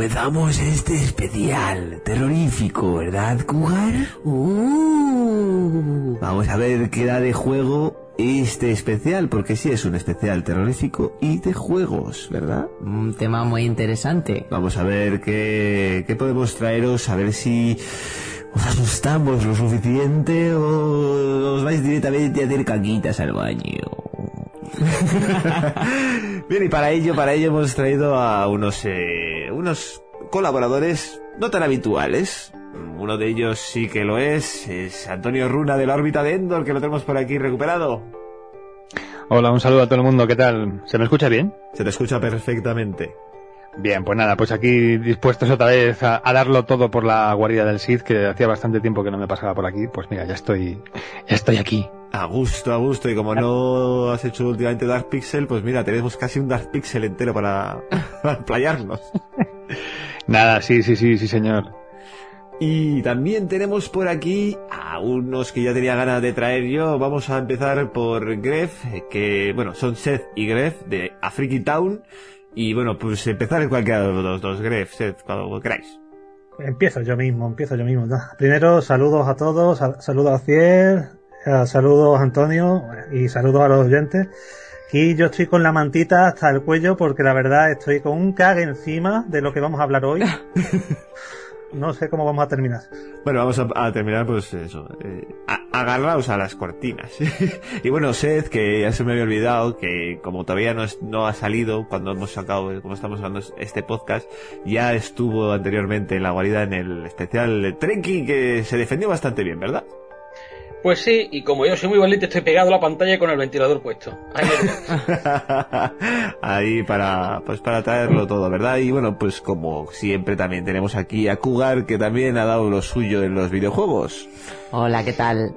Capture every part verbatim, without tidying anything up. comenzamos este especial terrorífico, ¿verdad, Cugar? Uh. Vamos a ver qué da de juego este especial, porque sí es un especial terrorífico y de juegos, ¿verdad? Un tema muy interesante. Vamos a ver qué, qué podemos traeros, a ver si os asustamos lo suficiente o os vais directamente a hacer caquitas al baño. Bien, y para ello, para ello hemos traído a unos eh, unos colaboradores no tan habituales. Uno de ellos sí que lo es, es Antonio Runa de la órbita de Endor, que lo tenemos por aquí recuperado. Hola, un saludo a todo el mundo, ¿qué tal? ¿Se me escucha bien? Se te escucha perfectamente. Bien, pues nada, pues aquí dispuestos otra vez a, a darlo todo por la guarida del Sith, que hacía bastante tiempo que no me pasaba por aquí. Pues mira, ya estoy ya estoy aquí. A gusto, a gusto. Y como no has hecho últimamente Dark Pixel, pues mira, tenemos casi un Dark Pixel entero para, para playarnos. Nada, sí, sí, sí, sí, señor. Y también tenemos por aquí a unos que ya tenía ganas de traer yo. Vamos a empezar por Gref, que, bueno, son Seth y Gref de Afrikitown. Y bueno, pues empezar en cualquiera de los dos, Gref, Seth, cuando queráis. Empiezo yo mismo, empiezo yo mismo. ¿No? Primero, saludos a todos, sal- saludos a Ciel, uh, saludos a Antonio y saludos a los oyentes. Y yo estoy con la mantita hasta el cuello porque la verdad estoy con un cague encima de lo que vamos a hablar hoy. No sé cómo vamos a terminar. Bueno, vamos a, a terminar, pues eso. Eh, a, agarraos a las cortinas. Y bueno, Seth, que ya se me había olvidado, que como todavía no, es, no ha salido cuando hemos sacado, como estamos hablando, este podcast, ya estuvo anteriormente en la guarida en el especial Trekkie, que se defendió bastante bien, ¿verdad? Pues sí, y como yo soy muy valiente, estoy pegado a la pantalla con el ventilador puesto. Ahí, ahí para pues para traerlo todo, ¿verdad? Y bueno, pues como siempre también tenemos aquí a Cugar, que también ha dado lo suyo en los videojuegos. Hola, ¿qué tal?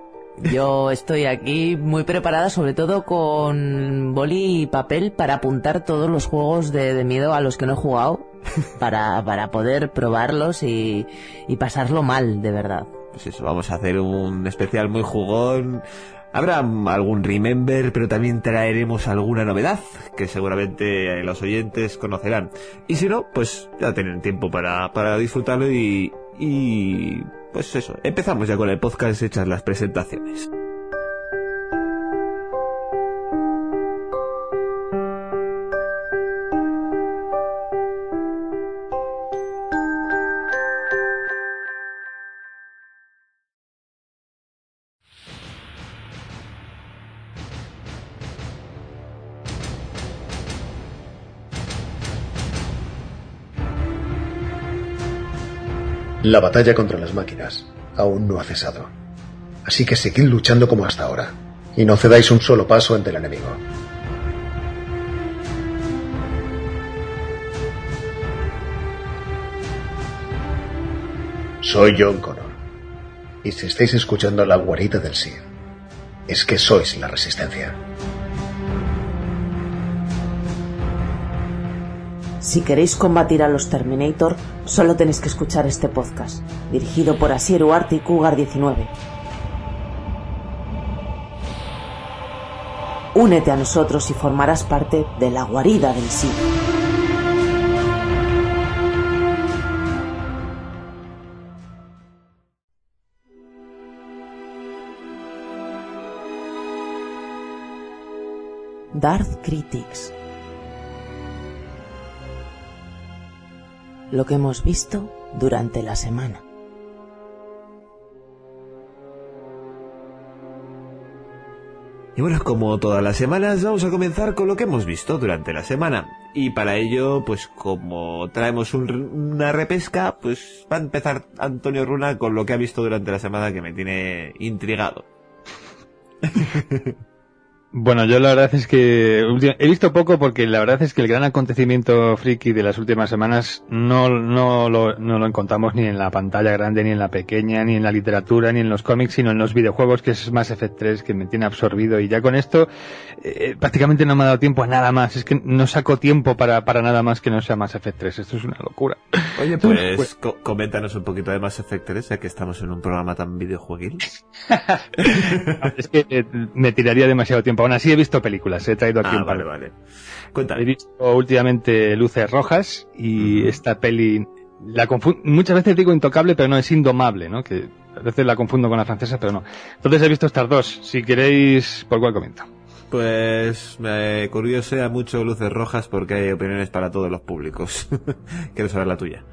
Yo estoy aquí muy preparada, sobre todo con boli y papel, para apuntar todos los juegos de, de miedo a los que no he jugado, para, para poder probarlos y, y pasarlo mal, de verdad. Pues eso, vamos a hacer un especial muy jugón. Habrá algún Remember, pero también traeremos alguna novedad que seguramente los oyentes conocerán. Y si no, pues ya tienen tiempo para, para disfrutarlo y, y... pues eso, empezamos ya con el podcast hechas las presentaciones. La batalla contra las máquinas aún no ha cesado, así que seguid luchando como hasta ahora, y no cedáis un solo paso ante el enemigo. Soy John Connor, y si estáis escuchando la guarida del Sith, es que sois la Resistencia. Si queréis combatir a los Terminator, solo tenéis que escuchar este podcast, dirigido por Asier Huarte y Cugar diecinueve. Únete a nosotros y formarás parte de la guarida del Sith. Darth Critics. Lo que hemos visto durante la semana. Y bueno, como todas las semanas, vamos a comenzar con lo que hemos visto durante la semana. Y para ello, pues como traemos un, una repesca, pues va a empezar Antonio Runa con lo que ha visto durante la semana, que me tiene intrigado. Bueno, yo la verdad es que he visto poco porque la verdad es que el gran acontecimiento friki de las últimas semanas no, no, lo, no lo encontramos ni en la pantalla grande, ni en la pequeña, ni en la literatura, ni en los cómics, sino en los videojuegos, que es Mass Effect tres, que me tiene absorbido. Y ya con esto eh, prácticamente no me ha dado tiempo a nada más. Es que no saco tiempo para, para nada más que no sea Mass Effect tres. Esto es una locura. Oye, pues, Entonces, pues... Co- coméntanos un poquito de Mass Effect tres, ya que estamos en un programa tan videojueguil. Es que eh, me tiraría demasiado tiempo. Aún así he visto películas, he traído aquí ah, un par. Vale, vale. Cuéntame. He visto últimamente Luces Rojas y mm. esta peli la confundo, muchas veces digo intocable, pero no, es indomable, ¿no? Que a veces la confundo con la francesa, pero no. Entonces he visto estas dos. Si queréis, ¿por cuál comento? Pues me eh, curiosea mucho Luces Rojas porque hay opiniones para todos los públicos. Quiero saber la tuya.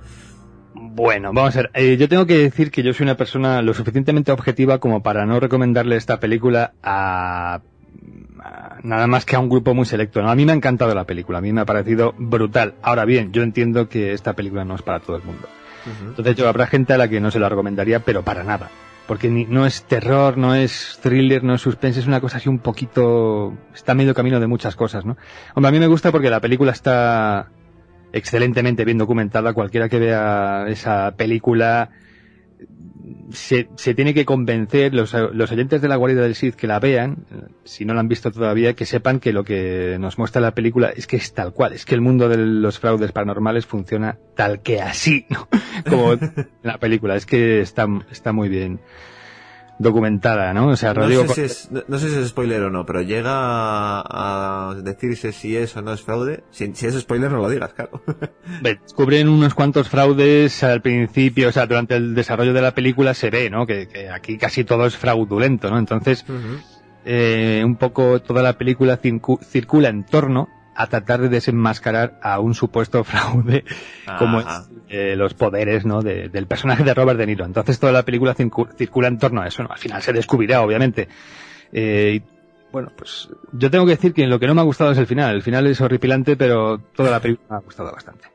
Bueno, vamos a ver. Eh, yo tengo que decir que yo soy una persona lo suficientemente objetiva como para no recomendarle esta película a... nada más que a un grupo muy selecto, ¿no? A mí me ha encantado la película, a mí me ha parecido brutal. Ahora bien, yo entiendo que esta película no es para todo el mundo. Uh-huh. Entonces, yo, habrá gente a la que no se la recomendaría, pero para nada. Porque ni, no es terror, no es thriller, no es suspense, es una cosa así un poquito... está medio camino de muchas cosas, ¿no? Hombre, a mí me gusta porque la película está excelentemente bien documentada. Cualquiera que vea esa película... Se, se tiene que convencer los, los oyentes de la guarida del Sith que la vean, si no la han visto todavía, que sepan que lo que nos muestra la película es que es tal cual, es que el mundo de los fraudes paranormales funciona tal que así, ¿no? Como la película, es que está, está muy bien documentada, ¿no? O sea, no, Rodrigo... sé si es, no, no sé si es spoiler o no, pero llega a, a decirse si es o no es fraude. Si, si es spoiler, no lo digas, claro. Descubren unos cuantos fraudes al principio, o sea, durante el desarrollo de la película se ve, ¿no? Que, que aquí casi todo es fraudulento, ¿no? Entonces, uh-huh. eh, un poco toda la película circu- circula en torno a tratar de desenmascarar a un supuesto fraude, ah, como es, eh, los poderes, ¿no? de, del personaje de Robert De Niro. Entonces toda la película circula en torno a eso, ¿no? Al final se descubrirá, obviamente. Eh, y, bueno, pues yo tengo que decir que lo que no me ha gustado es el final. El final es horripilante, pero toda la película me ha gustado bastante.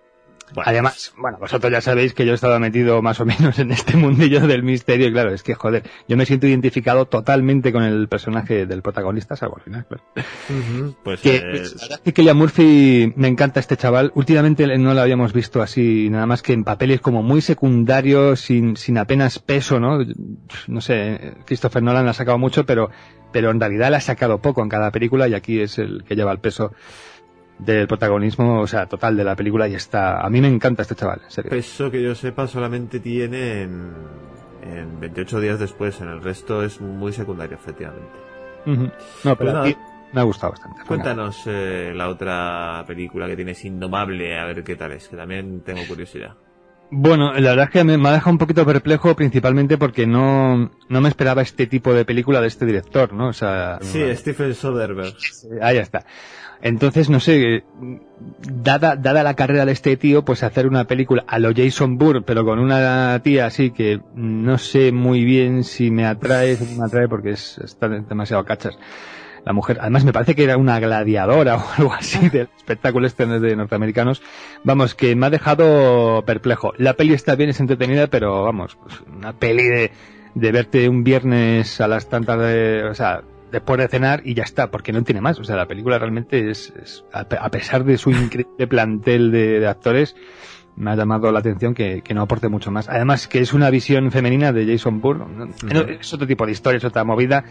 Bueno, además, bueno, vosotros ya sabéis que yo he estado metido más o menos en este mundillo del misterio, y claro, es que, joder, yo me siento identificado totalmente con el personaje del protagonista, salvo al final, claro. Uh-huh, pues que, es... la verdad es que Cillian Murphy, me encanta este chaval. Últimamente no lo habíamos visto así, nada más que en papeles como muy secundarios, sin, sin apenas peso, ¿no? No sé, Christopher Nolan la ha sacado mucho, pero, pero en realidad la ha sacado poco en cada película, y aquí es el que lleva el peso del protagonismo, o sea, total de la película, y está... a mí me encanta este chaval, en serio. Peso que yo sepa solamente tiene en, en veintiocho días después, en el resto es muy secundario, efectivamente. Uh-huh. No, pero pues me ha gustado bastante. Cuéntanos eh, la otra película que tienes, Indomable, a ver qué tal es, que también tengo curiosidad. Bueno, la verdad es que me, me ha dejado un poquito perplejo, principalmente porque no, no me esperaba este tipo de película de este director, ¿no? O sea... sí, no, Stephen Soderbergh. Ahí está. Entonces, no sé, dada, dada la carrera de este tío, pues hacer una película a lo Jason Bourne, pero con una tía así que no sé muy bien si me atrae, si me atrae, porque es, está demasiado cachas. La mujer, además me parece que era una gladiadora o algo así del espectáculo este de norteamericanos. Vamos, que me ha dejado perplejo. La peli está bien, es entretenida, pero vamos, pues una peli de, de verte un viernes a las tantas de, o sea, después de cenar y ya está, porque no tiene más. O sea, la película realmente es, es a pesar de su increíble plantel de, de actores, me ha llamado la atención que, que no aporte mucho más. Además, que es una visión femenina de Jason Bourne. No, no, es otro tipo de historia, es otra movida,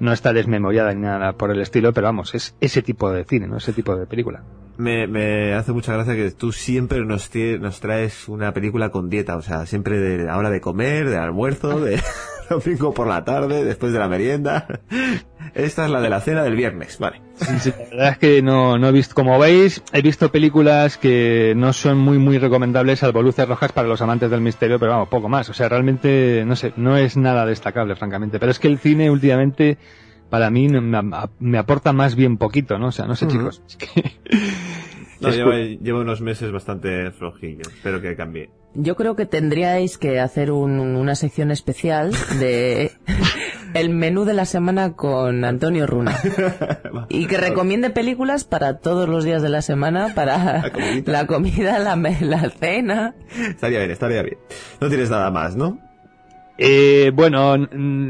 no está desmemoriada ni nada por el estilo, pero vamos, es ese tipo de cine, no, ese tipo de película. Me, me hace mucha gracia que tú siempre nos, tie- nos traes una película con dieta, o sea, siempre de la hora de comer, de almuerzo, de domingo por la tarde, después de la merienda. Esta es la de la cena del viernes, vale. Sí, sí, la verdad es que no, no he visto, como veis, he visto películas que no son muy, muy recomendables, salvo Luces Rojas para los amantes del misterio, pero vamos, poco más. O sea, realmente, no sé, no es nada destacable, francamente. Pero es que el cine últimamente, para mí, me, me aporta más bien poquito, ¿no? O sea, no sé, uh-huh. Chicos. Es que... no, llevo, llevo unos meses bastante flojillo, espero que cambie. Yo creo que tendríais que hacer un, una sección especial de el menú de la semana con Antonio Runa y que recomiende películas para todos los días de la semana, para la, la comida, la, la cena. Estaría bien, estaría bien. No tienes nada más, ¿no? Eh, bueno,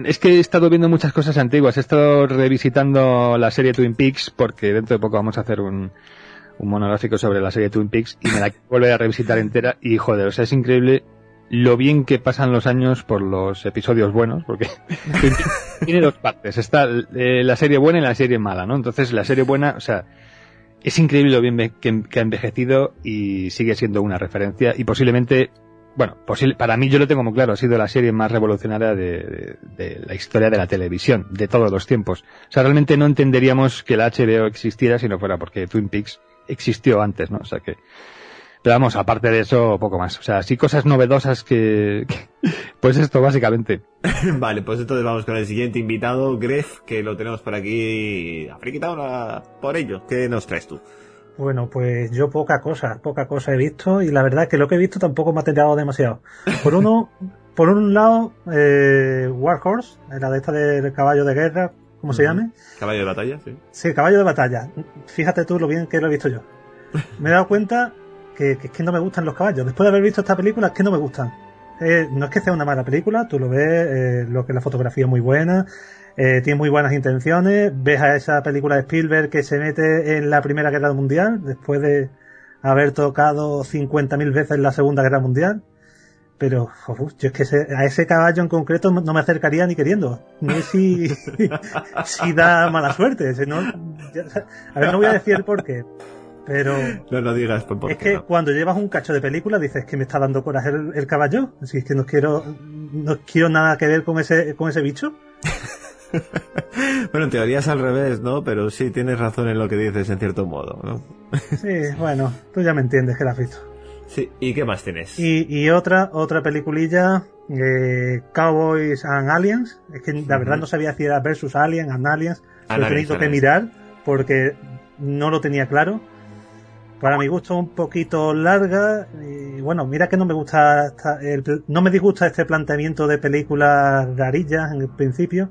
es que he estado viendo muchas cosas antiguas. He estado revisitando la serie Twin Peaks porque dentro de poco vamos a hacer un... un monográfico sobre la serie Twin Peaks y me la quiero volver a revisitar entera y joder, o sea, es increíble lo bien que pasan los años por los episodios buenos, porque tiene dos partes, está eh, la serie buena y la serie mala, ¿no? Entonces la serie buena, o sea, es increíble lo bien que, que ha envejecido y sigue siendo una referencia y posiblemente, bueno, posible, para mí yo lo tengo muy claro, ha sido la serie más revolucionaria de, de, de la historia de la televisión, de todos los tiempos. O sea, realmente no entenderíamos que la H B O existiera si no fuera porque Twin Peaks existió antes, ¿no? O sea que Pero vamos, aparte de eso, poco más. O sea, sí cosas novedosas que... que pues esto, básicamente. Vale, pues entonces vamos con el siguiente invitado, Gref, que lo tenemos por aquí. Afrikitown, a... por ello. ¿Qué nos traes tú? Bueno, pues yo poca cosa, poca cosa he visto. Y la verdad es que lo que he visto tampoco me ha tentado demasiado. Por uno, por un lado, eh, War Horse, la de esta del caballo de guerra, ¿cómo uh-huh. se llame? Caballo de batalla, sí. Sí, caballo de batalla. Fíjate tú lo bien que lo he visto yo. Me he dado cuenta... Que, que es que no me gustan los caballos. Después de haber visto esta película, es que no me gustan. Eh, no es que sea una mala película, tú lo ves, eh, lo que la fotografía es muy buena, eh, tiene muy buenas intenciones, ves a esa película de Spielberg que se mete en la Primera Guerra Mundial, después de haber tocado cincuenta mil veces la Segunda Guerra Mundial, pero uf, yo es que ese, a ese caballo en concreto no me acercaría ni queriendo, ni si, si da mala suerte. Si no, ya, a ver, no voy a decir el porqué. Pero no lo digas, por es que no. Cuando llevas un cacho de película dices que me está dando coraje el, el caballo, así es que no quiero no quiero nada que ver con ese con ese bicho. Bueno, en teoría es al revés, ¿no? Pero sí tienes razón en lo que dices, en cierto modo, ¿no? Sí, bueno, tú ya me entiendes que la has visto. Sí, ¿y qué más tienes? Y, y otra otra peliculilla, eh, Cowboys and Aliens. Es que la verdad uh-huh. no sabía si era versus Alien, and Aliens, lo he tenido que mirar porque no lo tenía claro. Para mi gusto un poquito larga y bueno, mira que no me gusta esta, el, no me disgusta este planteamiento de películas rarillas en el principio,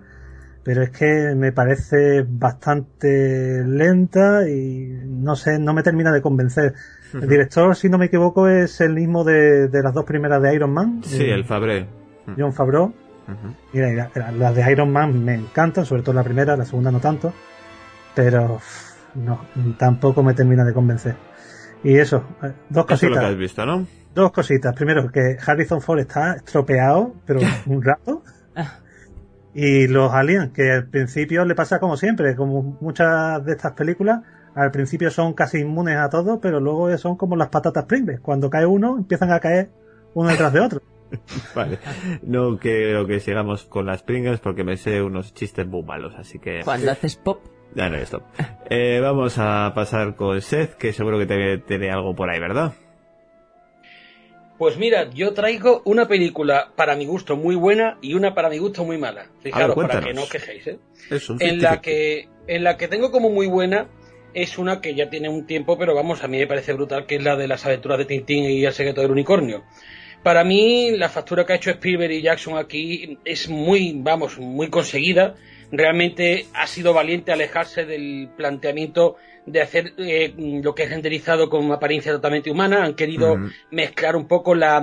pero es que me parece bastante lenta y no sé, no me termina de convencer. Uh-huh. El director, si no me equivoco, es el mismo de, de las dos primeras de Iron Man. Sí, el Favreau. John Favreau. Uh-huh. Mira, las de Iron Man me encantan, sobre todo la primera, la segunda no tanto, pero no, tampoco me termina de convencer. Y eso, dos cositas. Eso es lo que has visto, ¿no? Dos cositas. Primero, que Harrison Ford está estropeado, pero un rato. Y los aliens, que al principio le pasa como siempre, como muchas de estas películas, al principio son casi inmunes a todo, pero luego son como las patatas Pringles. Cuando cae uno, empiezan a caer uno detrás de otro. Vale, no creo que sigamos con las Pringles porque me sé unos chistes muy malos, así que... Cuando haces pop... No, no, stop. Eh, vamos a pasar con Seth, que seguro que te tiene algo por ahí, ¿verdad? Pues mira, yo traigo una película para mi gusto muy buena y una para mi gusto muy mala. Fijaros, ver, para que no os quejéis, ¿eh? Es un en la que en la que tengo como muy buena es una que ya tiene un tiempo, pero vamos, a mí me parece brutal, que es la de las aventuras de Tintín y el secreto del unicornio. Para mí, la factura que ha hecho Spielberg y Jackson aquí es muy, vamos, muy conseguida. Realmente ha sido valiente alejarse del planteamiento de hacer eh, lo que es renderizado con apariencia totalmente humana. Han querido uh-huh. mezclar un poco la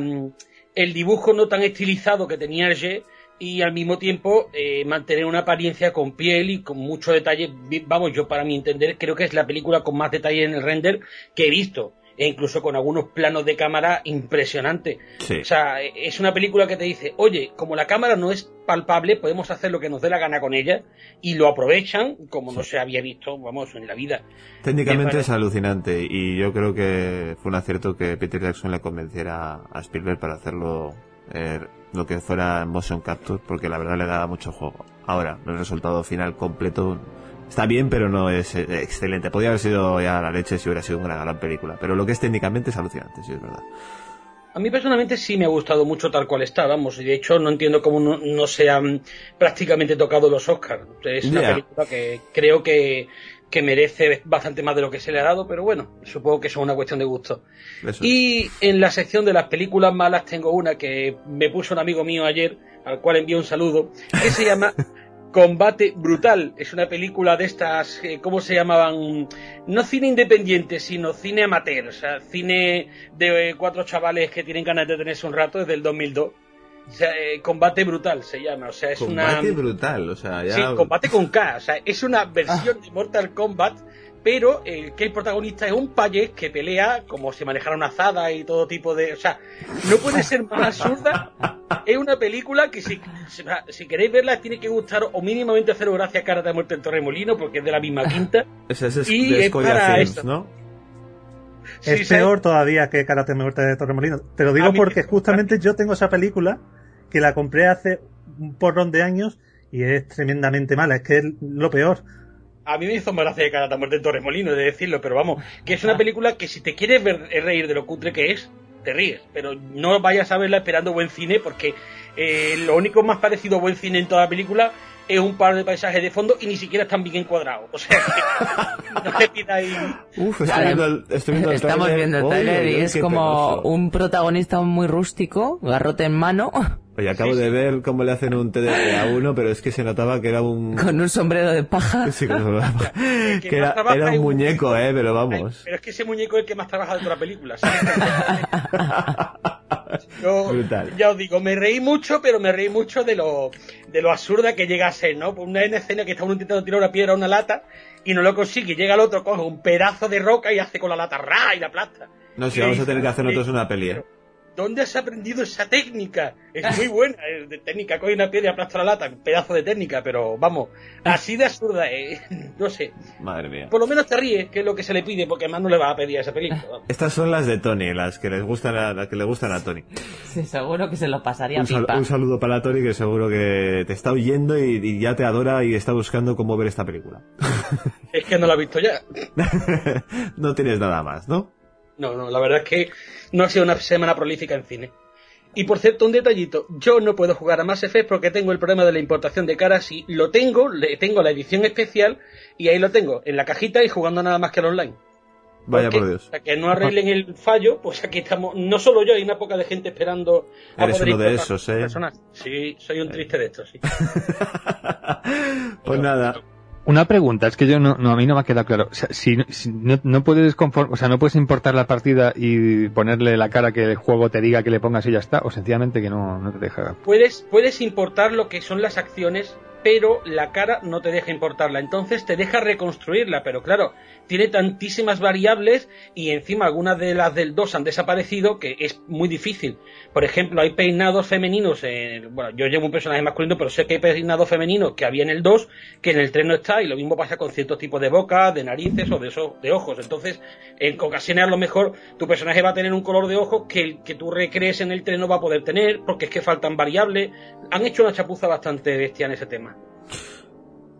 el dibujo no tan estilizado que tenía Hergé y al mismo tiempo eh, mantener una apariencia con piel y con mucho detalle. Vamos, yo para mi entender creo que es la película con más detalle en el render que he visto. E incluso con algunos planos de cámara impresionantes. Sí. O sea, es una película que te dice, oye, como la cámara no es palpable, podemos hacer lo que nos dé la gana con ella, y lo aprovechan como sí. no se había visto, vamos, en la vida. Técnicamente es alucinante, y yo creo que fue un acierto que Peter Jackson le convenciera a Spielberg para hacerlo eh, lo que fuera motion capture, porque la verdad le daba mucho juego. Ahora, el resultado final completo... Está bien, pero no es excelente. Podría haber sido ya la leche si hubiera sido una gran película. Pero lo que es técnicamente es alucinante, sí, es verdad. A mí personalmente sí me ha gustado mucho tal cual está, vamos. Y de hecho no entiendo cómo no, no se han prácticamente tocado los Oscars. Es yeah. una película que creo que, que merece bastante más de lo que se le ha dado. Pero bueno, supongo que eso es una cuestión de gusto. Eso y es. En la sección de las películas malas tengo una que me puso un amigo mío ayer, al cual envié un saludo, que se llama... Combate Brutal. Es una película de estas, ¿cómo se llamaban? No cine independiente, sino cine amateur, o sea, cine de cuatro chavales que tienen ganas de tenerse un rato desde el dos mil dos. O sea, eh, Combate Brutal se llama, o sea, es combate una... Combate Brutal, o sea, ya... Sí, Combate con K, o sea, es una versión ah. de Mortal Kombat, pero el que el protagonista es un payés que pelea como si manejara una azada y todo tipo de... O sea, no puede ser más absurda. Es una película que si, si queréis verla tiene que gustar o mínimamente haceros gracia a Cara de Muerte en Torremolino, porque es de la misma quinta. Ese es, es, y de es para Films, esto. ¿No? Sí, es peor sí. todavía que Cara de Muerte de Torremolino. Te lo digo porque justamente yo tengo esa película que la compré hace un porrón de años y es tremendamente mala. Es que es lo peor. a mí me hizo más gracia de cara a muerte en Torremolino, de decirlo, pero vamos, que es una película que si te quieres ver, reír de lo cutre que es, te ríes, pero no vayas a verla esperando buen cine, porque eh, lo único más parecido a buen cine en toda la película es un par de paisajes de fondo y ni siquiera están bien encuadrados, o sea, no te pidáis. Uf, estoy viendo el, estoy viendo el estamos trailer. viendo el trailer Oye, y es como penoso. Un protagonista muy rústico, garrote en mano. Oye, acabo sí, sí. de ver cómo le hacen un T D T a uno, pero es que se notaba que era un... Con un sombrero de paja. Sí, con un sombrero de paja. Que, que era, era un muñeco, eh, pero vamos. Pero es que ese muñeco es el que más trabaja dentro de la película, ¿sabes? Yo, brutal. Ya os digo, me reí mucho, pero me reí mucho de lo de lo absurda que llega a ser, ¿no? Una escena que está uno intentando tirar una piedra a una lata y no lo consigue, llega el otro, coge un pedazo de roca y hace con la lata ¡ra! Y la aplasta. No, si vamos a tener que hacer nosotros una peli, ¿eh? ¿Dónde has aprendido esa técnica? Es muy buena, es de técnica, coge una piedra y aplasta la lata, un pedazo de técnica, pero vamos, así de absurda, eh. No sé. Madre mía. Por lo menos te ríes, que es lo que se le pide, porque más no le vas a pedir a esa película. Vamos. Estas son las de Tony, las que les gustan a, las que le gustan a Tony. Sí, seguro que se lo pasaría un pipa. Sal, un saludo para Tony, que seguro que te está oyendo y, y ya te adora y está buscando cómo ver esta película. Es que no la ha visto ya. No tienes nada más, ¿no? No, no, la verdad es que no ha sido una semana prolífica en cine. Y por cierto, un detallito, yo no puedo jugar a Mass Effect porque tengo el problema de la importación de caras y lo tengo, le tengo la edición especial y ahí lo tengo, en la cajita y jugando nada más que al online. Vaya porque, por Dios. Hasta que no arreglen el fallo, pues aquí estamos, no solo yo, hay una poca de gente esperando a Eres poder uno de esos, ¿eh? Personas. Sí, soy un triste de estos, sí. Pues yo, nada... Una pregunta, es que yo no, no a mí no me ha quedado claro. O sea, si, si no, no puedes conform, o sea, no puedes importar la partida y ponerle la cara que el juego te diga que le pongas y ya está, o sencillamente que no, no te deja. Puedes, puedes importar lo que son las acciones, pero la cara no te deja importarla, entonces te deja reconstruirla, pero claro, tiene tantísimas variables y encima algunas de las del dos han desaparecido que es muy difícil. Por ejemplo, hay peinados femeninos, eh, bueno, yo llevo un personaje masculino, pero sé que hay peinados femeninos que había en el dos, que en el tres no está, y lo mismo pasa con ciertos tipos de boca, de narices o de, so, de ojos. Entonces, en ocasiones a lo mejor tu personaje va a tener un color de ojos que el que tú recrees en el tres no va a poder tener, porque es que faltan variables. Han hecho una chapuza bastante bestia en ese tema.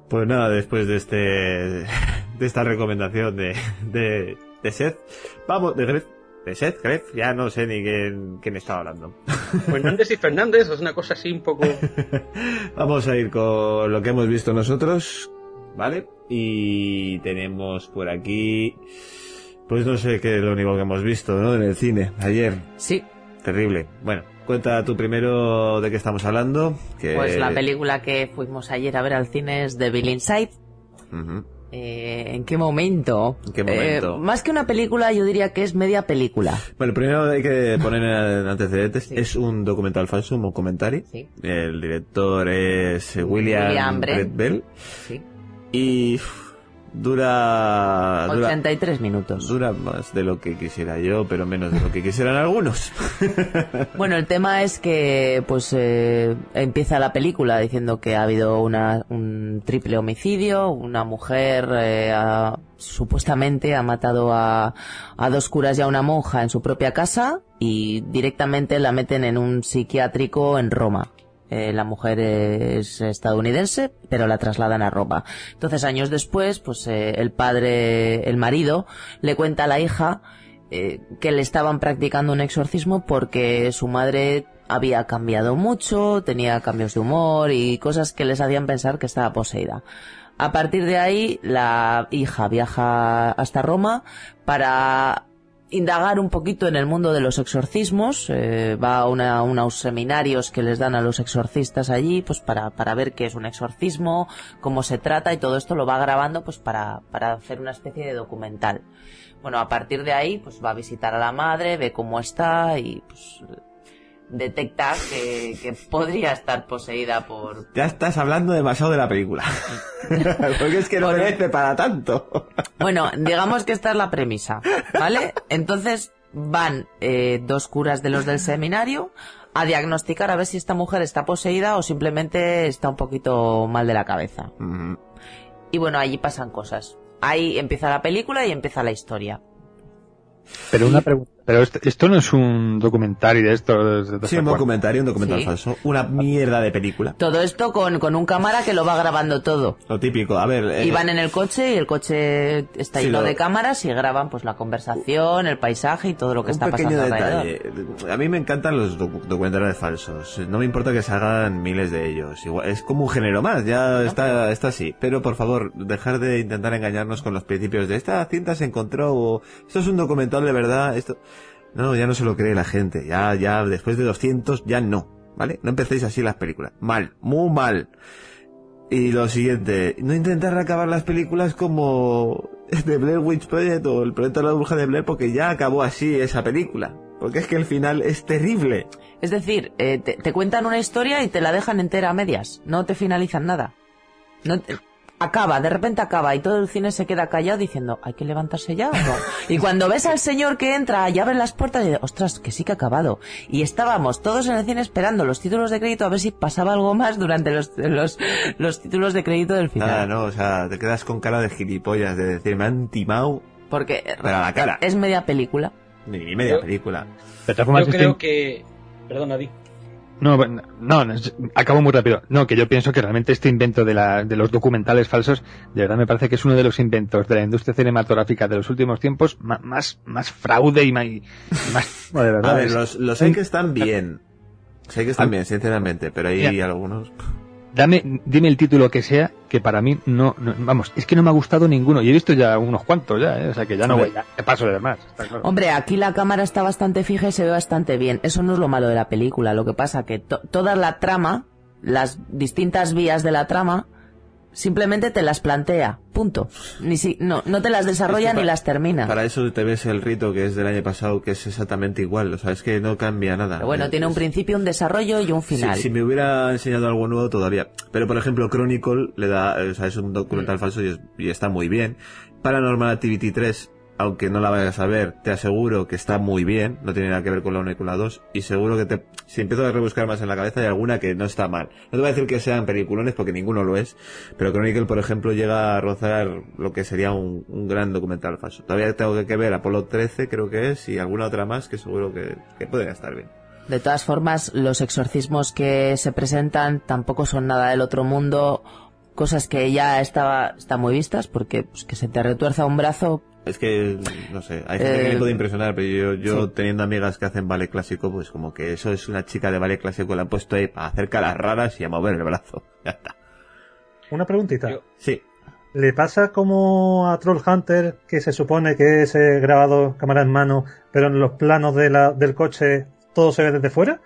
Pues nada, después de este de esta recomendación de de, de Seth, vamos, de Gref, de Seth, Gref, ya no sé ni quién, quién estaba hablando. Fernández y Fernández, es una cosa así un poco... Vamos a ir con lo que hemos visto nosotros, ¿vale? Y tenemos por aquí, pues no sé qué es lo único que hemos visto, ¿no? En el cine, ayer. Sí. Terrible. Bueno, cuenta tú primero de qué estamos hablando. Que... Pues la película que fuimos ayer a ver al cine es Devil Inside. Uh-huh. Eh, ¿En qué momento? ¿En qué momento? Eh, más que una película, yo diría que es media película. Bueno, primero hay que poner en antecedentes. Sí. Es un documental falso, un comentario. Sí. El director es William, William Brent Bell. Sí. Y... Dura, dura... ochenta y tres minutos. Dura más de lo que quisiera yo, pero menos de lo que quisieran algunos. Bueno, el tema es que pues eh, empieza la película diciendo que ha habido una, un triple homicidio. Una mujer eh, ha, supuestamente ha matado a, a dos curas y a una monja en su propia casa y directamente la meten en un psiquiátrico en Roma. Eh, la mujer es estadounidense, pero la trasladan a Roma. Entonces, años después, pues eh, el padre, el marido, le cuenta a la hija eh, que le estaban practicando un exorcismo porque su madre había cambiado mucho, tenía cambios de humor y cosas que les hacían pensar que estaba poseída. A partir de ahí, la hija viaja hasta Roma para... indagar un poquito en el mundo de los exorcismos, eh, va a una, unos seminarios que les dan a los exorcistas allí, pues para, para ver qué es un exorcismo, cómo se trata, y todo esto lo va grabando pues para, para hacer una especie de documental. Bueno, a partir de ahí, pues va a visitar a la madre, ve cómo está y pues detecta que, que podría estar poseída por... Ya estás hablando demasiado de la película. Porque es que no merece bueno, para tanto. Bueno, digamos que esta es la premisa, ¿vale? Entonces van eh, dos curas de los del seminario a diagnosticar a ver si esta mujer está poseída o simplemente está un poquito mal de la cabeza. Uh-huh. Y bueno, allí pasan cosas. Ahí empieza la película y empieza la historia. Pero una pregunta. Pero esto, esto no es un documentario de esto. De, de sí, un documentario, un documental ¿Sí? falso. Una mierda de película. Todo esto con, con un cámara que lo va grabando todo. Lo típico, a ver... Eh, Iban en el coche y el coche está lleno sí, de cámaras y graban pues la conversación, el paisaje y todo lo que está pasando alrededor. Un pequeño detalle. A mí me encantan los docu- documentales falsos. No me importa que se hagan miles de ellos. Igual, es como un género más, ya está, está así. Pero por favor, dejar de intentar engañarnos con los principios de esta cinta se encontró o esto es un documental de verdad, esto... No, ya no se lo cree la gente. Ya, ya, después de doscientos, ya no. ¿Vale? No empecéis así las películas. Mal, muy mal. Y lo siguiente, no intentar acabar las películas como The Blair Witch Project o El Proyecto de la Bruja de Blair, porque ya acabó así esa película. Porque es que el final es terrible. Es decir, eh, te, te cuentan una historia y te la dejan entera a medias. No te finalizan nada. No te... Acaba, de repente acaba y todo el cine se queda callado diciendo, ¿hay que levantarse ya o no? Y cuando ves al señor que entra y abre las puertas y dices, ostras, que sí que ha acabado. Y estábamos todos en el cine esperando los títulos de crédito a ver si pasaba algo más durante los los, los títulos de crédito del final. Nada, no, o sea, te quedas con cara de gilipollas de decir, me han timado. Porque para la cara. Es media película. Ni, ni media yo, película. Yo creo estoy... que... Perdona, Vic. No, no, no, acabo muy rápido. No, que yo pienso que realmente este invento de, la, de los documentales falsos, de verdad me parece que es uno de los inventos de la industria cinematográfica de los últimos tiempos más, más, más fraude y más, y más no, de verdad. A ver, los, los hay que están bien, sé que están bien, sinceramente, pero hay ya. algunos. Dame, dime el título que sea, que para mí no, no, vamos, es que no me ha gustado ninguno. Y he visto ya unos cuantos ya, ¿eh? O sea que ya no voy, ya te paso de demás. Claro. Hombre, aquí la cámara está bastante fija y se ve bastante bien. Eso no es lo malo de la película. Lo que pasa que to- toda la trama, las distintas vías de la trama, simplemente te las plantea, punto. Ni si, no, no te las desarrolla es que para, ni las termina. Para eso te ves el rito que es del año pasado, que es exactamente igual, o sea, es que no cambia nada. Pero bueno, es, tiene un principio, un desarrollo y un final. Si, si me hubiera enseñado algo nuevo todavía. Pero por ejemplo, Chronicle le da, o sea, es un documental mm. falso y, es, y está muy bien. Paranormal Activity tres, aunque no la vayas a ver, te aseguro que está muy bien, no tiene nada que ver con la uno y con la dos, y seguro que te, si empiezo a rebuscar más en la cabeza hay alguna que no está mal. No te voy a decir que sean peliculones porque ninguno lo es, pero Chronicle, por ejemplo, llega a rozar lo que sería un, un gran documental falso. Todavía tengo que ver Apolo trece, creo que es, y alguna otra más que seguro que, que podría estar bien. De todas formas, los exorcismos que se presentan tampoco son nada del otro mundo, cosas que ya estaba, están muy vistas, porque pues, que se te retuerza un brazo... Es que, no sé, hay gente eh, que me puede impresionar, pero yo, yo sí. teniendo amigas que hacen ballet clásico, pues como que eso es una chica de ballet clásico, la han puesto ahí para hacer caras raras y a mover el brazo. Ya está. Una preguntita. Yo, sí. ¿Le pasa como a Troll Hunter, que se supone que es eh, grabado cámara en mano, pero en los planos de la, del coche todo se ve desde fuera?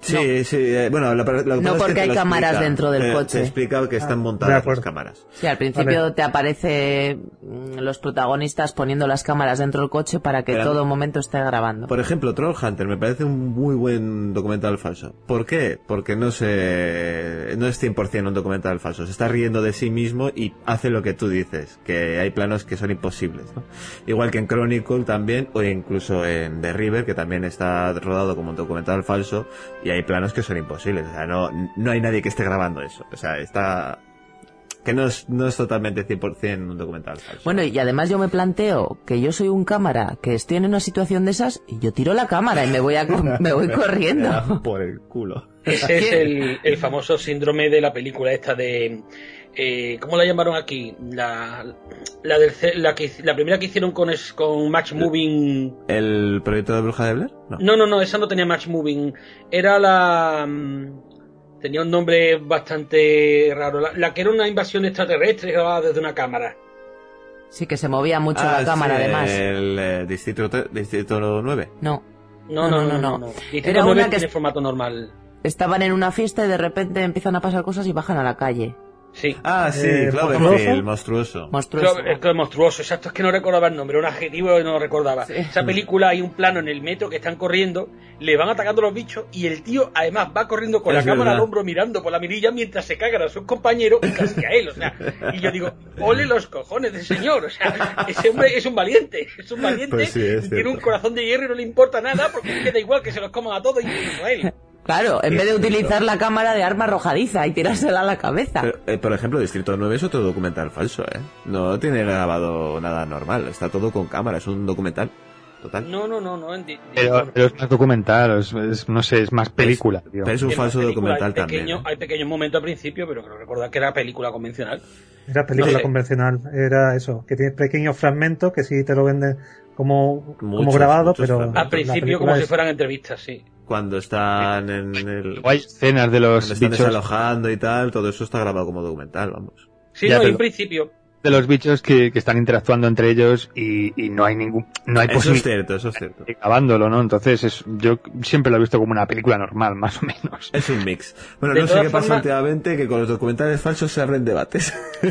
Sí, no. sí, eh, bueno, lo, lo que No porque es que hay cámaras explica, dentro del eh, coche. Te explica que están ah, montadas las cámaras. Sí, al principio vale. te aparece los protagonistas poniendo las cámaras dentro del coche para que Pero, todo momento esté grabando. Por ejemplo, Troll Hunter me parece un muy buen documental falso. ¿Por qué? Porque no se no es cien por ciento un documental falso. Se está riendo de sí mismo y hace lo que tú dices, que hay planos que son imposibles, ¿no? Igual que en Chronicle también, o incluso en The River, que también está rodado como un documental falso, y hay planos que son imposibles, o sea, no, no hay nadie que esté grabando eso, o sea, está... que no es, no es totalmente cien por ciento un documental falso. Bueno, y además yo me planteo que yo soy un cámara, que estoy en una situación de esas, y yo tiro la cámara y me voy a, me voy corriendo. Por el culo. Ese es el, el famoso síndrome de la película esta de... Eh, ¿Cómo la llamaron aquí? La la, del, la, que, la primera que hicieron con, es, con Match Moving... ¿El proyecto de Bruja de Blair? No. no, no, no, esa no tenía Match Moving. Era la... Tenía un nombre bastante raro. La, la que era una invasión extraterrestre grabada desde una cámara. Sí, que se movía mucho ah, la sí, cámara, además. ¿El eh, Distrito nueve? No. No, no, no, no. no, no, no. Distrito era nueve una que tiene formato normal. Estaban en una fiesta y de repente empiezan a pasar cosas y bajan a la calle. Sí. Ah, sí, eh, claro, ¿monstruoso? El monstruoso. monstruoso. Claro, el monstruoso, exacto, es que no recordaba el nombre, era un adjetivo y no lo recordaba. Sí. Esa película hay un plano en el metro que están corriendo, le van atacando los bichos y el tío además va corriendo con es la cámara al hombro mirando por la mirilla mientras se cagan a sus compañeros y casi a él, o sea, y yo digo, ole los cojones del señor, o sea, ese hombre es un valiente, es un valiente, pues sí, es tiene un corazón de hierro y no le importa nada porque queda igual que se los coman a todos incluso a él. Claro, en vez de utilizar la cámara de arma arrojadiza y tirársela a la cabeza. Pero, eh, por ejemplo, Distrito nueve es otro documental falso, ¿eh? No tiene grabado nada normal, está todo con cámara, es un documental. total. No, no, no, no. En di- pero, pero es más documental, es, es, no sé, es más película. Es, tío. Pero es un falso película, documental hay también. Pequeño, hay pequeños momentos al principio, pero creo recordar que era película convencional. Era película no sé. convencional, era eso, que tienes pequeños fragmentos que sí te lo venden como, como grabado, pero... Fragmentos. Al principio como es... si fueran entrevistas, sí. Cuando están en el... O hay escenas de los bichos. Están desalojando y tal, todo eso está grabado como documental, vamos. Sí, ya, no, pero... en principio... de los bichos que, que están interactuando entre ellos y, y no hay ningún no hay posibilidad. Eso es cierto, eso es cierto. Acabándolo, ¿no? Entonces, es, yo siempre lo he visto como una película normal, más o menos. Es un mix. Bueno, de no sé qué forma... pasa últimamente que con los documentales falsos se abren debates. Sí.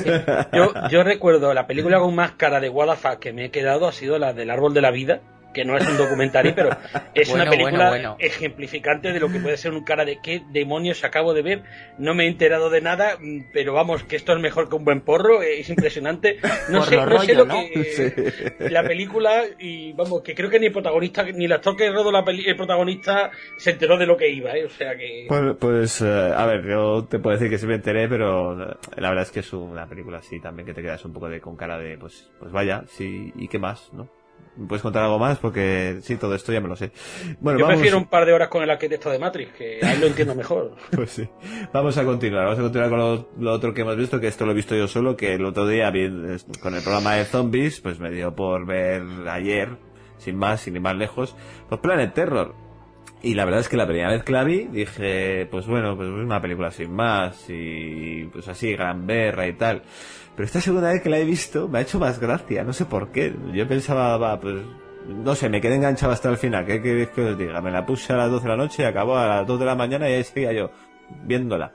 Yo, yo recuerdo la película con más cara de W T F que me he quedado ha sido la del Árbol de la Vida, que no es un documental, pero es bueno, una película bueno, bueno. ejemplificante de lo que puede ser un cara de qué demonios acabo de ver, no me he enterado de nada, pero vamos, que esto es mejor que un buen porro, es impresionante. No Por sé lo, no rollo, sé lo ¿no? que... Sí. La película, y vamos, que creo que ni el protagonista, ni el actor que rodó la peli, el protagonista se enteró de lo que iba, ¿eh? O sea que... Pues, pues uh, a ver, yo te puedo decir que sí me enteré, pero la verdad es que es una película así también que te quedas un poco de con cara de, pues, pues vaya, sí, y qué más, ¿no? ¿Me puedes contar algo más? Porque sí, todo esto ya me lo sé. Bueno, yo vamos... prefiero un par de horas con el arquitecto de Matrix, que ahí lo entiendo mejor. Pues sí. Vamos a continuar, vamos a continuar con lo, lo otro que hemos visto, que esto lo he visto yo solo, que el otro día vi, con el programa de zombies, pues me dio por ver ayer, sin más, sin ir más lejos, pues Planet Terror. Y la verdad es que la primera vez que la vi, dije, pues bueno, pues una película sin más, y pues así, gran berra y tal. Pero esta segunda vez que la he visto me ha hecho más gracia, no sé por qué. Yo pensaba, va, pues, no sé, me quedé enganchado hasta el final. ¿Qué queréis que os diga? Me la puse a las doce de la noche, acabó a las dos de la mañana y ahí seguía yo viéndola.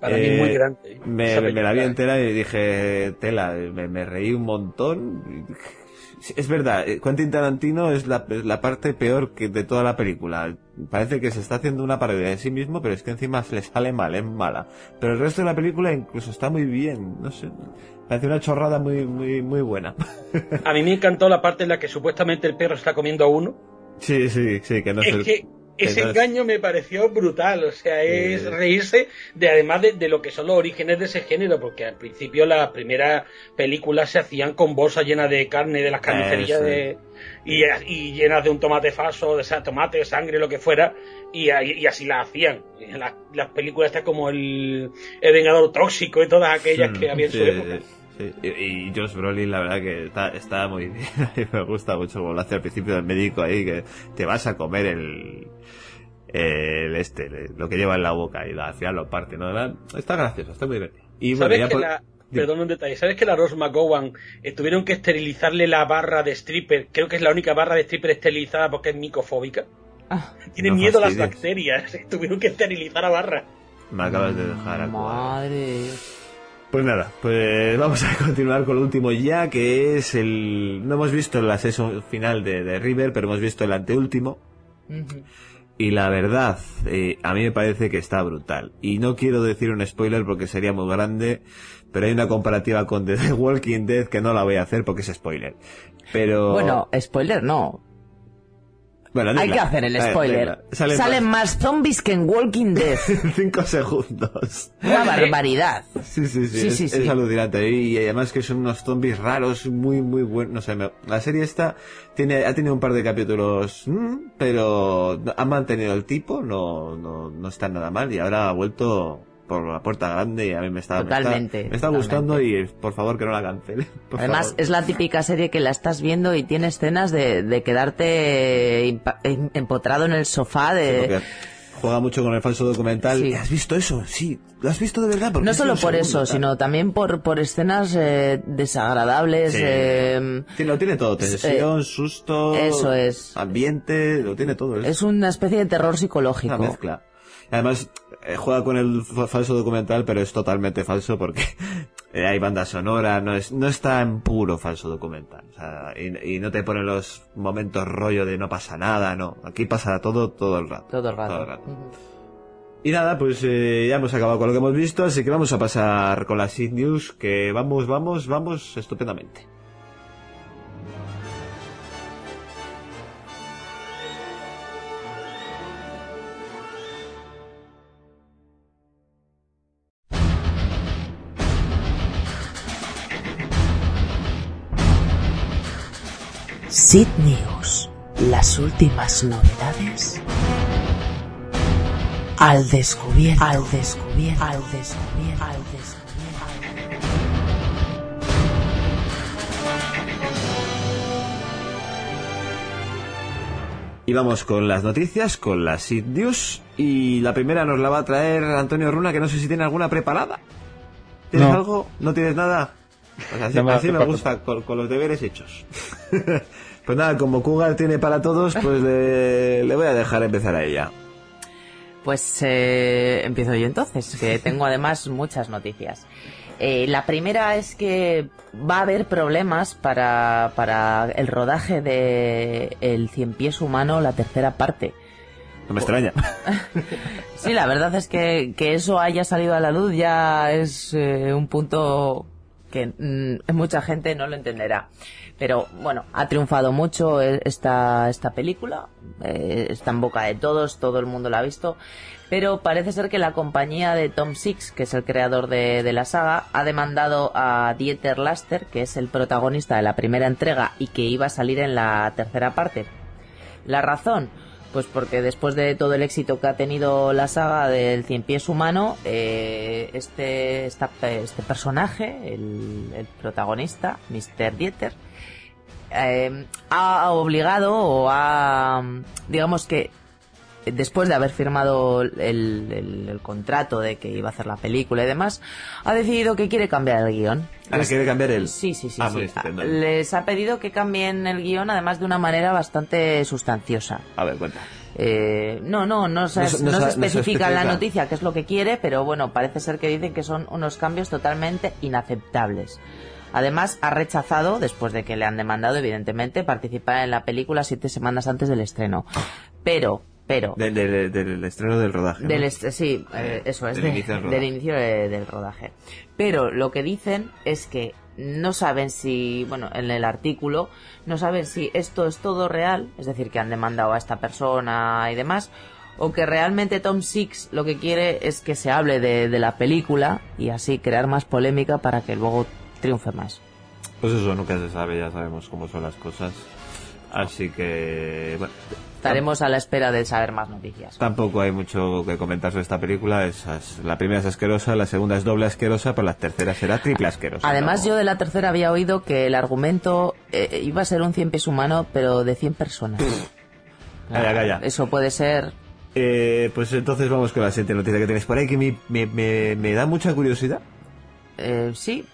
Para eh, mí muy grande. Me, me la vi entera y dije, tela, me, me reí un montón. Es verdad, Quentin Tarantino es la, la parte peor que de toda la película. Parece que se está haciendo una parodia de sí mismo, pero es que encima se le sale mal, es mala. Pero el resto de la película incluso está muy bien, no sé. Parece una chorrada muy muy muy buena. A mí me encantó la parte en la que supuestamente el perro está comiendo a uno. Sí, sí, sí, que no es sé. Que... Ese Entonces, engaño me pareció brutal, o sea, es eh... reírse de además de, de lo que son los orígenes de ese género, porque al principio las primeras películas se hacían con bolsas llenas de carne de las carnicerías eh, sí. de, y, y llenas de un tomate falso, de esa, tomate, sangre, lo que fuera, y, y así las hacían. Las, las películas estas como el, el Vengador Tóxico y todas aquellas que había en sí, su época. Sí. Y, y Josh Brolin, la verdad que está, está muy bien, me gusta mucho como lo hace al principio del médico ahí, que te vas a comer el... el este, lo que lleva en la boca y al final lo parte, ¿no? Está gracioso, está muy divertido. Y ¿Sabes bueno, que por... la... Perdón un detalle, ¿sabes que la Rose McGowan eh, tuvieron que esterilizarle la barra de stripper? Creo que es la única barra de stripper esterilizada porque es micofóbica. Ah, Tiene no miedo fastidies. a las bacterias, tuvieron que esterilizar la barra. Me acabas de dejar a Madre. Pues nada, pues vamos a continuar con lo último ya, que es el... No hemos visto el acceso final de, de River, pero hemos visto el anteúltimo. Uh-huh. Y la verdad, eh, a mí me parece que está brutal. Y no quiero decir un spoiler porque sería muy grande, pero hay una comparativa con The Walking Dead que no la voy a hacer porque es spoiler. Pero... Bueno, spoiler no. Bueno, hay que hacer el spoiler. Ver, Salen, Salen más... más zombies que en Walking Dead. Cinco segundos. Una barbaridad. Sí, sí, sí. sí, es, sí, sí. es alucinante. Y, y además que son unos zombies raros, muy, muy buenos. No sé, me... la serie esta tiene, ha tenido un par de capítulos, mmm, pero ha mantenido el tipo, no, no, no está nada mal. Y ahora ha vuelto por la puerta grande y a mí me está, totalmente, me está, me está gustando y por favor que no la cancele. Además favor. Es la típica serie que la estás viendo y tiene escenas de, de quedarte impa- empotrado en el sofá de... Sí, juega mucho con el falso documental. Sí. ¿Has visto eso? Sí, lo has visto de verdad. No solo por eso, tal? sino también por, por escenas eh, desagradables. Sí. Eh, sí, lo tiene todo, tensión, eh, susto, eso es. ambiente, lo tiene todo. Es, es una especie de terror psicológico. Una mezcla. Además, eh, juega con el f- falso documental, pero es totalmente falso porque eh, hay banda sonora, no es no está en puro falso documental. O sea, y, y no te ponen los momentos rollo de no pasa nada, no. Aquí pasa todo, todo el rato. Todo el rato. Todo el rato. Uh-huh. Y nada, pues eh, ya hemos acabado con lo que hemos visto, así que vamos a pasar con las Sid News, que vamos, vamos, vamos estupendamente. Sid News. Las últimas novedades al descubierto, al descubierto, al descubierto, al descubierto. Y vamos con las noticias, con las Sid News, y la primera nos la va a traer Antonio Runa, que no sé si tiene alguna preparada. ¿Tienes no. algo? ¿No tienes nada? Pues así, no me, así me gusta, con, con los deberes hechos. Pues nada, como Cugar tiene para todos, pues le, le voy a dejar empezar a ella. Pues eh, empiezo yo entonces, que tengo además muchas noticias. Eh, la primera es que va a haber problemas para, para el rodaje de El Cien Pies Humano, la tercera parte. No me extraña. Sí, la verdad es que, que eso haya salido a la luz ya es eh, un punto que mm, mucha gente no lo entenderá. Pero bueno, ha triunfado mucho esta, esta película, eh, está en boca de todos, todo el mundo la ha visto, pero parece ser que la compañía de Tom Six, que es el creador de, de la saga, ha demandado a Dieter Laster, que es el protagonista de la primera entrega y que iba a salir en la tercera parte. ¿La razón? Pues porque después de todo el éxito que ha tenido la saga del Cien Pies Humano, eh, este, esta, este personaje, el, el protagonista, mister Dieter, Eh, ha obligado o ha, digamos que después de haber firmado el, el, el contrato de que iba a hacer la película y demás, ha decidido que quiere cambiar el guión. ¿Ahora quiere cambiar él? Sí, sí, sí. Ah, sí. Les ha pedido que cambien el guión, además de una manera bastante sustanciosa. A ver, cuenta. Eh, no, no, no se, no, no, no se, se especifica en no la noticia qué es lo que quiere, pero bueno, parece ser que dicen que son unos cambios totalmente inaceptables. Además, ha rechazado, después de que le han demandado, evidentemente, participar en la película siete semanas antes del estreno. Pero, pero... Del, del, del estreno del rodaje. Del ¿no? est- sí, eh, eso es, del de, inicio, del, del, inicio de, del rodaje. Pero lo que dicen es que no saben si, bueno, en el artículo, no saben si esto es todo real, es decir, que han demandado a esta persona y demás, o que realmente Tom Six lo que quiere es que se hable de, de la película y así crear más polémica para que luego triunfe más. Pues eso nunca se sabe, ya sabemos cómo son las cosas. Así que bueno, estaremos a la espera de saber más noticias. Tampoco hay mucho que comentar sobre esta película. Esas, la primera es asquerosa, la segunda es doble asquerosa, pero la tercera será triple asquerosa. Además, ¿no? Yo de la tercera había oído que el argumento eh, iba a ser un cien pies humano, pero de cien personas. Calla, calla. Eso puede ser. Eh, pues entonces vamos con la siguiente noticia que tenéis por ahí, que me, me, me, me da mucha curiosidad. Eh, sí.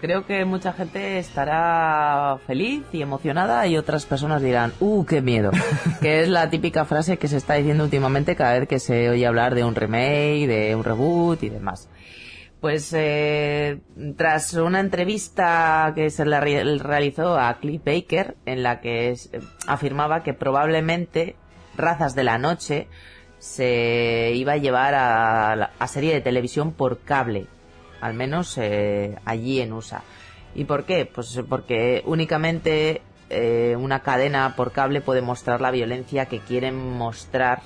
Creo que mucha gente estará feliz y emocionada y otras personas dirán, ¡uh, qué miedo! Que es la típica frase que se está diciendo últimamente cada vez que se oye hablar de un remake, de un reboot y demás. Pues eh, tras una entrevista que se le realizó a Cliff Baker, en la que afirmaba que probablemente Razas de la Noche se iba a llevar a, a serie de televisión por cable, al menos eh, allí en U S A. ¿Y por qué? Pues porque únicamente eh, una cadena por cable puede mostrar la violencia que quieren mostrar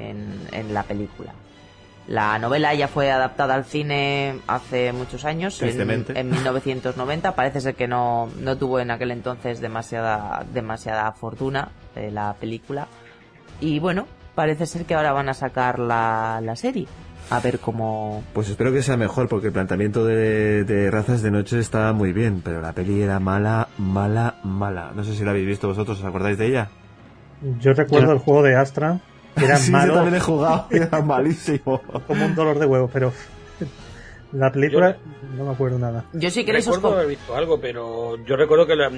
en, en la película. La novela ya fue adaptada al cine hace muchos años, en, en mil novecientos noventa. Parece ser que no, no tuvo en aquel entonces demasiada, demasiada fortuna eh, la película. Y bueno, parece ser que ahora van a sacar la, la serie. A ver cómo... Pues espero que sea mejor, porque el planteamiento de, de Razas de Noche estaba muy bien, pero la peli era mala, mala, mala. No sé si la habéis visto vosotros, ¿os acordáis de ella? Yo recuerdo el juego de Astra, que era sí, malo. Yo también he jugado, era malísimo. Como un dolor de huevos, pero... La película yo, no me acuerdo nada. Yo sí que recuerdo haber visto algo, pero yo recuerdo que, la,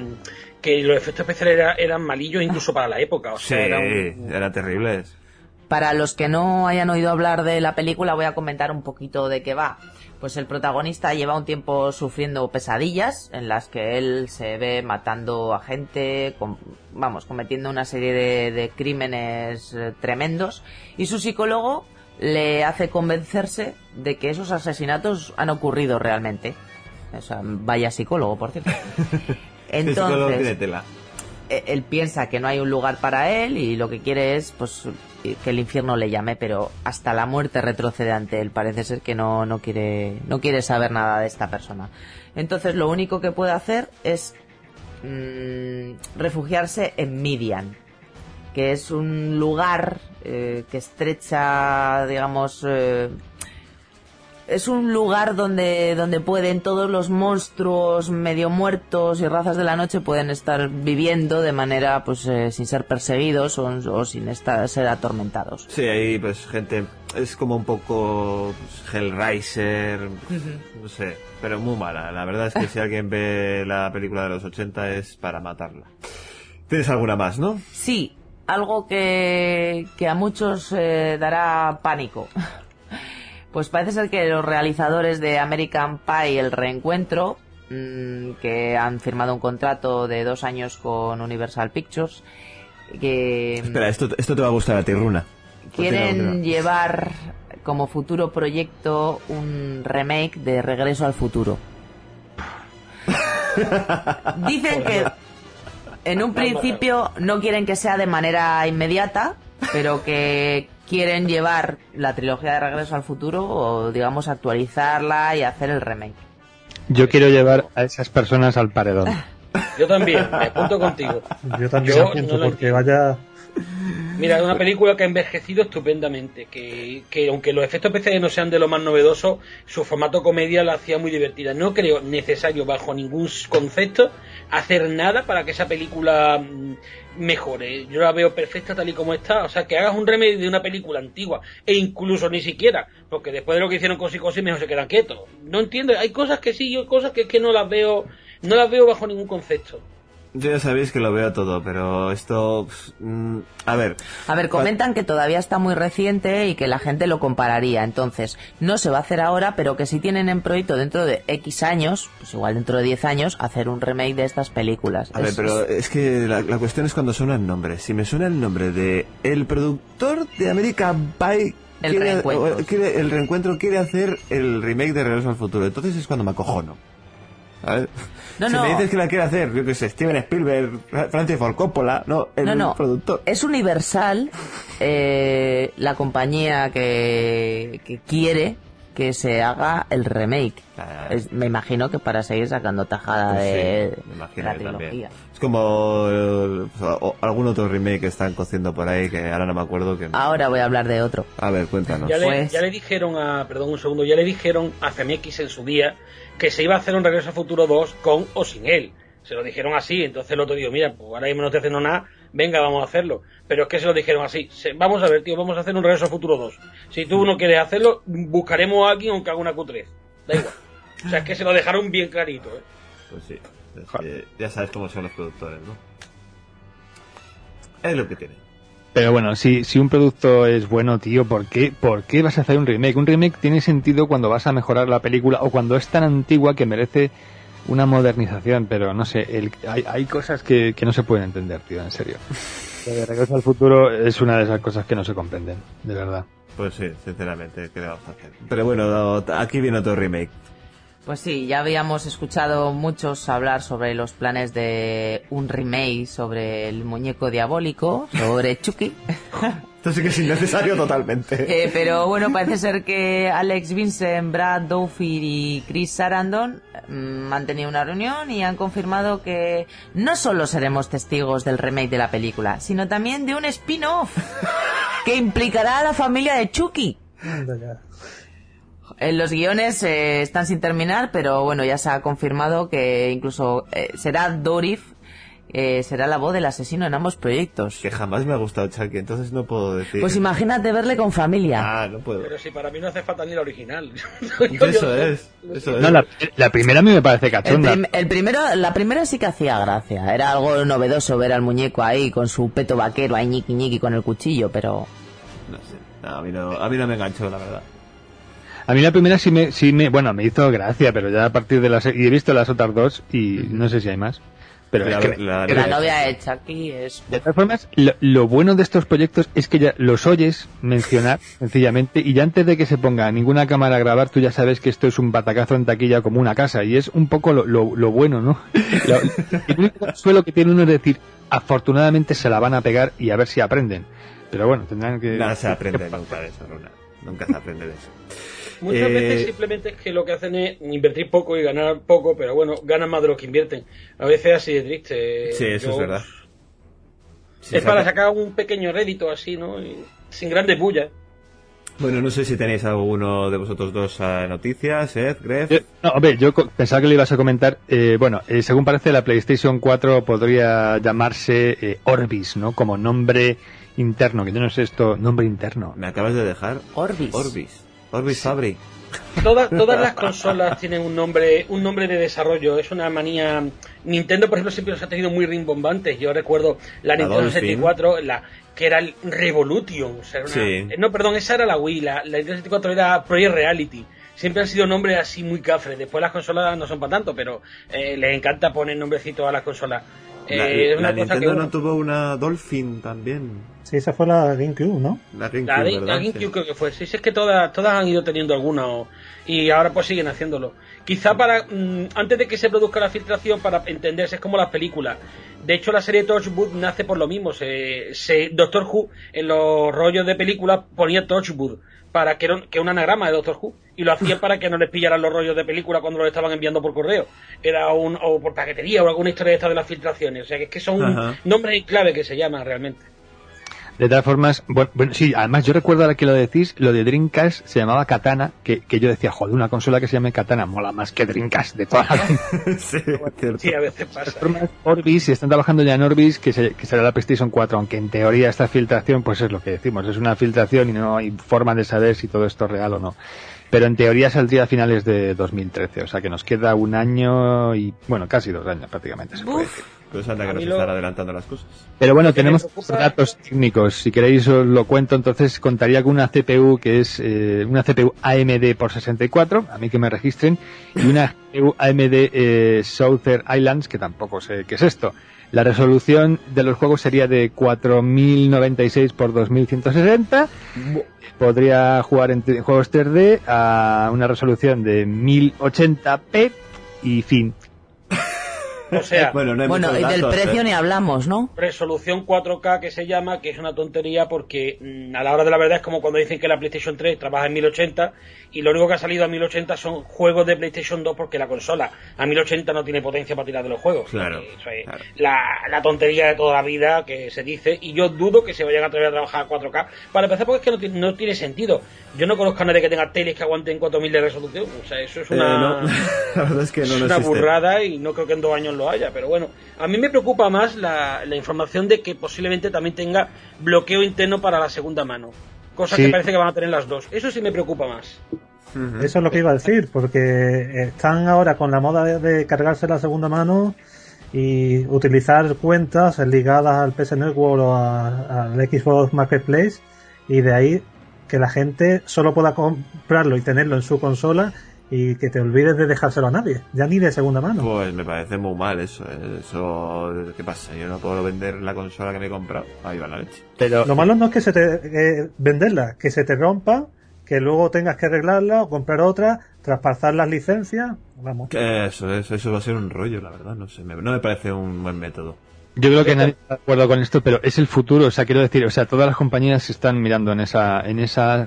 que los efectos especiales era, eran malillos incluso para la época. O sea, sí, eran, un... eran terribles. Para los que no hayan oído hablar de la película, voy a comentar un poquito de qué va. Pues el protagonista lleva un tiempo sufriendo pesadillas en las que él se ve matando a gente, com- vamos, cometiendo una serie de, de crímenes eh, tremendos, y su psicólogo le hace convencerse de que esos asesinatos han ocurrido realmente. O sea, vaya psicólogo, por cierto. Entonces... él piensa que no hay un lugar para él y lo que quiere es pues que el infierno le llame, pero hasta la muerte retrocede ante él. Parece ser que no, no quiere no quiere saber nada de esta persona. Entonces lo único que puede hacer es mmm, refugiarse en Midian, que es un lugar eh, que estrecha, digamos, eh, es un lugar donde, donde pueden todos los monstruos medio muertos y razas de la noche pueden estar viviendo de manera, pues, eh, sin ser perseguidos o, o sin estar, ser atormentados. Sí, ahí, pues, gente, es como un poco pues, Hellraiser, uh-huh. no sé, pero muy mala. La verdad es que si alguien ve la película de los ochenta es para matarla. ¿Tienes alguna más, no? Sí, algo que, que a muchos eh, dará pánico. Pues parece ser que los realizadores de American Pie, El Reencuentro, mmm, que han firmado un contrato de dos años con Universal Pictures, que... Espera, esto, esto te va a gustar a ti, Runa. Quieren llevar como futuro proyecto un remake de Regreso al Futuro. Dicen que en un principio no quieren que sea de manera inmediata, pero que... quieren llevar la trilogía de Regreso al Futuro o, digamos, actualizarla y hacer el remake. Yo quiero llevar a esas personas al paredón. Yo también, me apunto contigo. Yo también apunto, no porque vaya... Mira, es una película que ha envejecido estupendamente, que, que aunque los efectos especiales no sean de lo más novedosos, su formato comedia la hacía muy divertida. No creo necesario, bajo ningún concepto, hacer nada para que esa película mejore. Yo la veo perfecta tal y como está. O sea, que hagas un remake de una película antigua, e incluso ni siquiera, porque después de lo que hicieron con Psicosis mejor se quedan quietos. No entiendo, hay cosas que sí, y hay cosas que es que no las veo, no las veo bajo ningún concepto. Yo ya sabéis que lo veo todo, pero esto... Mm, a ver... A ver, comentan que todavía está muy reciente y que la gente lo compararía. Entonces, no se va a hacer ahora, pero que si tienen en proyecto dentro de X años, pues igual dentro de diez años, hacer un remake de estas películas. A es, ver, pero es, es que la, la cuestión es cuando suena el nombre. Si me suena el nombre de el productor de American Pie... El quiere, reencuentro. Quiere, el reencuentro quiere hacer el remake de Regreso al Futuro. Entonces es cuando me acojono. A ver, no, si no. me dices que la quiere hacer, yo que sé, Steven Spielberg, Francis Ford Coppola, no, el no, no. productor. Es Universal, eh, la compañía que, que quiere que se haga el remake. Ah, es, me imagino que para seguir sacando tajada pues de, sí, de la trilogía. También. Es como el, o, algún otro remake que están cociendo por ahí, que ahora no me acuerdo. Que no. Ahora voy a hablar de otro. A ver, cuéntanos. Ya le, pues... ya le dijeron a, perdón un segundo, ya le dijeron a C M X en su día que se iba a hacer un Regreso al Futuro dos con o sin él. Se lo dijeron así, entonces el otro dijo, mira, pues ahora mismo no estoy haciendo nada, venga, vamos a hacerlo. Pero es que se lo dijeron así, se, vamos a ver, tío, vamos a hacer un Regreso al Futuro dos. Si tú no quieres hacerlo, buscaremos a alguien aunque haga una Q tres. Da igual. O sea, es que se lo dejaron bien clarito, ¿eh? Pues sí, es que ya sabes cómo son los productores, ¿no? Es lo que tienen. Pero bueno, si, si un producto es bueno, tío, ¿por qué, ¿por qué vas a hacer un remake? Un remake tiene sentido cuando vas a mejorar la película o cuando es tan antigua que merece una modernización, pero no sé, el, hay, hay cosas que, que no se pueden entender, tío, en serio. De Regreso al Futuro es una de esas cosas que no se comprenden, de verdad. Pues sí, sinceramente, ¿qué le vamos a hacer? Pero bueno, aquí viene otro remake. Pues sí, ya habíamos escuchado muchos hablar sobre los planes de un remake sobre el muñeco diabólico, sobre Chucky. Esto sí que es innecesario totalmente. Eh, pero bueno, parece ser que Alex Vincent, Brad Dourif y Chris Sarandon mmm, han tenido una reunión y han confirmado que no solo seremos testigos del remake de la película, sino también de un spin-off que implicará a la familia de Chucky. En los guiones eh, están sin terminar, pero bueno, ya se ha confirmado que incluso eh, será Dourif, eh, será la voz del asesino en ambos proyectos. Que jamás me ha gustado Chucky, entonces no puedo decir. Pues imagínate verle con familia. Ah, no puedo. Pero si para mí no hace falta ni la original. Eso es, eso es. No, la, la primera a mí me parece cachonda. El, prim, el primero, la primera sí que hacía gracia. Era algo novedoso ver al muñeco ahí con su peto vaquero, ahí ñiqui ñiqui con el cuchillo, pero... No sé, no, a, mí no, a mí no me enganchó, la verdad. A mí la primera sí me, sí me, bueno, me hizo gracia, pero ya a partir de las, y he visto las otras dos y no sé si hay más. Pero la, es que la, la, la, la novia de Chucky es... De todas formas, lo, lo bueno de estos proyectos es que ya los oyes mencionar, sencillamente, y ya antes de que se ponga ninguna cámara a grabar, tú ya sabes que esto es un batacazo en taquilla como una casa, y es un poco lo, lo, lo bueno, ¿no? El único consuelo que tiene uno es decir, afortunadamente se la van a pegar y a ver si aprenden. Pero bueno, tendrán que... Nada se aprende nunca de eso, Runa. Nunca se aprende de eso. Muchas eh... veces simplemente es que lo que hacen es invertir poco y ganar poco, pero bueno, ganan más de lo que invierten. A veces así de triste. Sí, eso yo... es verdad. Sí, es saca. Para sacar un pequeño rédito así, ¿no? Y sin grandes bullas. Bueno, no sé si tenéis alguno de vosotros dos a noticias, Seth, Gref. Yo, no, hombre, yo pensaba que le ibas a comentar. Eh, bueno, eh, según parece, la PlayStation cuatro podría llamarse eh, Orbis, ¿no? Como nombre interno, que yo no sé esto, nombre interno. Me acabas de dejar. Orbis. Orbis. Orbis sí. Fabri. Todas, todas las consolas tienen un nombre, un nombre de desarrollo. Es una manía. Nintendo, por ejemplo, siempre los ha tenido muy rimbombantes. Yo recuerdo la, la Nintendo sesenta y cuatro, la, que era el Revolution. O sea, una, sí. No, perdón, esa era la Wii. La, la Nintendo sesenta y cuatro era Project Reality. Siempre han sido nombres así muy cafres. Después las consolas no son para tanto, pero eh, les encanta poner nombrecitos a las consolas. La, eh, la Nintendo no uno... tuvo una Dolphin también. Sí, esa fue la GameCube, ¿no? La GameCube, la, ¿verdad? La GameCube sí. Creo que fue. Sí, es que todas todas han ido teniendo alguna o, y ahora pues siguen haciéndolo. Quizá para mmm, antes de que se produzca la filtración, para entenderse, es como las películas. De hecho, la serie Torchwood nace por lo mismo. Se, se Doctor Who en los rollos de películas ponía Torchwood para que era un, que un anagrama de Doctor Who, y lo hacían para que no les pillaran los rollos de película cuando los estaban enviando por correo, era un o por paquetería o alguna historia de estas de las filtraciones. O sea que es que son Ajá. nombres clave que se llaman realmente. De todas formas, bueno, bueno sí, además yo recuerdo ahora que lo decís, lo de Dreamcast se llamaba Katana, que, que yo decía, joder, una consola que se llame Katana mola más que Dreamcast de todas las... sí, sí, a veces pasa. De todas formas, Orbis, están trabajando ya en Orbis, que, se, que será la PlayStation cuatro, aunque en teoría esta filtración, pues es lo que decimos, es una filtración y no hay forma de saber si todo esto es real o no. Pero en teoría saldría a finales de dos mil trece, o sea que nos queda un año y, bueno, casi dos años prácticamente, se Uf, puede decir. Pues anda que nos están adelantando las cosas. Pero bueno, tenemos datos técnicos, si queréis os lo cuento, entonces contaría con una C P U que es eh, una C P U A M D por sesenta y cuatro, a mí que me registren, y una G P U A M D eh, Southern Islands, que tampoco sé qué es esto. La resolución de los juegos sería de cuatro mil noventa y seis por dos mil ciento sesenta. Podría jugar en juegos tres D a una resolución de mil ochenta p y fin. O sea, bueno, no hay bueno y datos, del precio eh. ni hablamos, ¿no? Resolución cuatro K que se llama, que es una tontería porque mmm, a la hora de la verdad es como cuando dicen que la PlayStation tres trabaja en mil ochenta y lo único que ha salido a mil ochenta son juegos de PlayStation dos porque la consola a mil ochenta no tiene potencia para tirar de los juegos. Claro, eso es claro. La, la tontería de toda la vida que se dice, y yo dudo que se vayan a atrever a trabajar a cuatro K. Para empezar, porque es que no tiene, no tiene sentido. Yo no conozco a nadie que tenga teles que aguanten cuatro mil de resolución. O sea, eso es una, eh, no. La verdad es que no es no una existe. burrada, y no creo que en dos años lo haya, pero bueno, a mí me preocupa más la, la información de que posiblemente también tenga bloqueo interno para la segunda mano, cosa sí. que parece que van a tener las dos, eso sí me preocupa más. Uh-huh. Eso es lo que iba a decir, porque están ahora con la moda de, de cargarse la segunda mano y utilizar cuentas ligadas al P S Network o a, al Xbox Marketplace, y de ahí que la gente solo pueda comprarlo y tenerlo en su consola y que te olvides de dejárselo a nadie, ya ni de segunda mano. Pues me parece muy mal eso, ¿eh? Eso, ¿qué pasa? Yo no puedo vender la consola que me he comprado. Ahí va la leche. Pero lo malo no es que se te eh, venderla, que se te rompa, que luego tengas que arreglarla o comprar otra, traspasar las licencias, vamos. Eso, eso, eso va a ser un rollo, la verdad. No sé, me, no me parece un buen método. Yo creo que nadie está de acuerdo con esto, pero es el futuro. O sea, quiero decir, o sea, todas las compañías se están mirando en esa, en esa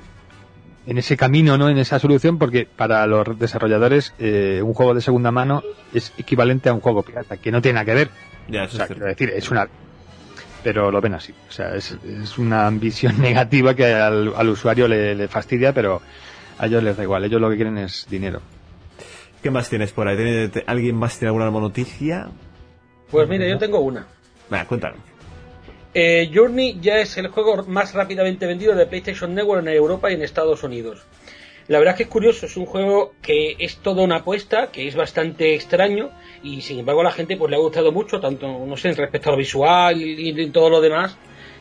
en ese camino, ¿no? En esa solución, porque para los desarrolladores eh, un juego de segunda mano es equivalente a un juego pirata, que no tiene nada que ver. Ya, eso o sea, es quiero decir, es una... Pero lo ven así. O sea, es, es una ambición negativa que al, al usuario le, le fastidia, pero a ellos les da igual. Ellos lo que quieren es dinero. ¿Qué más tienes por ahí? ¿Alguien más tiene alguna noticia? Pues mira, yo tengo una. Venga, cuéntanos. Eh, Journey ya es el juego más rápidamente vendido de PlayStation Network en Europa y en Estados Unidos. La verdad es que es curioso, es un juego que es toda una apuesta, que es bastante extraño, y sin embargo a la gente pues le ha gustado mucho, tanto, no sé, respecto a lo visual y, y todo lo demás.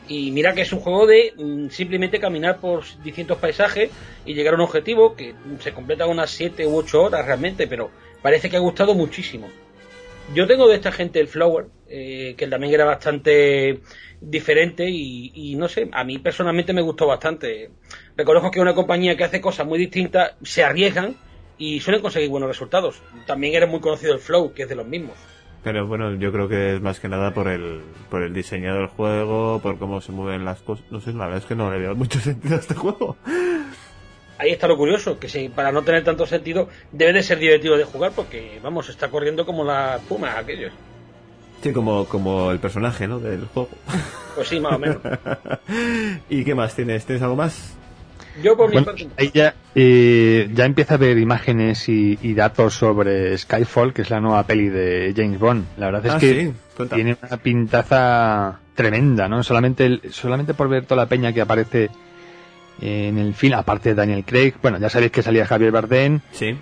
Y mira que es un juego de mm, simplemente caminar por distintos paisajes y llegar a un objetivo que se completa unas siete u ocho horas realmente, pero parece que ha gustado muchísimo. Yo tengo de esta gente el Flower, eh, que también era bastante diferente y, y no sé, a mí personalmente me gustó bastante. Reconozco que una compañía que hace cosas muy distintas se arriesgan y suelen conseguir buenos resultados. También era muy conocido el Flow, que es de los mismos. Pero bueno, yo creo que es más que nada por el por el diseño del juego, por cómo se mueven las cosas. No sé, la verdad es que no le veo mucho sentido a este juego. Ahí está lo curioso, que si para no tener tanto sentido debe de ser divertido de jugar, porque vamos, está corriendo como la espuma aquello. Sí, como, como el personaje, ¿no?, del juego. Pues sí, más o menos. ¿Y qué más tienes? ¿Tienes algo más? Yo por bueno, mi parte... Ahí ya, eh, ya empieza a ver imágenes y, y datos sobre Skyfall, que es la nueva peli de James Bond. La verdad es ah, que sí. tiene una pintaza tremenda, ¿no? Solamente, el, solamente por ver toda la peña que aparece en el film, aparte de Daniel Craig. Bueno, ya sabéis que salía Javier Bardem. Sí.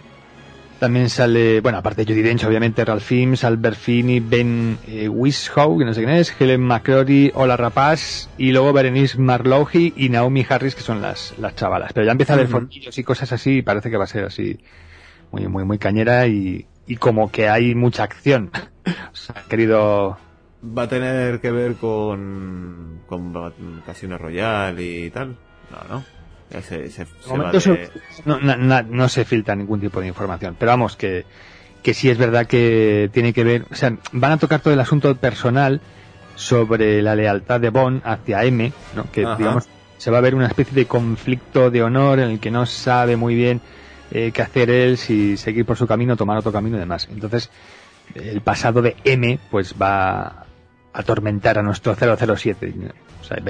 También sale, bueno, aparte de Judi Dench, obviamente, Ralph Fiennes, Albert Finney, Ben eh, Whishaw, que no sé quién es, Helen McCrory, Ola Rapaz, y luego Berenice Marlowe y Naomi Harris, que son las, las chavalas. Pero ya empieza a haber uh-huh. fondillos y cosas así, y parece que va a ser así muy, muy, muy cañera, y, y como que hay mucha acción. O sea, querido... ¿Va a tener que ver con, con Casino Royale y tal? No, no. Se, se, se de... no, na, na, no se filtra ningún tipo de información, pero vamos, que, que sí es verdad que tiene que ver, o sea, van a tocar todo el asunto personal sobre la lealtad de Bond hacia M, ¿no? Que Ajá. digamos, se va a ver una especie de conflicto de honor en el que no sabe muy bien eh, qué hacer él, si seguir por su camino, tomar otro camino y demás. Entonces el pasado de M pues va a atormentar a nuestro cero cero siete, ¿no?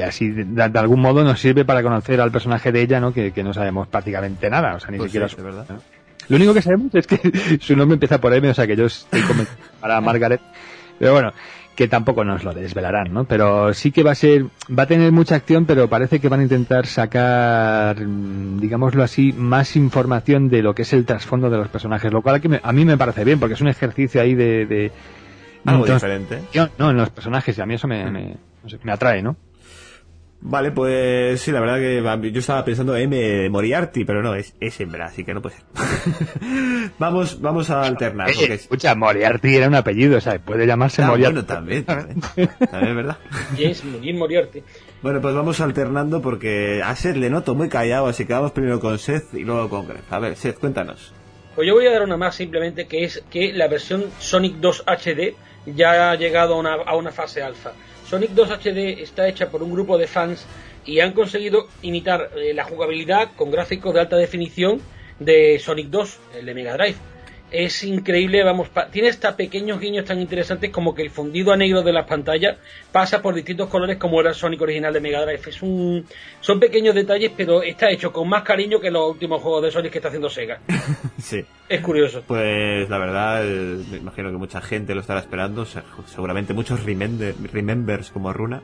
Así de, de algún modo nos sirve para conocer al personaje de ella, ¿no? Que, que no sabemos prácticamente nada, o sea, ni pues siquiera sí, su, ¿verdad? ¿no? Lo único que sabemos es que su nombre empieza por M, o sea, que yo estoy convencido para Margaret, pero bueno, que tampoco nos lo desvelarán, ¿no? Pero sí que va a ser, va a tener mucha acción, pero parece que van a intentar sacar, digámoslo así, más información de lo que es el trasfondo de los personajes, lo cual a mí me parece bien, porque es un ejercicio ahí de, de algo entonces, diferente, no, en los personajes, y a mí eso me, me, no sé, me atrae, ¿no? Vale, pues sí, la verdad que yo estaba pensando M. Moriarty, pero no, es, es hembra, así que no puede ser. vamos, vamos a alternar. Eh, porque es... Escucha, Moriarty era un apellido, o sea, puede llamarse ah, Moriarty. Bueno, también, también, también, ¿verdad? James Moriarty. Bueno, pues vamos alternando porque a Seth le noto muy callado, así que vamos primero con Seth y luego con Gref. A ver, Seth, cuéntanos. Pues yo voy a dar una más simplemente, que es que la versión Sonic dos H D ya ha llegado a una, a una fase alfa. Sonic dos H D está hecha por un grupo de fans y han conseguido imitar eh, la jugabilidad con gráficos de alta definición de Sonic dos, el de Mega Drive. Es increíble, vamos, pa- tiene hasta pequeños guiños tan interesantes como que el fundido a negro de las pantallas pasa por distintos colores como era el Sonic original de Mega Drive. Es un... Son pequeños detalles, pero está hecho con más cariño que los últimos juegos de Sonic que está haciendo Sega. Sí. Es curioso. Pues la verdad, me imagino que mucha gente lo estará esperando, seguramente muchos remember, remembers como Runa.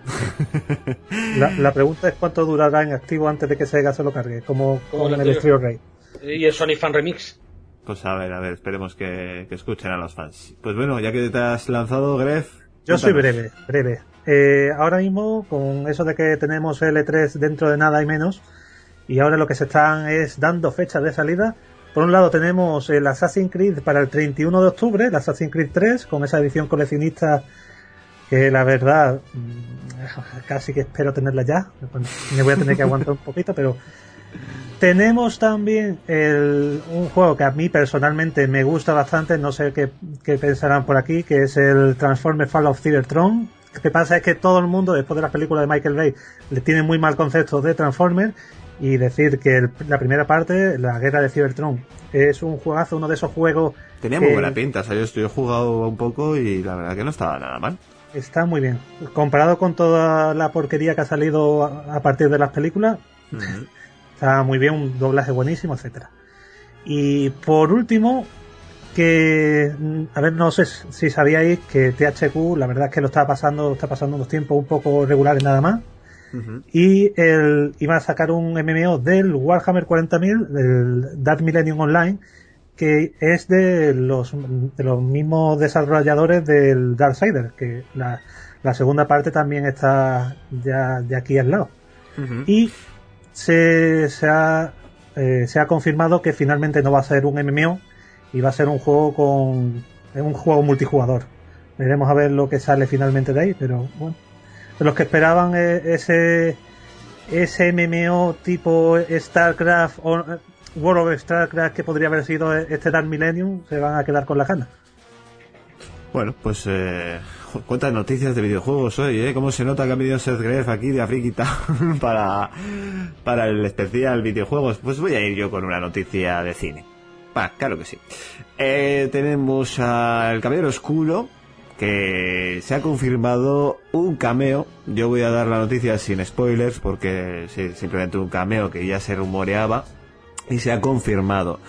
La, la pregunta es cuánto durará en activo antes de que Sega se lo cargue, como, como en el Street Rey. Y el Sonic Fan Remix. Pues a ver, a ver, esperemos que, que escuchen a los fans. Pues bueno, ya que te has lanzado, Gref... Yo cuéntanos. Soy breve, breve. Eh, ahora mismo, con eso de que tenemos L tres dentro de nada y menos, y ahora lo que se están es dando fechas de salida, por un lado tenemos el Assassin's Creed para el treinta y uno de octubre, el Assassin's Creed tres, con esa edición coleccionista que la verdad casi que espero tenerla ya. Bueno, me voy a tener que aguantar un poquito, pero... Tenemos también el, un juego que a mí personalmente me gusta bastante, no sé qué, qué pensarán por aquí, que es el Transformers Fall of Cybertron. Lo que pasa es que todo el mundo, después de las películas de Michael Bay, le tiene muy mal concepto de Transformers, y decir que el, la primera parte, la guerra de Cybertron, es un juegazo, uno de esos juegos... Tenía muy que, buena pinta, o sea, yo, yo he jugado un poco y la verdad que no estaba nada mal. Está muy bien. Comparado con toda la porquería que ha salido a, a partir de las películas... Mm-hmm. Está muy bien, un doblaje buenísimo, etcétera. Y por último, que a ver, no sé si sabíais que T H Q, la verdad es que lo está pasando, está pasando unos tiempos un poco regulares nada más. Uh-huh. Y el iba a sacar un M M O del Warhammer cuarenta mil, del Dark Millennium Online, que es de los de los mismos desarrolladores del Darksiders, que la, la segunda parte también está ya de aquí al lado. Uh-huh. Y Se, se, ha, eh, se ha confirmado que finalmente no va a ser un M M O y va a ser un juego con un juego multijugador. Veremos a ver lo que sale finalmente de ahí, pero bueno, los que esperaban ese ese M M O tipo StarCraft o World of StarCraft que podría haber sido este Dark Millennium se van a quedar con la gana. Bueno, pues eh, cuántas noticias de videojuegos hoy, ¿eh? Cómo se nota que ha venido Seth Gref aquí de Afrikitown para, para el especial videojuegos. Pues voy a ir yo con una noticia de cine. Ah, claro que sí. Eh, tenemos al Caballero Oscuro, que se ha confirmado un cameo. Yo voy a dar la noticia sin spoilers porque sí, simplemente un cameo que ya se rumoreaba y se ha confirmado.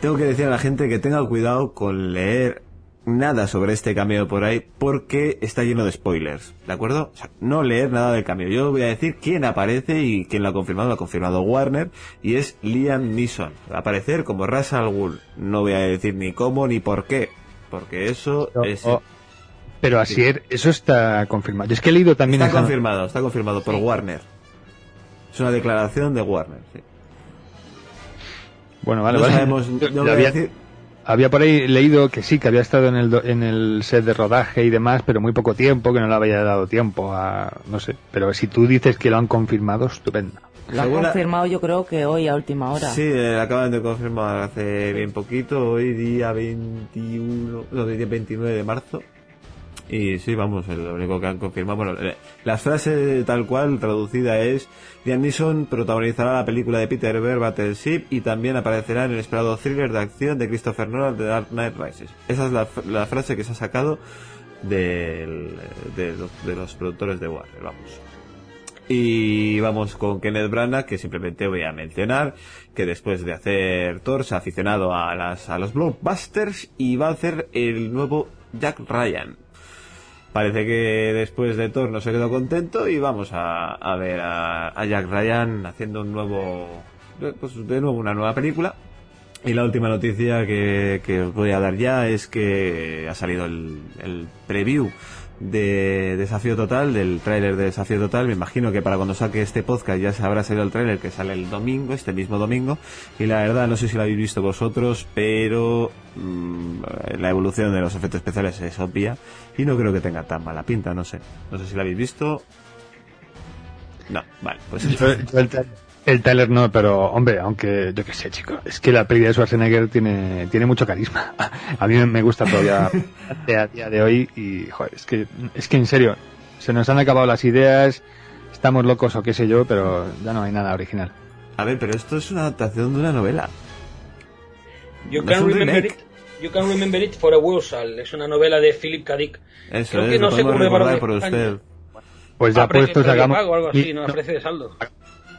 Tengo que decir a la gente que tenga cuidado con leer nada sobre este cameo por ahí porque está lleno de spoilers, ¿de acuerdo? O sea, no leer nada del cameo. Yo voy a decir quién aparece y quién lo ha confirmado. Lo ha confirmado Warner y es Liam Neeson. Va a aparecer como Ra's al Ghul. No voy a decir ni cómo ni por qué porque eso no, es... Oh. Pero así es, eso está confirmado. Es que he leído también... Está esa... confirmado, está confirmado por sí. Warner. Es una declaración de Warner, sí. Bueno, vale, no vale. Sabemos, no voy había, a decir... había por ahí leído que sí, que había estado en el, en el set de rodaje y demás, pero muy poco tiempo, que no le había dado tiempo a... No sé, pero si tú dices que lo han confirmado, estupendo. Lo han confirmado yo creo que hoy a última hora. Sí, eh, acaban de confirmar hace bien poquito, hoy día veintiuno, no, día veintinueve de marzo. Y sí, vamos, lo único que han confirmado, bueno, la frase tal cual traducida es: Liam Neeson protagonizará la película de Peter Weir Battleship y también aparecerá en el esperado thriller de acción de Christopher Nolan, The Dark Knight Rises. Esa es la, la frase que se ha sacado de, de, los, de los productores de Warner, vamos. Y vamos con Kenneth Branagh, que simplemente voy a mencionar que después de hacer Thor se ha aficionado a, las, a los blockbusters y va a hacer el nuevo Jack Ryan. Parece que después de Thor no se quedó contento y vamos a, a ver a, a Jack Ryan haciendo un nuevo, pues de nuevo una nueva película. Y la última noticia que, que os voy a dar ya es que ha salido el, el preview de Desafío Total, del tráiler de Desafío Total. Me imagino que para cuando saque este podcast ya se habrá salido el tráiler, que sale el domingo, este mismo domingo. Y la verdad, no sé si lo habéis visto vosotros, pero mmm, la evolución de los efectos especiales es obvia. Y no creo que tenga tan mala pinta, no sé. No sé si la habéis visto. No, vale, pues... El trailer no, pero, hombre, aunque, yo qué sé, chico, es que la peli de Schwarzenegger tiene, tiene mucho carisma. A mí me gusta todavía a día de hoy y, joder, es que, es que en serio, se nos han acabado las ideas, estamos locos o qué sé yo, pero ya no hay nada original. A ver, pero esto es una adaptación de una novela. You can remember it. You can remember it for a Wursal. Es una novela de Philip K. Dick. Eso creo es, que no se cumple para por usted. Pues ya puestos, hagamos... Pago, algo así, y, no, no de saldo.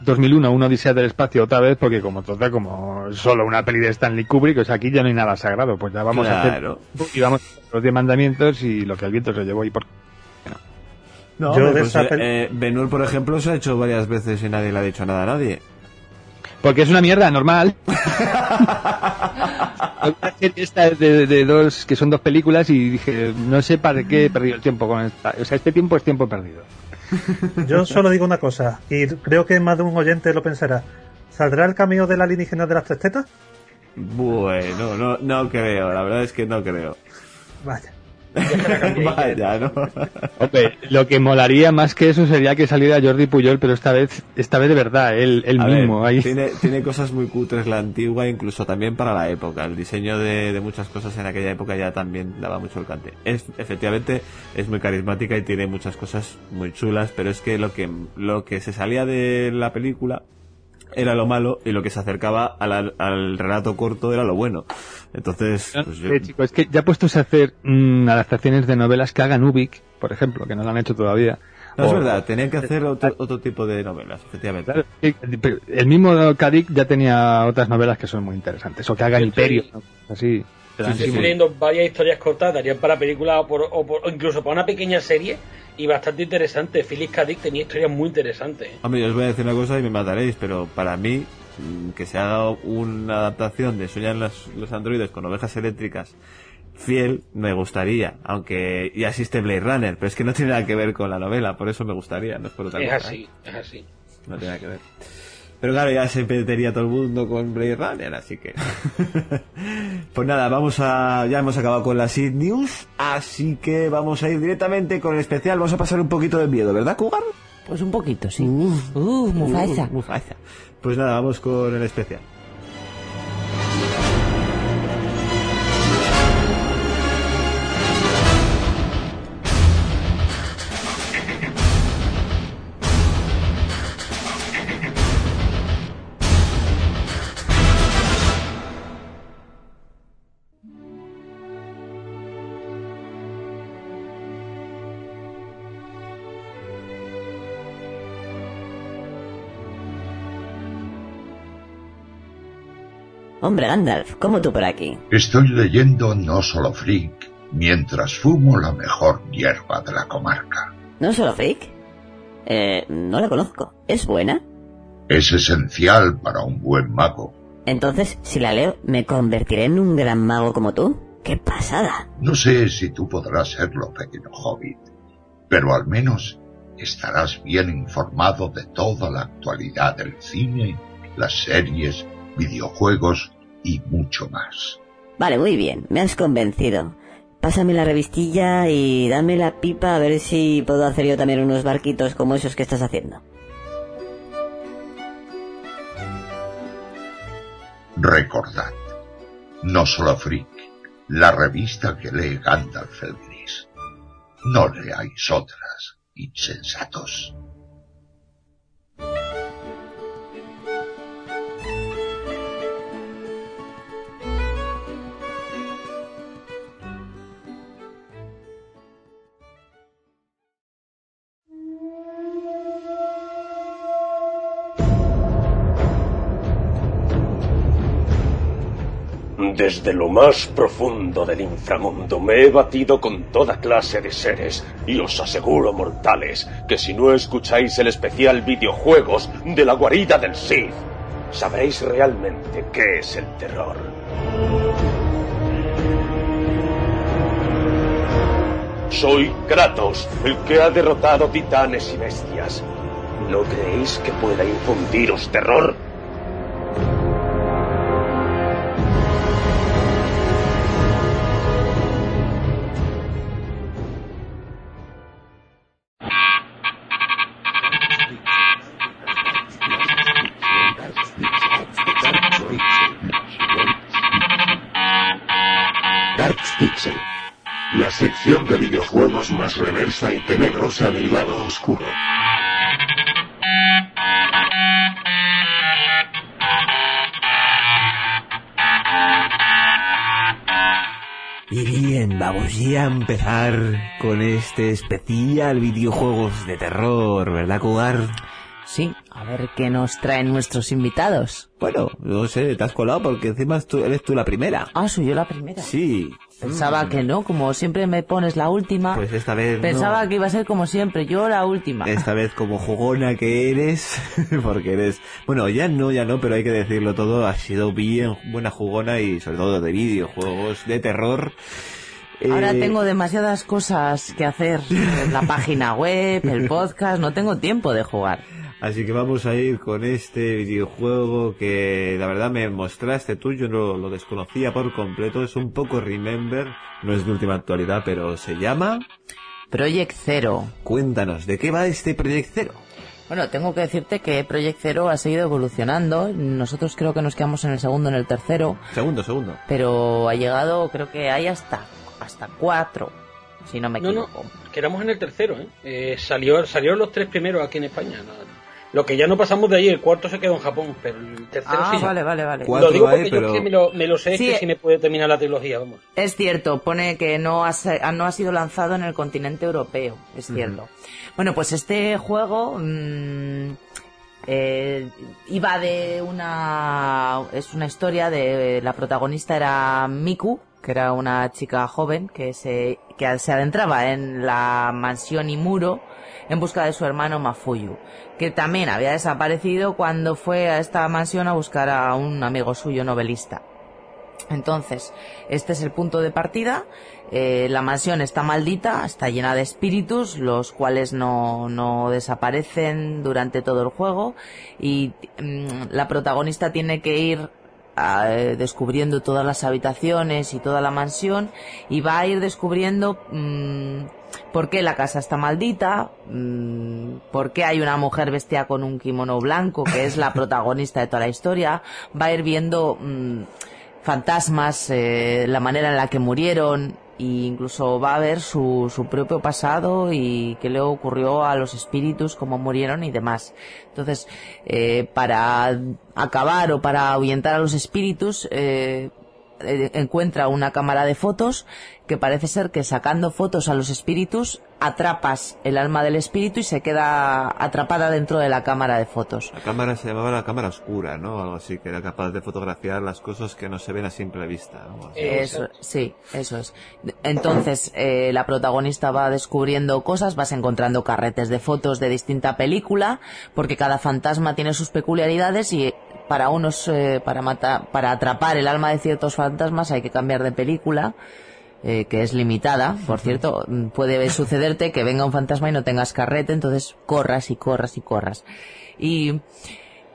dos mil uno, una odisea del espacio otra vez, porque como trata como solo una peli de Stanley Kubrick, o sea, aquí ya no hay nada sagrado, pues ya vamos claro. a hacer y vamos a hacer los diez mandamientos y lo que el viento se llevó y por... No, no pues, peli... eh, Benur, por ejemplo, se ha hecho varias veces y nadie le ha dicho nada a nadie. Porque es una mierda, normal. Esta de, de dos, que son dos películas y dije, no sé para qué he perdido el tiempo con esta, o sea, este tiempo es tiempo perdido. Yo solo digo una cosa, y creo que más de un oyente lo pensará. ¿Saldrá el cameo de la alienígena de las tres tetas? Bueno, no, no creo, la verdad es que no creo. Vaya. Vaya, ¿no? Ope, lo que molaría más que eso sería que saliera Jordi Puyol, pero esta vez, esta vez de verdad, él, él mismo. Ver, ahí. Tiene, tiene cosas muy cutres la antigua, incluso también para la época. El diseño de, de muchas cosas en aquella época ya también daba mucho el cante. Es, efectivamente, es muy carismática y tiene muchas cosas muy chulas, pero es que lo que, lo que se salía de la película era lo malo y lo que se acercaba al, al relato corto era lo bueno. Entonces, pues yo... eh, chico, es que ya puestos a hacer mmm, adaptaciones de novelas que hagan Ubik, por ejemplo, que no lo han hecho todavía. No, o... es verdad, tenían que hacer otro, otro tipo de novelas, efectivamente. Claro, el mismo K. Dick ya tenía otras novelas que son muy interesantes, o que hagan Imperio, ¿no? Así. Sí, estoy leyendo varias historias cortas, darían para películas o, por, o, por, o incluso para una pequeña serie y bastante interesante. Philip K. Dick tenía historias muy interesantes. Hombre, yo os voy a decir una cosa y me mataréis, pero para mí, que se ha dado una adaptación de Sueñan los, los androides con ovejas eléctricas fiel, me gustaría, aunque ya existe Blade Runner, pero es que no tiene nada que ver con la novela, por eso me gustaría, no es por otra cosa. Es así, es así. No tiene nada que ver. Pero claro, ya se metería todo el mundo con Blade Runner, así que... Pues nada, vamos a... Ya hemos acabado con las Sid News, así que vamos a ir directamente con el especial. Vamos a pasar un poquito de miedo, ¿verdad, Cugar? Pues un poquito, sí. Uf, uh, Mufasa. Uh, Mufasa. Pues nada, vamos con el especial. Hombre, Gandalf, ¿cómo tú por aquí? Estoy leyendo No Solo Freak mientras fumo la mejor hierba de la comarca. ¿No Solo Freak? Eh, no la conozco. ¿Es buena? Es esencial para un buen mago. Entonces, si la leo, ¿me convertiré en un gran mago como tú? ¡Qué pasada! No sé si tú podrás serlo, pequeño hobbit, pero al menos estarás bien informado de toda la actualidad del cine, las series, videojuegos y mucho más. Vale, muy bien, me has convencido. Pásame la revistilla y dame la pipa a ver si puedo hacer yo también unos barquitos como esos que estás haciendo. Recordad, No Solo Freak, la revista que lee Gandalf el Gris. No leáis otras, insensatos. Desde lo más profundo del inframundo me he batido con toda clase de seres y os aseguro, mortales, que si no escucháis el especial videojuegos de la guarida del Sith, sabréis realmente qué es el terror. Soy Kratos, el que ha derrotado titanes y bestias. ¿No creéis que pueda infundiros terror? De videojuegos más reversa y tenebrosa del lado oscuro. Y bien, vamos ya a empezar con este especial videojuegos de terror, ¿verdad, Cugar? Sí, a ver qué nos traen nuestros invitados. Bueno, no sé, te has colado porque encima tú, eres tú la primera. Ah, soy yo la primera. Sí. Pensaba mm. que no, como siempre me pones la última. Pues esta vez Pensaba no. que iba a ser como siempre, yo la última. Esta vez como jugona que eres, porque eres... Bueno, ya no, ya no, pero hay que decirlo todo. Has sido bien buena jugona y sobre todo de videojuegos de terror. Ahora eh... tengo demasiadas cosas que hacer. La página web, el podcast, no tengo tiempo de jugar. Así que vamos a ir con este videojuego que la verdad me mostraste tú, yo no lo desconocía por completo, es un poco Remember, no es de última actualidad, pero se llama... Project Zero. Cuéntanos, ¿de qué va este Project Zero? Bueno, tengo que decirte que Project Zero ha seguido evolucionando. Nosotros creo que nos quedamos en el segundo, en el tercero. Segundo, segundo. Pero ha llegado, creo que hay hasta, hasta cuatro, si no me equivoco. No, no, quedamos en el tercero, ¿eh? eh salió, salieron los tres primeros aquí en España, nada. ¿No? Lo que ya no pasamos de ahí, el cuarto se quedó en Japón, pero el tercero ah, sí. Ah, vale, vale, vale. Lo digo porque hay, pero... yo que me lo, me lo sé, sí, que sí me puede terminar la trilogía, vamos. Es cierto, pone que no ha, no ha sido lanzado en el continente europeo, es cierto. Mm-hmm. Bueno, pues este juego mmm, eh, iba de una... Es una historia de... La protagonista era Miku, que era una chica joven que se, que se adentraba en la mansión Imuro en busca de su hermano Mafuyu, que también había desaparecido cuando fue a esta mansión a buscar a un amigo suyo novelista. Entonces, este es el punto de partida. Eh, la mansión está maldita, está llena de espíritus, los cuales no, no desaparecen durante todo el juego, y mm, la protagonista tiene que ir descubriendo todas las habitaciones y toda la mansión, y va a ir descubriendo mmm, por qué la casa está maldita, mmm, por qué hay una mujer vestida con un kimono blanco que es la protagonista de toda la historia. Va a ir viendo mmm, fantasmas, eh, la manera en la que murieron, e incluso va a ver su, su propio pasado y qué le ocurrió a los espíritus, cómo murieron y demás. Entonces, eh, para acabar o para ahuyentar a los espíritus, eh, eh, encuentra una cámara de fotos que parece ser que sacando fotos a los espíritus atrapas el alma del espíritu y se queda atrapada dentro de la cámara de fotos. La cámara se llamaba la cámara oscura, ¿no? Algo así, que era capaz de fotografiar las cosas que no se ven a simple vista, ¿no? Eso, sí, eso es. Entonces, eh, la protagonista va descubriendo cosas, vas encontrando carretes de fotos de distinta película, porque cada fantasma tiene sus peculiaridades y para unos, eh, para matar, para atrapar el alma de ciertos fantasmas hay que cambiar de película. Eh, que es limitada, por cierto, puede sucederte que venga un fantasma y no tengas carrete, entonces corras y corras y corras. Y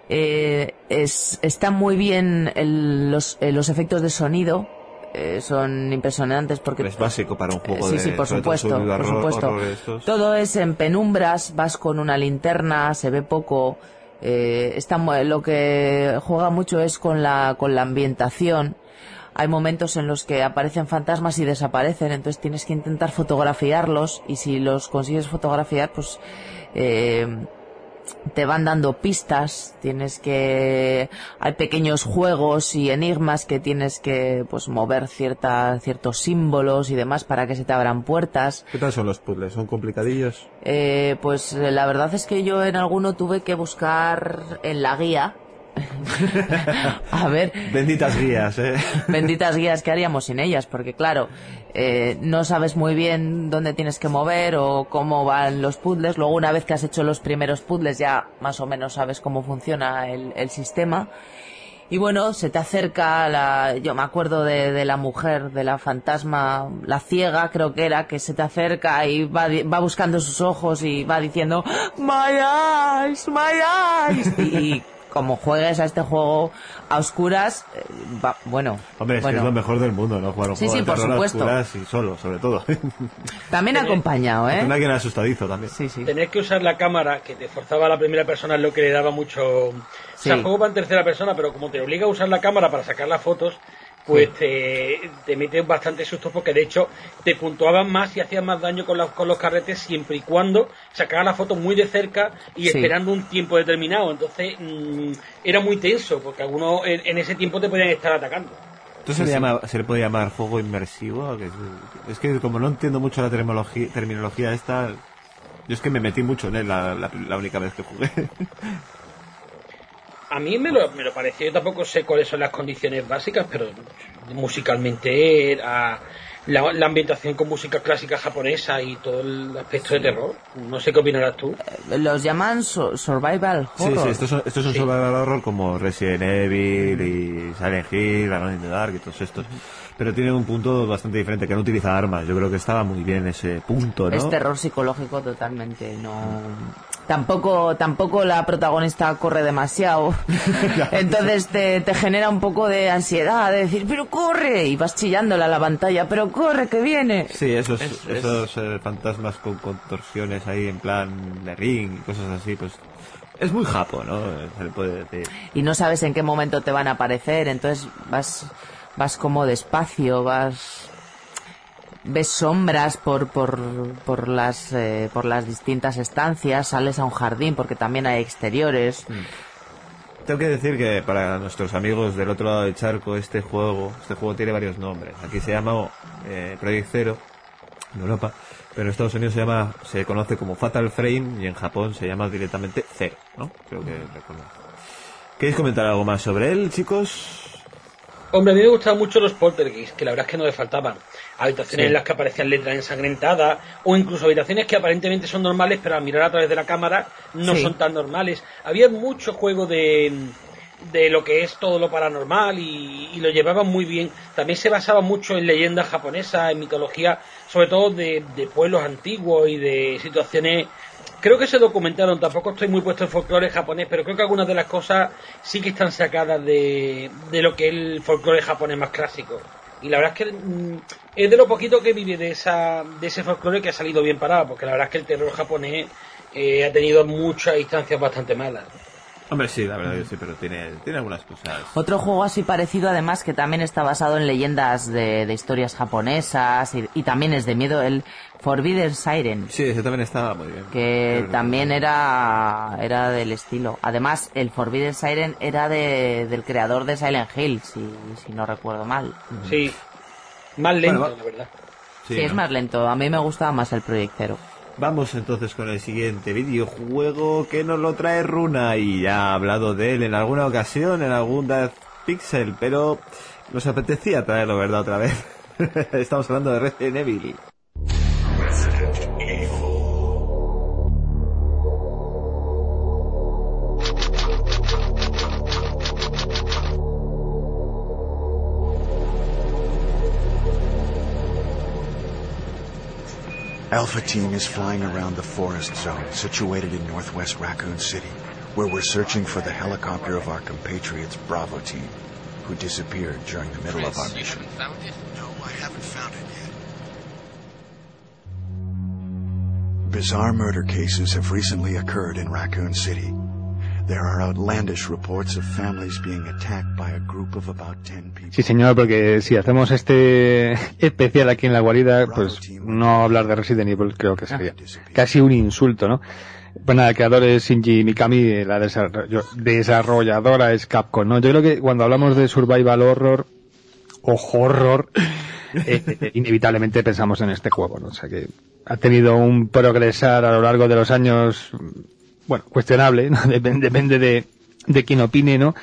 eh, es, está muy bien el, los, eh, los efectos de sonido, eh, son impresionantes porque es básico para un juego eh, de... Sí, sí, por supuesto, por supuesto. Todo es en penumbras, vas con una linterna, se ve poco. Eh, está, lo que juega mucho es con la con la ambientación. Hay momentos en los que aparecen fantasmas y desaparecen, entonces tienes que intentar fotografiarlos y si los consigues fotografiar, pues eh, te van dando pistas, tienes que... Hay pequeños juegos y enigmas que tienes que pues mover cierta, ciertos símbolos y demás para que se te abran puertas. ¿Qué tal son los puzzles? ¿Son complicadillos? Eh, pues la verdad es que yo en alguno tuve que buscar en la guía. A ver, benditas guías, ¿eh? Benditas guías, ¿qué haríamos sin ellas? Porque claro, eh, no sabes muy bien dónde tienes que mover o cómo van los puzzles. Luego, una vez que has hecho los primeros puzzles, ya más o menos sabes cómo funciona el, el sistema. Y bueno, se te acerca la... Yo me acuerdo de, de la mujer, de la fantasma, la ciega creo que era, que se te acerca y va, va buscando sus ojos y va diciendo "My eyes, my eyes". Y... y como juegues a este juego a oscuras, eh, va, bueno... Hombre, es bueno. Que es lo mejor del mundo, ¿no? Jugar un sí, juego sí, por supuesto. A oscuras y solo, sobre todo. También Tenés, acompañado, ¿eh? Con alguien asustadizo también. Sí, sí. Tenés que usar la cámara, que te forzaba a la primera persona, lo que le daba mucho... Sí. O sea, el juego va en tercera persona, pero como te obliga a usar la cámara para sacar las fotos, pues sí. te, te metes bastante susto, porque de hecho te puntuaban más y hacías más daño con los, con los carretes, siempre y cuando sacaban la foto muy de cerca y sí. esperando un tiempo determinado. Entonces mmm, era muy tenso, porque algunos en, en ese tiempo te podían estar atacando. Entonces sí, se, llama, se le puede llamar juego inmersivo. Es que como no entiendo mucho la terminología, terminología esta, yo es que me metí mucho en él la, la, la única vez que jugué. A mí me lo, me lo pareció, yo tampoco sé cuáles son las condiciones básicas, pero musicalmente era la, la ambientación con música clásica japonesa y todo el aspecto sí. de terror. No sé qué opinarás tú. Los llaman so- survival horror. Sí, sí, estos son, estos son sí. survival horror como Resident Evil y Silent Hill, Alone in the Dark y todos estos. Pero tienen un punto bastante diferente, que no utiliza armas. Yo creo que estaba muy bien ese punto, ¿no? Es terror psicológico totalmente, no... Tampoco, tampoco la protagonista corre demasiado. Entonces te, te genera un poco de ansiedad, de decir, pero corre, y vas chillándola a la pantalla, pero corre, que viene. Sí, esos, es, esos es... Eh, fantasmas con contorsiones ahí en plan de ring y cosas así, pues... Es muy japo, ¿no? Se le puede decir. Y no sabes en qué momento te van a aparecer, entonces vas... vas como despacio, vas ves sombras por por por las eh, por las distintas estancias, sales a un jardín porque también hay exteriores. Tengo que decir que para nuestros amigos del otro lado del charco, este juego este juego tiene varios nombres. Aquí se llama eh, Project Zero en Europa, pero en Estados Unidos se llama se conoce como Fatal Frame y en Japón se llama directamente Zero, ¿no? Creo que recuerdo. ¿Queréis comentar algo más sobre él, chicos? Hombre, a mí me gustaban mucho los poltergeist, que la verdad es que no le faltaban. Habitaciones sí. en las que aparecían letras ensangrentadas, o incluso habitaciones que aparentemente son normales, pero al mirar a través de la cámara no sí. son tan normales. Había mucho juego de, de lo que es todo lo paranormal y, y lo llevaban muy bien. También se basaba mucho en leyendas japonesas, en mitología, sobre todo de, de pueblos antiguos y de situaciones... Creo que se documentaron, tampoco estoy muy puesto en folclore japonés, pero creo que algunas de las cosas sí que están sacadas de, de lo que es el folclore japonés más clásico. Y la verdad es que es de lo poquito que vive de esa de ese folclore que ha salido bien parado, porque la verdad es que el terror japonés eh, ha tenido muchas instancias bastante malas. Hombre, sí, la verdad que sí, pero tiene, tiene algunas cosas. Otro juego así parecido, además, que también está basado en leyendas de, de historias japonesas y, y también es de miedo, el Forbidden Siren. Sí, ese también estaba muy bien. Que también era era del estilo. Además, el Forbidden Siren era de, del creador de Silent Hill, si, si no recuerdo mal. Sí, más lento, bueno, la verdad. Sí, sí, ¿no? Es más lento. A mí me gustaba más el proyectero. Vamos entonces con el siguiente videojuego que nos lo trae Runa, y ya ha hablado de él en alguna ocasión, en algún Dark Pixel, pero nos apetecía traerlo, ¿verdad? Otra vez. Estamos hablando de Resident Evil. Resident Evil. Alpha Team is flying around the forest zone situated in northwest Raccoon City, where we're searching for the helicopter of our compatriots Bravo Team, who disappeared during the middle of our mission. Chris, you haven't found it? No, I haven't found it yet. Bizarre murder cases have recently occurred in Raccoon City. There are outlandish reports of families being attacked by a group of about ten people. Sí, señor, porque si hacemos este especial aquí en la guarida, pues no hablar de Resident Evil creo que sería casi un insulto, ¿no? Pues nada, el creador es Shinji Mikami, la desarrolladora es Capcom, ¿no? Yo creo que cuando hablamos de survival horror o horror, eh, inevitablemente pensamos en este juego, ¿no? O sea que ha tenido un progresar a lo largo de los años... Bueno, cuestionable, ¿no? Depende, depende de, de quien opine, ¿no?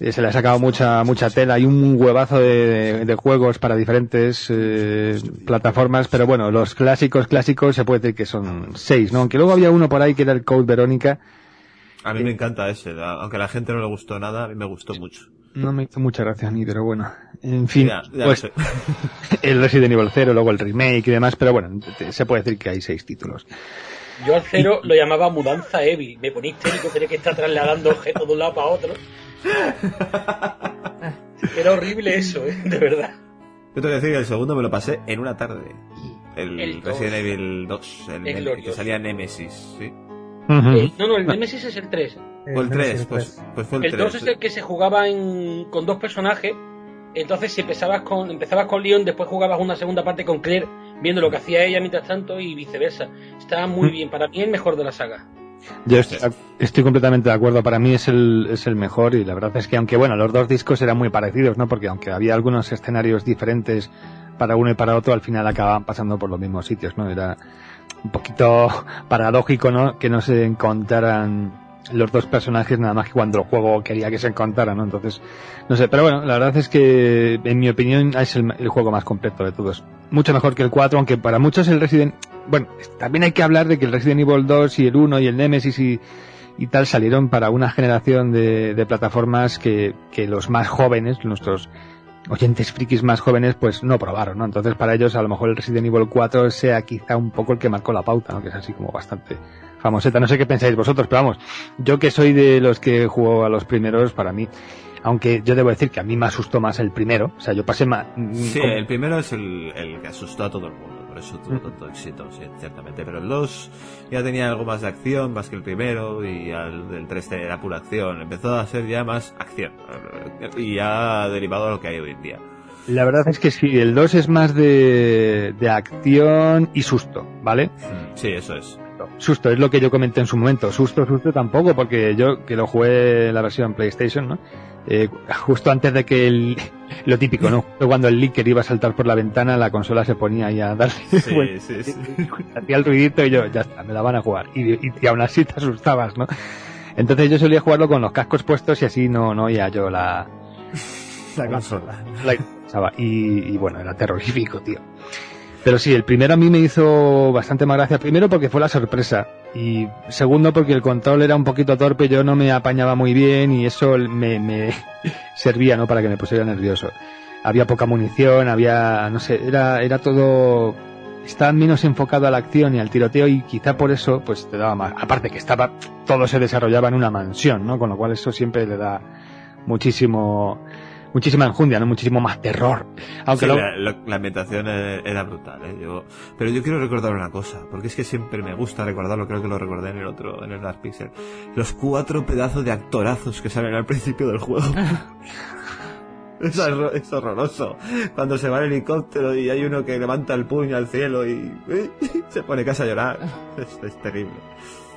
Eh, se le ha sacado mucha mucha tela y un huevazo de, de juegos para diferentes eh, plataformas, pero bueno, los clásicos clásicos se puede decir que son seis, ¿no? Aunque luego había uno por ahí que era el Code Verónica. A mí eh, me encanta ese, aunque a la gente no le gustó nada, a mí me gustó mucho. No me hizo mucha gracia a mí, pero bueno. En fin, ya, ya pues, el Resident Evil cero, luego el remake y demás, pero bueno, se puede decir que hay seis títulos. Yo al cero lo llamaba mudanza Evil. Me ponía histérico tener que estar trasladando objetos de un lado para otro. Era horrible eso, ¿eh? De verdad. Yo te voy a decir que el segundo me lo pasé en una tarde. El, el Resident Evil dos. El, el, el que salía Nemesis, ¿sí? Uh-huh. El, no, no, el Nemesis es el tres. O el tres, pues, pues fue el tres. El dos es el que se jugaba en, con dos personajes. Entonces si empezabas con empezabas con Leon, después jugabas una segunda parte con Claire, viendo lo que hacía ella mientras tanto y viceversa. Estaba muy bien, para mí el mejor de la saga. Yo estoy, estoy completamente de acuerdo, para mí es el es el mejor, y la verdad es que aunque bueno, los dos discos eran muy parecidos, ¿no? Porque aunque había algunos escenarios diferentes para uno y para otro, al final acababan pasando por los mismos sitios, ¿no? Era un poquito paradójico, ¿no? Que no se encontraran los dos personajes, nada más que cuando el juego quería que se encontraran, ¿no? Entonces, no sé, pero bueno, la verdad es que en mi opinión es el, el juego más completo de todos. Mucho mejor que el cuatro, aunque para muchos el Resident... Bueno, también hay que hablar de que el Resident Evil dos y el uno y el Nemesis y, y tal salieron para una generación de, de plataformas que, que los más jóvenes, nuestros oyentes frikis más jóvenes, pues no probaron, ¿no? Entonces para ellos a lo mejor el Resident Evil cuatro sea quizá un poco el que marcó la pauta, ¿no? Que es así como bastante... famoseta, no sé qué pensáis vosotros, pero vamos, yo que soy de los que jugó a los primeros, para mí, aunque yo debo decir que a mí me asustó más el primero, o sea, yo pasé más... Sí, como... el primero es el, el que asustó a todo el mundo, por eso tuvo tanto éxito, sí, ciertamente, pero el dos ya tenía algo más de acción, más que el primero, y al, el tres era pura acción, empezó a ser ya más acción, y ya derivado a lo que hay hoy en día. La verdad es que sí, el dos es más de, de acción y susto, ¿vale? Sí, eso es. Susto, es lo que yo comenté en su momento. Susto, susto tampoco, porque yo que lo jugué la versión PlayStation, ¿no? Eh, justo antes de que el... Lo típico, ¿no? Cuando el leaker iba a saltar por la ventana, la consola se ponía ahí a darle... Sí, bueno, sí, sí. Hacía el ruidito y yo, ya está, me la van a jugar. Y, y, y aún así te asustabas, ¿no? Entonces yo solía jugarlo con los cascos puestos y así no, no oía yo la... La consola. La... Y, y bueno, era terrorífico, tío. Pero sí, el primero a mí me hizo bastante más gracia. Primero porque fue la sorpresa. Y segundo porque el control era un poquito torpe, yo no me apañaba muy bien y eso me, me servía, ¿no? Para que me pusiera nervioso. Había poca munición, había, no sé, era, era todo... Estaba menos enfocado a la acción y al tiroteo y quizá por eso, pues te daba más. Aparte que estaba, todo se desarrollaba en una mansión, ¿no? Con lo cual eso siempre le da muchísimo... muchísima enjundia, ¿no? Muchísimo más terror. Aunque sí, lo... la, la, la ambientación era brutal, ¿eh? Yo, pero yo quiero recordar una cosa, porque es que siempre me gusta recordarlo, creo que lo recordé en el otro, en el Dark Pixel. Los cuatro pedazos de actorazos que salen al principio del juego. Es, horror, es horroroso. Cuando se va el helicóptero y hay uno que levanta el puño al cielo y, y se pone casi a llorar. Es, es terrible.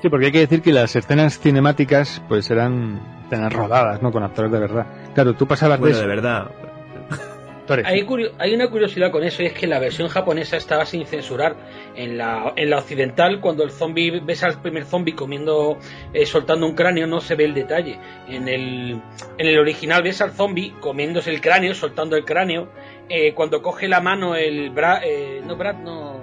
Sí, porque hay que decir que las escenas cinemáticas pues eran escenas rodadas, ¿no? Con actores de verdad. Claro, tú pasabas bueno, de... de verdad. Hay, curio- hay una curiosidad con eso, y es que la versión japonesa estaba sin censurar. En la, en la occidental, cuando el zombie, ves al primer zombie comiendo, eh, soltando un cráneo, no se ve el detalle. En el, en el original ves al zombie comiéndose el cráneo, soltando el cráneo. Eh, cuando coge la mano el Brad, eh, no Brad, no,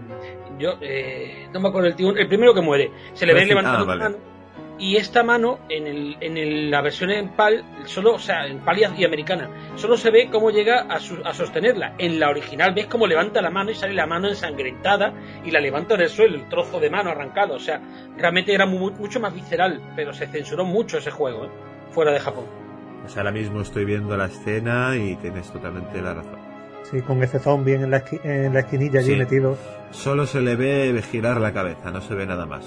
yo, eh, no me acuerdo el tío, el primero que muere, se le ve levantando ah, vale. la mano. Y esta mano, en, el, en el, la versión en PAL, solo, o sea, en PAL y, y americana, solo se ve cómo llega a, su, a sostenerla. En la original ves cómo levanta la mano y sale la mano ensangrentada y la levanta en el suelo, el trozo de mano arrancado. O sea, realmente era muy, mucho más visceral, pero se censuró mucho ese juego, ¿eh? Fuera de Japón. O sea, ahora mismo estoy viendo la escena y tienes totalmente la razón. Sí, con ese zombie en la, esqui- en la esquinilla allí sí. metido. Solo se le ve girar la cabeza, no se ve nada más.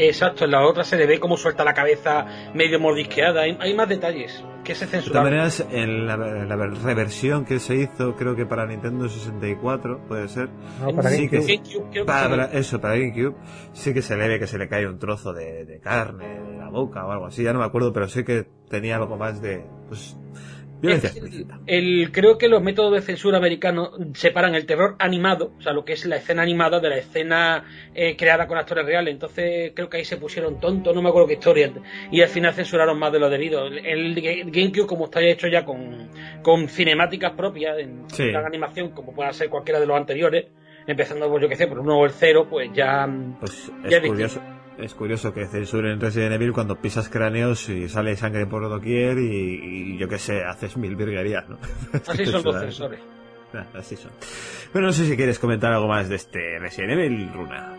Exacto, en la otra se le ve como suelta la cabeza medio mordisqueada. Hay, hay más detalles que se censuran. De todas maneras, en la, la reversión que se hizo, creo que para Nintendo sesenta y cuatro, puede ser. No, para sí GameCube. Que, GameCube creo para, que eso, para GameCube. Sí que se le ve que se le cae un trozo de, de carne de la boca o algo así, ya no me acuerdo, pero sí que tenía algo más de... Pues, El, el, creo que los métodos de censura americanos separan el terror animado, o sea, lo que es la escena animada de la escena eh, creada con actores reales. Entonces creo que ahí se pusieron tontos, no me acuerdo qué historia, y al final censuraron más de lo debido. El, el GameCube, como está hecho ya con, con cinemáticas propias en sí. la animación, como pueda ser cualquiera de los anteriores, empezando por yo que sé, por uno o el cero, pues ya, pues ya es curioso. Es curioso que censuren Resident Evil cuando pisas cráneos y sale sangre por doquier y, y yo qué sé, haces mil virguerías, ¿no? Así son los censores. Nah, así son. Bueno, no sé si quieres comentar algo más de este Resident Evil, Runa.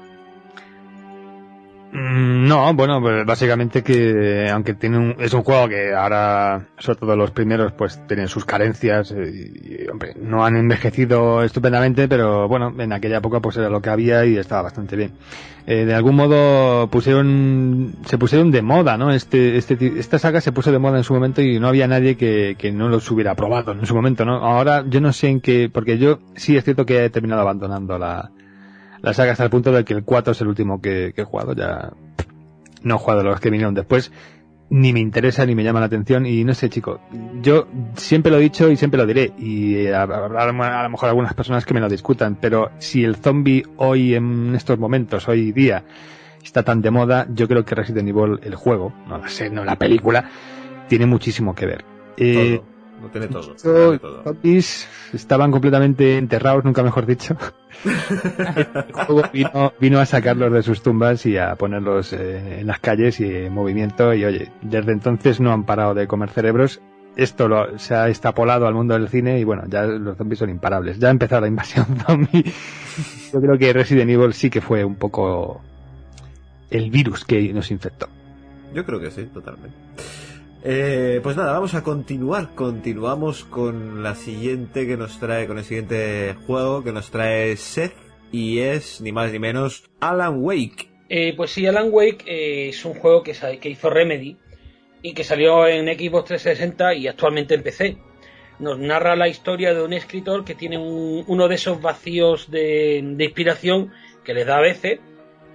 Mm, no, bueno, pues básicamente que aunque tiene un, es un juego que ahora, sobre todo los primeros, pues tienen sus carencias y, y hombre, no han envejecido estupendamente, pero bueno, en aquella época pues era lo que había y estaba bastante bien. Eh, de algún modo pusieron, se pusieron de moda, ¿no? Este, este, esta saga se puso de moda en su momento y no había nadie que, que no los hubiera probado en su momento, ¿no? Ahora yo no sé en qué, porque yo sí es cierto que he terminado abandonando la, la saga hasta el punto de que el cuatro es el último que, que he jugado, ya no he jugado los que vinieron después, ni me interesa ni me llama la atención y no sé, chico, yo siempre lo he dicho y siempre lo diré y habrá a lo mejor algunas personas que me lo discutan, pero si el zombie hoy en estos momentos, hoy día está tan de moda, yo creo que Resident Evil, el juego, no la serie, no la película, tiene muchísimo que ver. Eh, todo. No tiene todo. Los zombies estaban completamente enterrados, nunca mejor dicho. El juego vino, vino a sacarlos de sus tumbas y a ponerlos eh, en las calles y en movimiento. Y oye, desde entonces no han parado de comer cerebros. Esto lo, se ha extrapolado al mundo del cine y bueno, ya los zombies son imparables. Ya ha empezado la invasión zombie. Yo creo que Resident Evil sí que fue un poco el virus que nos infectó. Yo creo que sí, totalmente. Eh, pues nada, vamos a continuar. Continuamos con la siguiente que nos trae, con el siguiente juego que nos trae Seth, y es ni más ni menos Alan Wake. Eh, pues sí, Alan Wake eh, es un juego que, que hizo Remedy y que salió en Xbox trescientos sesenta y actualmente en P C. Nos narra la historia de un escritor que tiene un, uno de esos vacíos de, de inspiración que les da a veces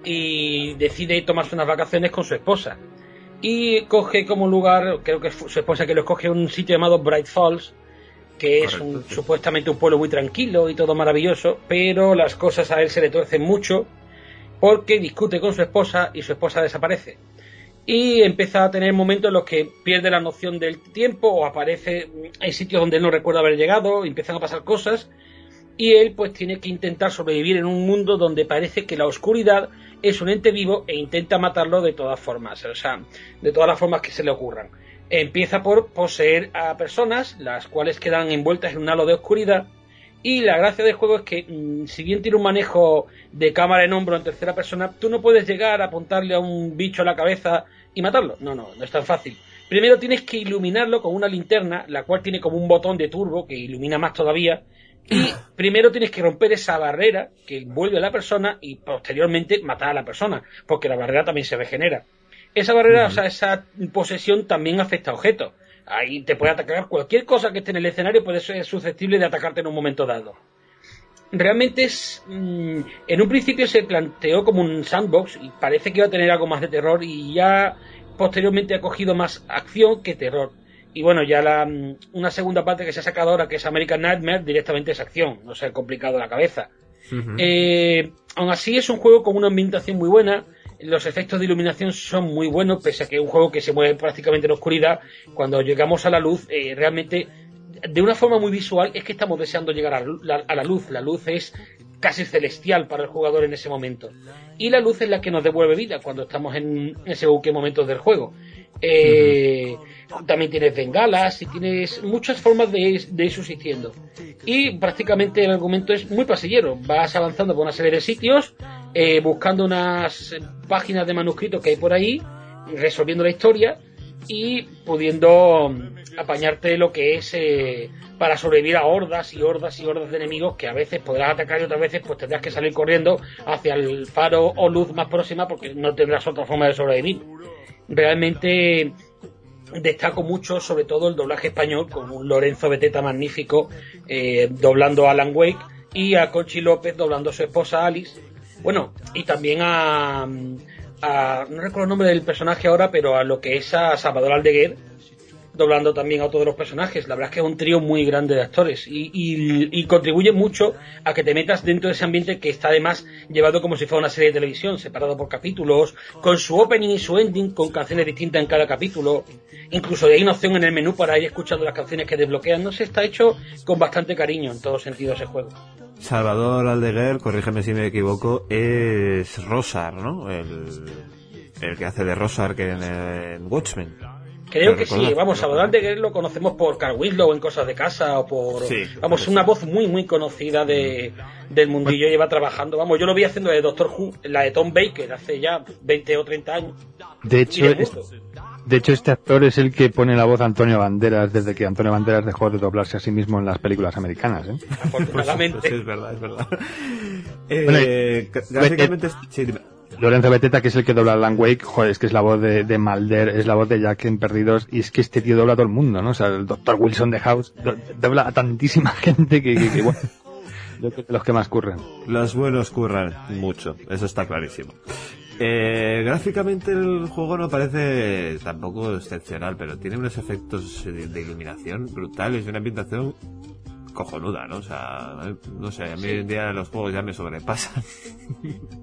y decide tomarse unas vacaciones con su esposa. Y coge como lugar, creo que su esposa que lo escoge, un sitio llamado Bright Falls, que Correcto, es un, sí. supuestamente un pueblo muy tranquilo y todo maravilloso, pero las cosas a él se le torcen mucho porque discute con su esposa y su esposa desaparece. Y empieza a tener momentos en los que pierde la noción del tiempo o aparece en sitios donde él no recuerda haber llegado, empiezan a pasar cosas y él pues tiene que intentar sobrevivir en un mundo donde parece que la oscuridad es un ente vivo e intenta matarlo de todas formas, o sea, de todas las formas que se le ocurran. Empieza por poseer a personas, las cuales quedan envueltas en un halo de oscuridad, y la gracia del juego es que, mmm, si bien tiene un manejo de cámara en hombro en tercera persona, tú no puedes llegar a apuntarle a un bicho a la cabeza y matarlo. No, no, no es tan fácil. Primero tienes que iluminarlo con una linterna, la cual tiene como un botón de turbo que ilumina más todavía. Y primero tienes que romper esa barrera que envuelve a la persona y posteriormente matar a la persona, porque la barrera también se regenera. Esa barrera, uh-huh. o sea, esa posesión también afecta a objetos. Ahí te puede atacar cualquier cosa que esté en el escenario, puede ser susceptible de atacarte en un momento dado. Realmente es... Mmm, en un principio se planteó como un sandbox y parece que iba a tener algo más de terror y ya posteriormente ha cogido más acción que terror. Y bueno, ya la una segunda parte que se ha sacado ahora, que es American Nightmare, directamente es acción, no se ha complicado la cabeza. Uh-huh. Eh, aún así es un juego con una ambientación muy buena, los efectos de iluminación son muy buenos, pese a que es un juego que se mueve prácticamente en la oscuridad. Cuando llegamos a la luz, eh, realmente, de una forma muy visual, es que estamos deseando llegar a la, a la luz. La luz es casi celestial para el jugador en ese momento. Y la luz es la que nos devuelve vida cuando estamos en ese buque momentos del juego. Eh, uh-huh. También tienes bengalas y tienes muchas formas de, de ir subsistiendo. Y prácticamente el argumento es muy pasillero. Vas avanzando por una serie de sitios, eh, buscando unas páginas de manuscritos que hay por ahí, resolviendo la historia y pudiendo apañarte lo que es eh, para sobrevivir a hordas y hordas y hordas de enemigos que a veces podrás atacar y otras veces pues tendrás que salir corriendo hacia el faro o luz más próxima porque no tendrás otra forma de sobrevivir. Realmente destaco mucho sobre todo el doblaje español con un Lorenzo Beteta magnífico eh, doblando a Alan Wake y a Conchi López doblando a su esposa Alice. Bueno, y también a, a no recuerdo el nombre del personaje ahora, pero a lo que es a Salvador Aldeguer doblando también a todos los personajes. La verdad es que es un trío muy grande de actores y, y, y contribuye mucho a que te metas dentro de ese ambiente que está además llevado como si fuera una serie de televisión, separado por capítulos, con su opening y su ending, con canciones distintas en cada capítulo. Incluso hay una opción en el menú para ir escuchando las canciones que desbloquean. No sé, está hecho con bastante cariño en todo sentido ese juego. Salvador Aldeguer, corrígeme si me equivoco, es Rosar, ¿no? El, el que hace de Rosar que en, en Watchmen. Creo pero que recordad, sí, vamos, Salvador Aldeguer lo conocemos por Carl Winslow en Cosas de Casa o por... Sí, vamos, sí. Una voz muy, muy conocida de, del mundillo, lleva trabajando. Vamos, yo lo vi haciendo de Doctor Who, la de Tom Baker, hace ya veinte o treinta años. De hecho, es, de hecho este actor es el que pone la voz a Antonio Banderas desde que Antonio Banderas dejó de doblarse a sí mismo en las películas americanas, ¿eh? Afortunadamente. Pues, pues, es verdad, es verdad. Eh, bueno, eh, básicamente... Sí, Lorenzo Beteta, que es el que dobla a Alan Wake, joder, es que es la voz de, de Mulder, es la voz de Jack en Perdidos, y es que este tío dobla a todo el mundo, ¿no? O sea, el doctor Wilson de House do, dobla a tantísima gente que, que, que bueno, yo creo que los que más curran. Los buenos curran mucho, eso está clarísimo. Eh, gráficamente el juego no parece tampoco excepcional, pero tiene unos efectos de, de iluminación brutales y una ambientación cojonuda, ¿no? O sea, no sé, a mí hoy en día los juegos ya me sobrepasan.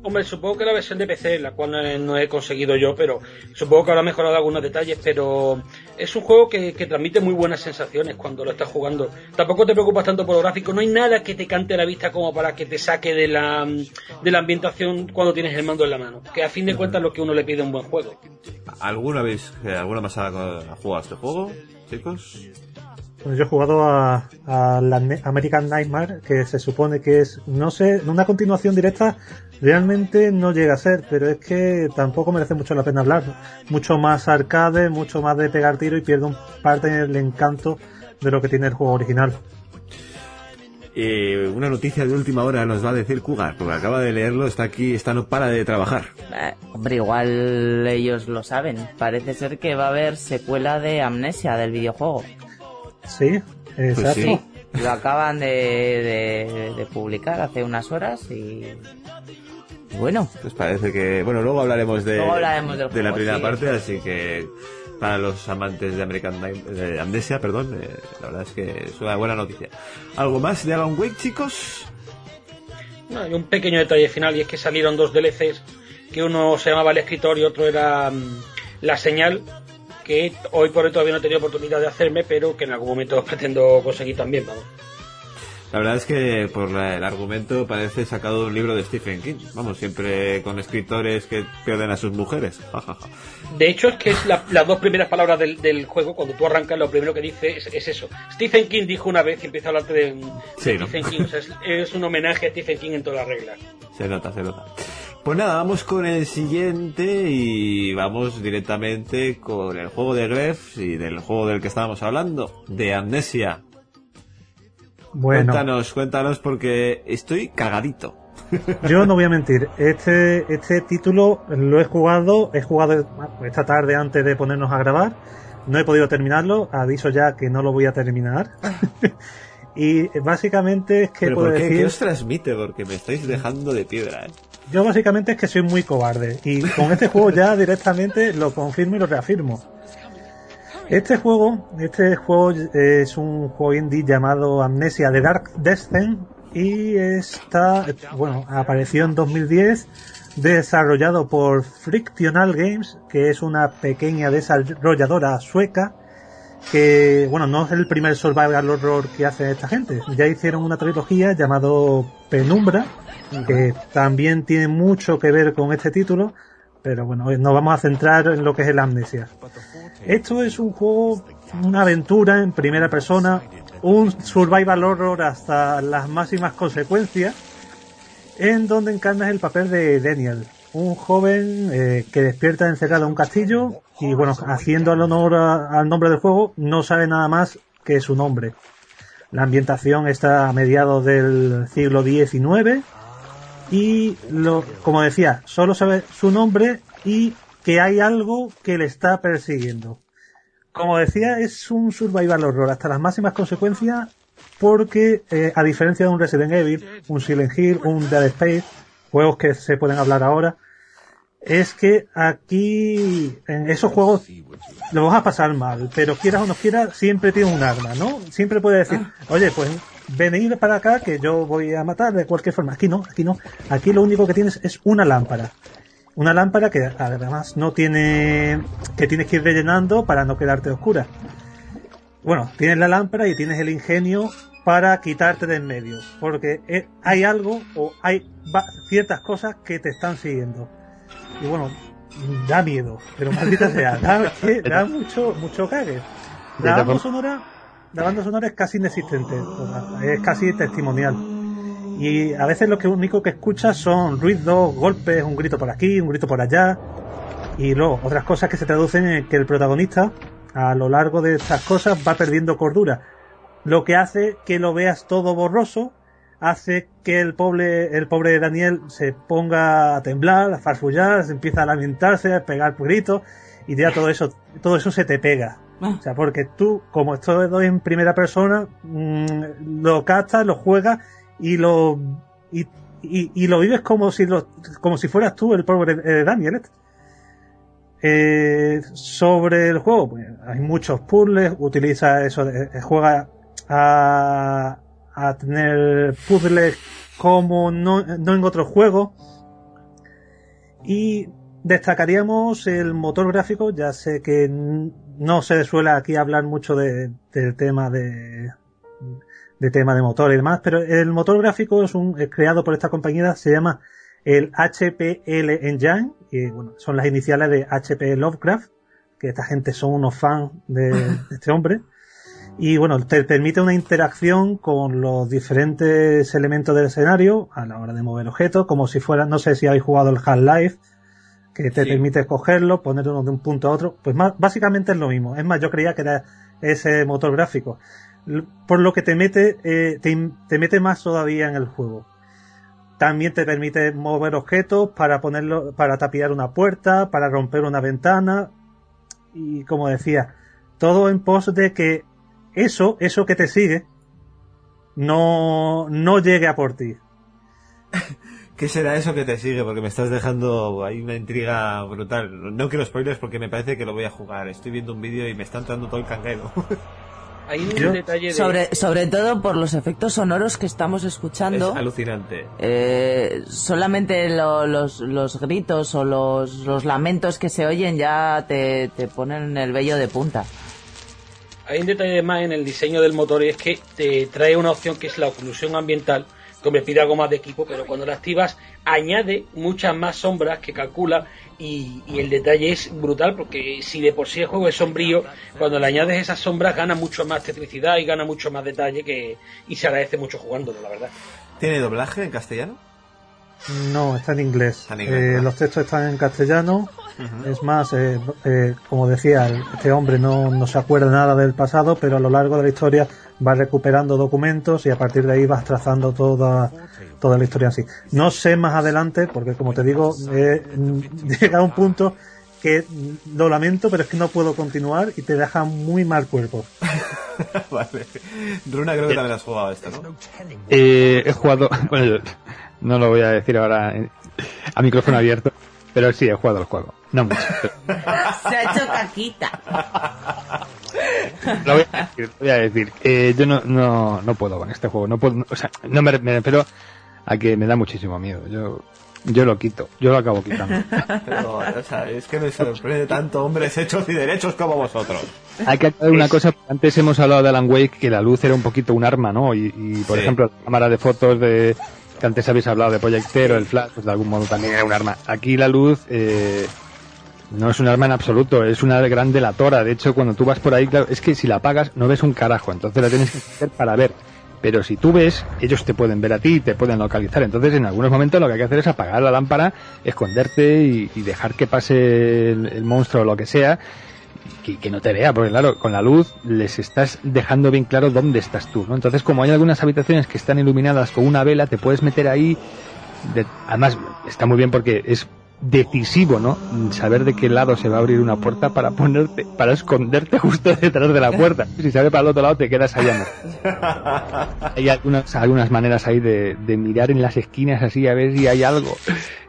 Hombre, supongo que la versión de P C, la cual no he, no he conseguido yo, pero supongo que habrá mejorado algunos detalles, pero es un juego que, que transmite muy buenas sensaciones cuando lo estás jugando. Tampoco te preocupas tanto por lo gráfico, no hay nada que te cante a la vista como para que te saque de la, de la ambientación cuando tienes el mando en la mano, que a fin de cuentas es lo que uno le pide a un buen juego. ¿Alguna vez, alguna más ha jugado a este juego, chicos? Bueno, yo he jugado a, a la American Nightmare, que se supone que es, no sé, una continuación directa, realmente no llega a ser, pero es que tampoco merece mucho la pena hablar. Mucho más arcade, mucho más de pegar tiro y pierde un parte del encanto de lo que tiene el juego original. Eh, una noticia de última hora nos va a decir Cugar, porque acaba de leerlo, está aquí, está no para de trabajar. Eh, hombre, igual ellos lo saben. Parece ser que va a haber secuela de Amnesia del videojuego. Sí, exacto. Pues sí. Lo acaban de, de, de publicar hace unas horas y bueno. Pues parece que bueno, luego hablaremos de, luego hablaremos del de juego, la primera sí, parte, así que para los amantes de American de Amnesia, perdón, eh, la verdad es que es una buena noticia. ¿Algo más de Alan Wake, chicos? No, hay un pequeño detalle final y es que salieron dos D L Cs, que uno se llamaba El Escritor y otro era um, La Señal, que hoy por hoy todavía no he tenido oportunidad de hacerme, pero que en algún momento pretendo conseguir también, vamos. La verdad es que por la, el argumento parece sacado de un libro de Stephen King, vamos, siempre con escritores que pierden a sus mujeres. De hecho, es que es la, las dos primeras palabras del, del juego, cuando tú arrancas, lo primero que dice es, es eso. Stephen King dijo una vez y empieza a hablarte de, de sí, Stephen ¿no? King, o sea, es, es un homenaje a Stephen King en todas las reglas. Se nota, se nota. Pues nada, vamos con el siguiente y vamos directamente con el juego de Gref y del juego del que estábamos hablando, de Amnesia. Bueno. Cuéntanos, cuéntanos porque estoy cagadito. Yo no voy a mentir, este, este título lo he jugado, he jugado esta tarde antes de ponernos a grabar, no he podido terminarlo, aviso ya que no lo voy a terminar. Y básicamente es que ¿Pero puedo por qué? Decir... ¿Qué os transmite? Porque me estáis dejando de piedra, ¿eh? Yo básicamente es que soy muy cobarde y con este juego ya directamente lo confirmo y lo reafirmo. Este juego, este juego es un juego indie llamado Amnesia The Dark Descent y está, bueno, apareció en dos mil diez, desarrollado por Frictional Games, que es una pequeña desarrolladora sueca. Que, bueno, no es el primer survival horror que hace esta gente. Ya hicieron una trilogía llamado Penumbra, que también tiene mucho que ver con este título, pero bueno, nos vamos a centrar en lo que es el Amnesia. Esto es un juego, una aventura en primera persona, un survival horror hasta las máximas consecuencias, en donde encarnas el papel de Daniel, un joven eh, que despierta encerrado en un castillo y, bueno, haciendo al honor a, al nombre del juego, no sabe nada más que su nombre. La ambientación está a mediados del siglo diecinueve y, lo, como decía, solo sabe su nombre y que hay algo que le está persiguiendo. Como decía, es un survival horror hasta las máximas consecuencias porque, eh, a diferencia de un Resident Evil, un Silent Hill, un Dead Space, juegos que se pueden hablar ahora, es que aquí en esos juegos lo vas a pasar mal, pero quieras o no quieras siempre tienes un arma, ¿no? Siempre puedes decir, oye, pues venid para acá que yo voy a matar de cualquier forma. Aquí no, aquí no, aquí lo único que tienes es una lámpara, una lámpara que además no tiene, que tienes que ir rellenando para no quedarte oscura. Bueno, tienes la lámpara y tienes el ingenio para quitarte de en medio, porque hay algo o hay ciertas cosas que te están siguiendo. Y bueno, da miedo, pero maldita sea, da, da mucho, mucho cague. La banda sonora, la banda sonora es casi inexistente, o sea, es casi testimonial. Y a veces lo que único que escuchas son ruidos, golpes, un grito por aquí, un grito por allá, y luego otras cosas que se traducen en que el protagonista, a lo largo de estas cosas, va perdiendo cordura. Lo que hace que lo veas todo borroso, hace que el pobre, el pobre Daniel se ponga a temblar, a farfullar, se empieza a lamentarse, a pegar gritos, y ya todo eso, todo eso se te pega. O sea, porque tú, como esto en primera persona, mmm, lo captas, lo juegas y lo, y, y, y lo vives como si lo, como si fueras tú el pobre eh, Daniel. Eh, sobre el juego, pues, hay muchos puzzles, utiliza eso, eh, juega A, a tener puzzles como no, no en otros juegos. Y destacaríamos el motor gráfico. Ya sé que no se suele aquí hablar mucho de, del tema de, de tema de motor y demás, pero el motor gráfico es un es creado por esta compañía, se llama el H P L Engine, y bueno, son las iniciales de H P Lovecraft, que esta gente son unos fans de, de este hombre. Y bueno, te permite una interacción con los diferentes elementos del escenario a la hora de mover objetos, como si fuera, no sé si habéis jugado el Half-Life, que te sí. permite escogerlo, ponerlo de un punto a otro, pues más, básicamente es lo mismo. Es más, yo creía que era ese motor gráfico, por lo que te mete, eh, te, te mete más todavía en el juego. También te permite mover objetos para ponerlo, para tapiar una puerta, para romper una ventana, y como decía, todo en pos de que Eso, eso que te sigue no, no llegue a por ti. ¿Qué será eso que te sigue? Porque me estás dejando ahí una intriga brutal. No quiero spoilers porque me parece que lo voy a jugar. Estoy viendo un vídeo y me está entrando todo el canguelo. Hay un ¿Yo? detalle de... sobre, sobre todo por los efectos sonoros que estamos escuchando. Es alucinante. Eh, solamente lo, los, los gritos o los, los lamentos que se oyen ya te, te ponen el vello de punta. Hay un detalle más en el diseño del motor, y es que te trae una opción que es la oclusión ambiental, convertida a gomas de equipo, pero cuando la activas añade muchas más sombras que calcula, y, y el detalle es brutal, porque si de por sí el juego es sombrío, cuando le añades esas sombras gana mucho más tetricidad y gana mucho más detalle, que y se agradece mucho jugándolo, la verdad. ¿Tiene doblaje en castellano? No, está en inglés. Está en inglés eh, los textos están en castellano. Uh-huh. Es más, eh, eh, como decía, este hombre no, no se acuerda nada del pasado, pero a lo largo de la historia va recuperando documentos y a partir de ahí vas trazando toda, toda la historia en sí. No sé más adelante, porque como te digo, eh, llega a un punto que lo lamento, pero es que no puedo continuar y te deja muy mal cuerpo. Vale. Runa, creo que también has jugado a esto, ¿no? Eh, he jugado... Bueno, no lo voy a decir ahora a micrófono abierto, pero sí, he jugado al juego. No mucho. Pero... Se ha hecho caquita. Lo voy a decir. Voy a decir. Eh, yo no, no, no puedo con este juego. No puedo, o sea, no me, me refiero a que me da muchísimo miedo. Yo... Yo lo quito, yo lo acabo quitando. Pero, o sea, es que me sorprende tanto hombres hechos y derechos como vosotros. Hay que aclarar una cosa, antes hemos hablado de Alan Wake, que la luz era un poquito un arma, ¿no? Y, y por sí. ejemplo, la cámara de fotos de que antes habéis hablado de proyectero, el flash, pues de algún modo también era un arma. Aquí la luz eh, no es un arma en absoluto, es una gran delatora. De hecho, cuando tú vas por ahí, claro, es que si la apagas no ves un carajo, entonces la tienes que hacer para ver. Pero si tú ves, ellos te pueden ver a ti y te pueden localizar. Entonces, en algunos momentos lo que hay que hacer es apagar la lámpara, esconderte y, y dejar que pase el, el monstruo o lo que sea, que, que no te vea, porque claro, con la luz les estás dejando bien claro dónde estás tú, ¿no? Entonces, como hay algunas habitaciones que están iluminadas con una vela, te puedes meter ahí. De, además, está muy bien porque es decisivo, ¿no? Saber de qué lado se va a abrir una puerta para ponerte, para esconderte justo detrás de la puerta. Si se abre para el otro lado, te quedas allá. Hay algunas, algunas maneras ahí de, de mirar en las esquinas así a ver si hay algo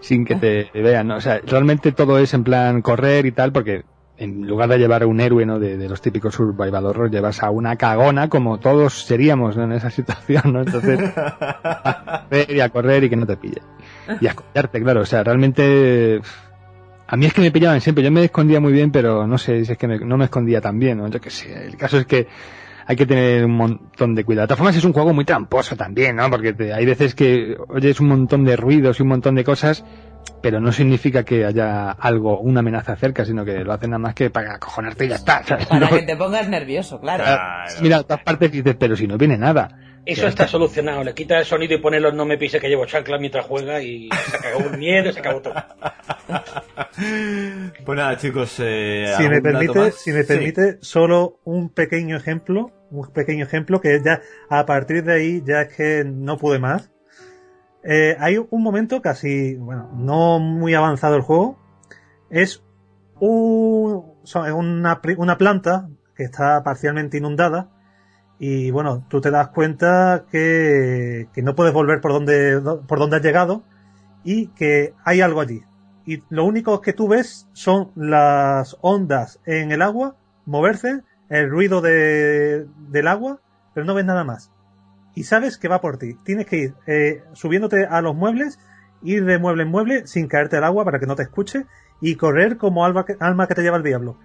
sin que te vean, ¿no? O sea, realmente todo es en plan correr y tal, porque en lugar de llevar a un héroe, ¿no? De, de los típicos survival horror, llevas a una cagona, como todos seríamos, ¿no? En esa situación, ¿no? Entonces, a correr y a correr y que no te pille. Y a esconderte, claro, o sea, realmente a mí es que me pillaban siempre, yo me escondía muy bien, pero no sé si es que me, no me escondía tan bien, ¿no? Yo qué sé, el caso es que hay que tener un montón de cuidado. De todas formas es un juego muy tramposo también, ¿no? Porque te, hay veces que oyes un montón de ruidos y un montón de cosas, pero no significa que haya algo, una amenaza cerca, sino que lo hacen nada más que para acojonarte y ya está, ¿sabes? Para ¿no? que te pongas nervioso, claro. Ah, mira, otras partes dices, pero si no viene nada. Eso está solucionado, le quita el sonido y pone los no me pise que llevo chancla mientras juega y se acabó el miedo, se acabó todo. Pues nada, chicos, eh, si, me permite, si me permite, sí. solo un pequeño ejemplo, un pequeño ejemplo que ya a partir de ahí ya es que no pude más. Eh, hay un momento casi, bueno, no muy avanzado el juego, es un, una, una planta que está parcialmente inundada. Y bueno, tú te das cuenta que, que no puedes volver por donde, por donde has llegado y que hay algo allí. Y lo único que tú ves son las ondas en el agua moverse, el ruido de, del agua, pero no ves nada más. Y sabes que va por ti. Tienes que ir eh, subiéndote a los muebles, ir de mueble en mueble sin caerte al agua para que no te escuche y correr como alma que, alma que te lleva el diablo.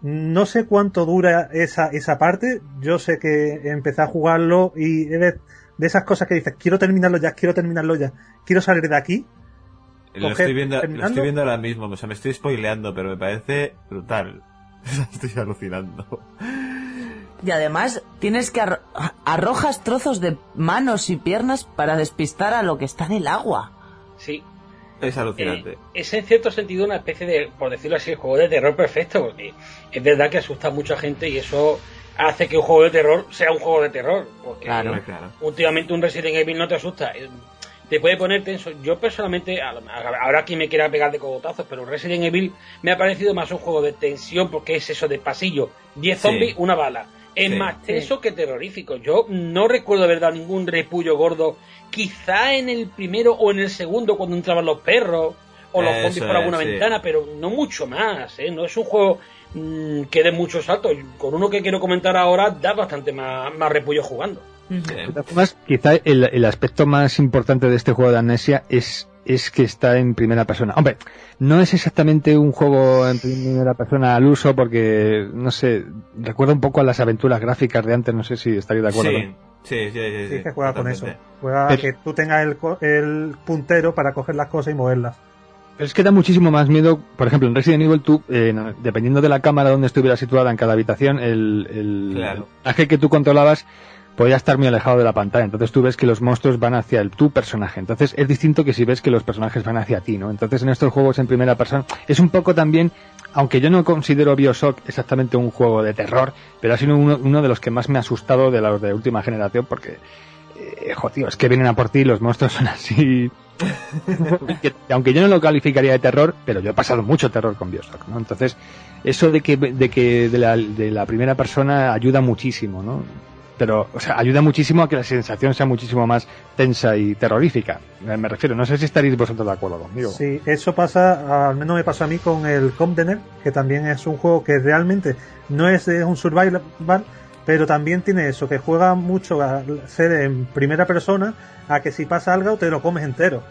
No sé cuánto dura esa esa parte. Yo sé que empecé a jugarlo y de, de esas cosas que dices, quiero terminarlo ya, quiero terminarlo ya, quiero salir de aquí. Lo, coger, estoy, viendo, lo estoy viendo ahora mismo, o sea, me estoy spoileando, pero me parece brutal. Estoy alucinando. Y además tienes que arro- arrojas trozos de manos y piernas para despistar a lo que está en el agua. Sí. Es alucinante. Eh, es en cierto sentido una especie de, por decirlo así, juego de terror perfecto, porque es verdad que asusta a mucha gente y eso hace que un juego de terror sea un juego de terror, porque claro, ¿no? Claro. Últimamente un Resident Evil no te asusta, te puede poner tenso. Yo personalmente, ahora aquí me quiera pegar de cogotazos, pero Resident Evil me ha parecido más un juego de tensión, porque es eso de pasillo, diez zombies, sí. una bala. Es sí, más tenso sí. que terrorífico. Yo no recuerdo haber dado ningún repullo gordo. Quizá en el primero o en el segundo, cuando entraban los perros o los zombies por alguna es, ventana, sí. pero no mucho más, ¿eh? No es un juego mmm, que dé muchos saltos. Con uno que quiero comentar ahora, da bastante más, más repullo jugando. Uh-huh. De todas formas, quizá el, el aspecto más importante de este juego de Amnesia es, es que está en primera persona. Hombre, no es exactamente un juego en primera persona al uso, porque, no sé, recuerda un poco a las aventuras gráficas de antes, no sé si estaréis de acuerdo. Sí. ¿No? Sí, sí, sí, sí, sí, que juega con eso. Juega pero, que tú tengas el, el puntero para coger las cosas y moverlas. Pero es que da muchísimo más miedo. Por ejemplo, en Resident Evil tú, eh, dependiendo de la cámara donde estuviera situada en cada habitación, el, el, claro. el personaje que tú controlabas podía estar muy alejado de la pantalla, entonces tú ves que los monstruos van hacia el, tu personaje, entonces es distinto que si ves que los personajes van hacia ti, ¿no? Entonces en estos juegos en primera persona es un poco también, aunque yo no considero Bioshock exactamente un juego de terror, pero ha sido uno, uno de los que más me ha asustado de los de última generación, porque eh, joder, es que vienen a por ti, los monstruos son así. Aunque yo no lo calificaría de terror, pero yo he pasado mucho terror con Bioshock, ¿no? Entonces eso de que de que de la, de la primera persona ayuda muchísimo, ¿no? Pero, o sea, ayuda muchísimo a que la sensación sea muchísimo más tensa y terrorífica, me refiero, no sé si estaréis vosotros de acuerdo conmigo. Sí, eso pasa, al menos me pasó a mí con el Container, que también es un juego que realmente no es, es un survival, pero también tiene eso, que juega mucho a ser en primera persona, a que si pasa algo te lo comes entero.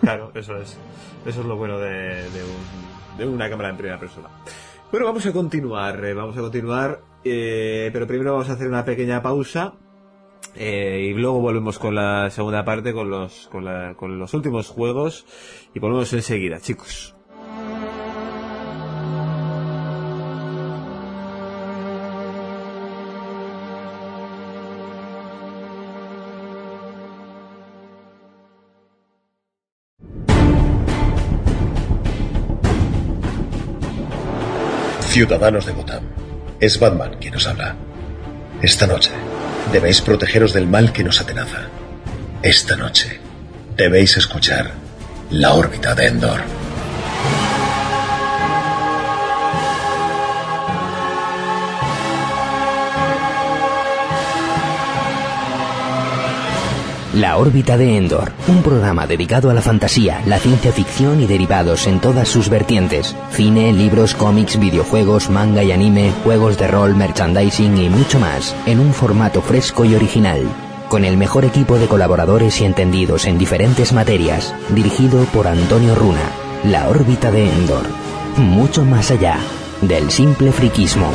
Claro, eso es, eso es lo bueno de, de, un, de una cámara en primera persona. Bueno, vamos a continuar, eh, vamos a continuar, eh, pero primero vamos a hacer una pequeña pausa, eh, y luego volvemos con la segunda parte, con los, con, la, con los últimos juegos, y volvemos enseguida, chicos. Ciudadanos de Gotham, es Batman quien os habla. Esta noche debéis protegeros del mal que nos atenaza. Esta noche debéis escuchar La órbita de Endor. La órbita de Endor, un programa dedicado a la fantasía, la ciencia ficción y derivados en todas sus vertientes. Cine, libros, cómics, videojuegos, manga y anime, juegos de rol, merchandising y mucho más, en un formato fresco y original, con el mejor equipo de colaboradores y entendidos en diferentes materias, dirigido por Antonio Runa. La órbita de Endor, mucho más allá del simple friquismo.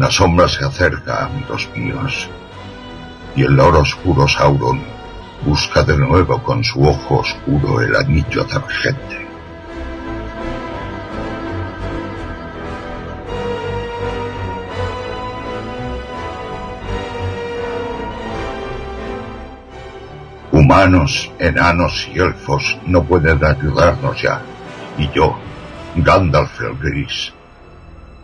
La sombra se acerca, amigos míos, y el loro oscuro Sauron busca de nuevo con su ojo oscuro el anillo tangente. Humanos, enanos y elfos no pueden ayudarnos ya, y yo, Gandalf el Gris,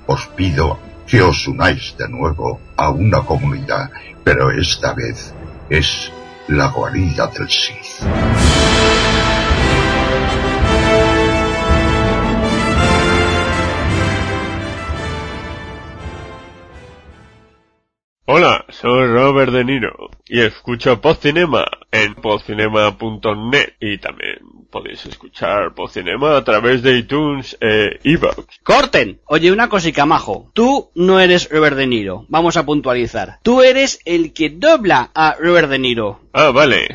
os pido que os unáis de nuevo a una comunidad, pero esta vez es la guarida del Sith. Hola, soy Robert De Niro y escucho Podcinema en podcinema punto net, y también podéis escuchar Podcinema a través de iTunes e iVoox. ¡Corten! Oye, una cosica, majo. Tú no eres Robert De Niro. Vamos a puntualizar. Tú eres el que dobla a Robert De Niro. Ah, vale.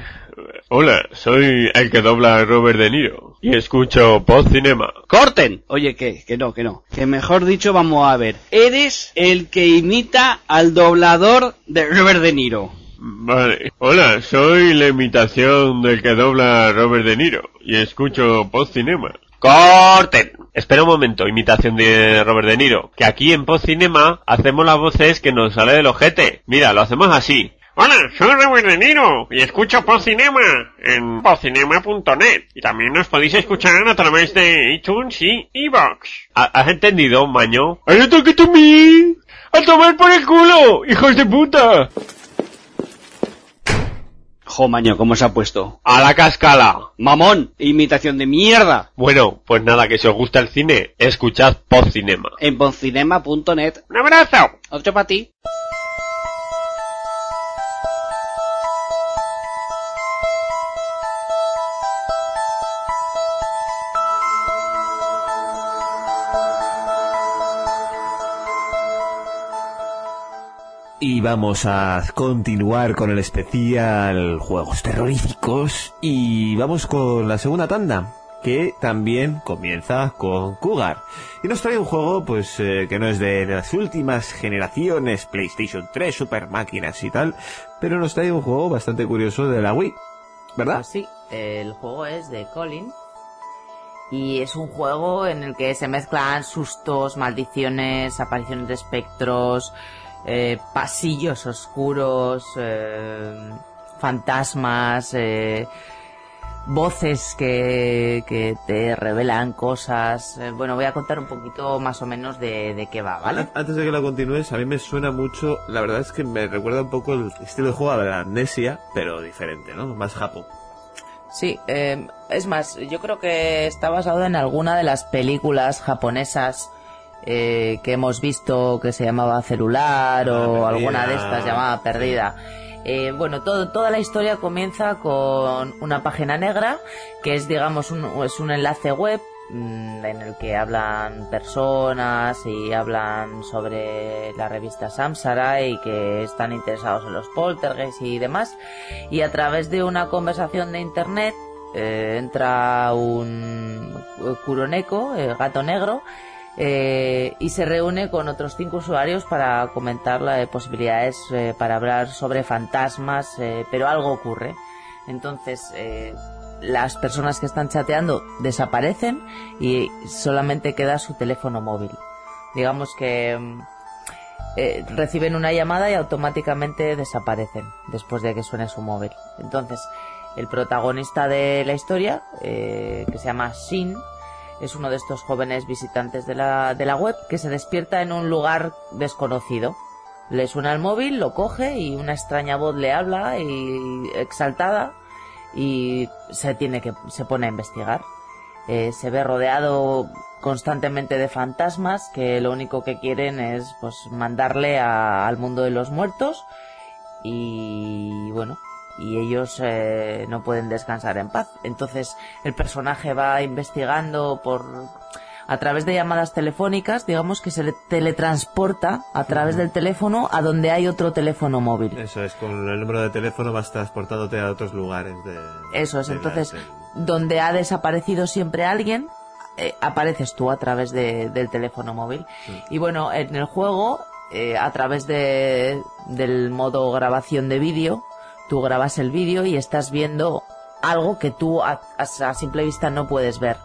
Hola, soy el que dobla a Robert De Niro y escucho Podcinema. ¡Corten! Oye, que, que no, que no. Que mejor dicho, vamos a ver. Eres el que imita al doblador de Robert De Niro. Vale. Hola, soy la imitación del que dobla a Robert De Niro y escucho Podcinema. ¡Corten! Espera un momento, imitación de Robert De Niro. Que aquí en Podcinema hacemos las voces que nos sale del ojete. Mira, lo hacemos así. Hola, soy Robert De Niro y escucho Podcinema en podcinema punto net, y también nos podéis escuchar a través de iTunes y iVoox. ¿Has entendido, maño? ¡Ay, no toque tú mí! ¡A tomar por el culo, hijos de puta! Jo, maño, ¿cómo se ha puesto? ¡A la cascala! ¡Mamón! ¡Imitación de mierda! Bueno, pues nada, que si os gusta el cine, escuchad Podcinema en podcinema punto net. ¡Un abrazo! ¡Otro para ti! Y vamos a continuar con el especial Juegos Terroríficos, y vamos con la segunda tanda, que también comienza con Cugar. Y nos trae un juego pues eh, que no es de las últimas generaciones, PlayStation tres, super máquinas y tal, pero nos trae un juego bastante curioso de la Wii, ¿verdad? Pues sí, el juego es de Colin. Y es un juego en el que se mezclan sustos, maldiciones, apariciones de espectros, eh, pasillos oscuros, eh, fantasmas, eh, voces que, que te revelan cosas. Eh, bueno, voy a contar un poquito más o menos de, de qué va, ¿vale? Antes de que la continúes, a mí me suena mucho, la verdad es que me recuerda un poco el estilo de juego a la Amnesia, pero diferente, ¿no? Más japo. Sí, eh, es más, yo creo que está basado en alguna de las películas japonesas eh, que hemos visto, que se llamaba Celular o alguna de estas llamada Perdida. Eh, bueno, todo, toda la historia comienza con una página negra, que es, digamos, un, es un enlace web mmm, en el que hablan personas y hablan sobre la revista Samsara y que están interesados en los poltergeists y demás, y a través de una conversación de internet eh, entra un Kuroneko, el gato negro, eh, y se reúne con otros cinco usuarios para comentar las posibilidades, eh, para hablar sobre fantasmas, eh, pero algo ocurre. Entonces eh, las personas que están chateando desaparecen y solamente queda su teléfono móvil. Digamos que eh, reciben una llamada y automáticamente desaparecen después de que suene su móvil. Entonces, el protagonista de la historia, eh, que se llama Shin, es uno de estos jóvenes visitantes de la, de la web que se despierta en un lugar desconocido. Le suena el móvil, lo coge y una extraña voz le habla y exaltada, y se tiene que se pone a investigar. Eh, se ve rodeado constantemente de fantasmas que lo único que quieren es pues mandarle a, al mundo de los muertos, y bueno, y ellos eh, no pueden descansar en paz. Entonces el personaje va investigando por a través de llamadas telefónicas, digamos que se le teletransporta a través del teléfono a donde hay otro teléfono móvil. Eso es, con el número de teléfono vas transportándote a otros lugares. De, Eso es, de entonces, la, de... donde ha desaparecido siempre alguien, eh, apareces tú a través de, del teléfono móvil. Sí. Y bueno, en el juego, eh, a través de del modo grabación de vídeo, tú grabas el vídeo y estás viendo algo que tú a, a, a simple vista no puedes ver.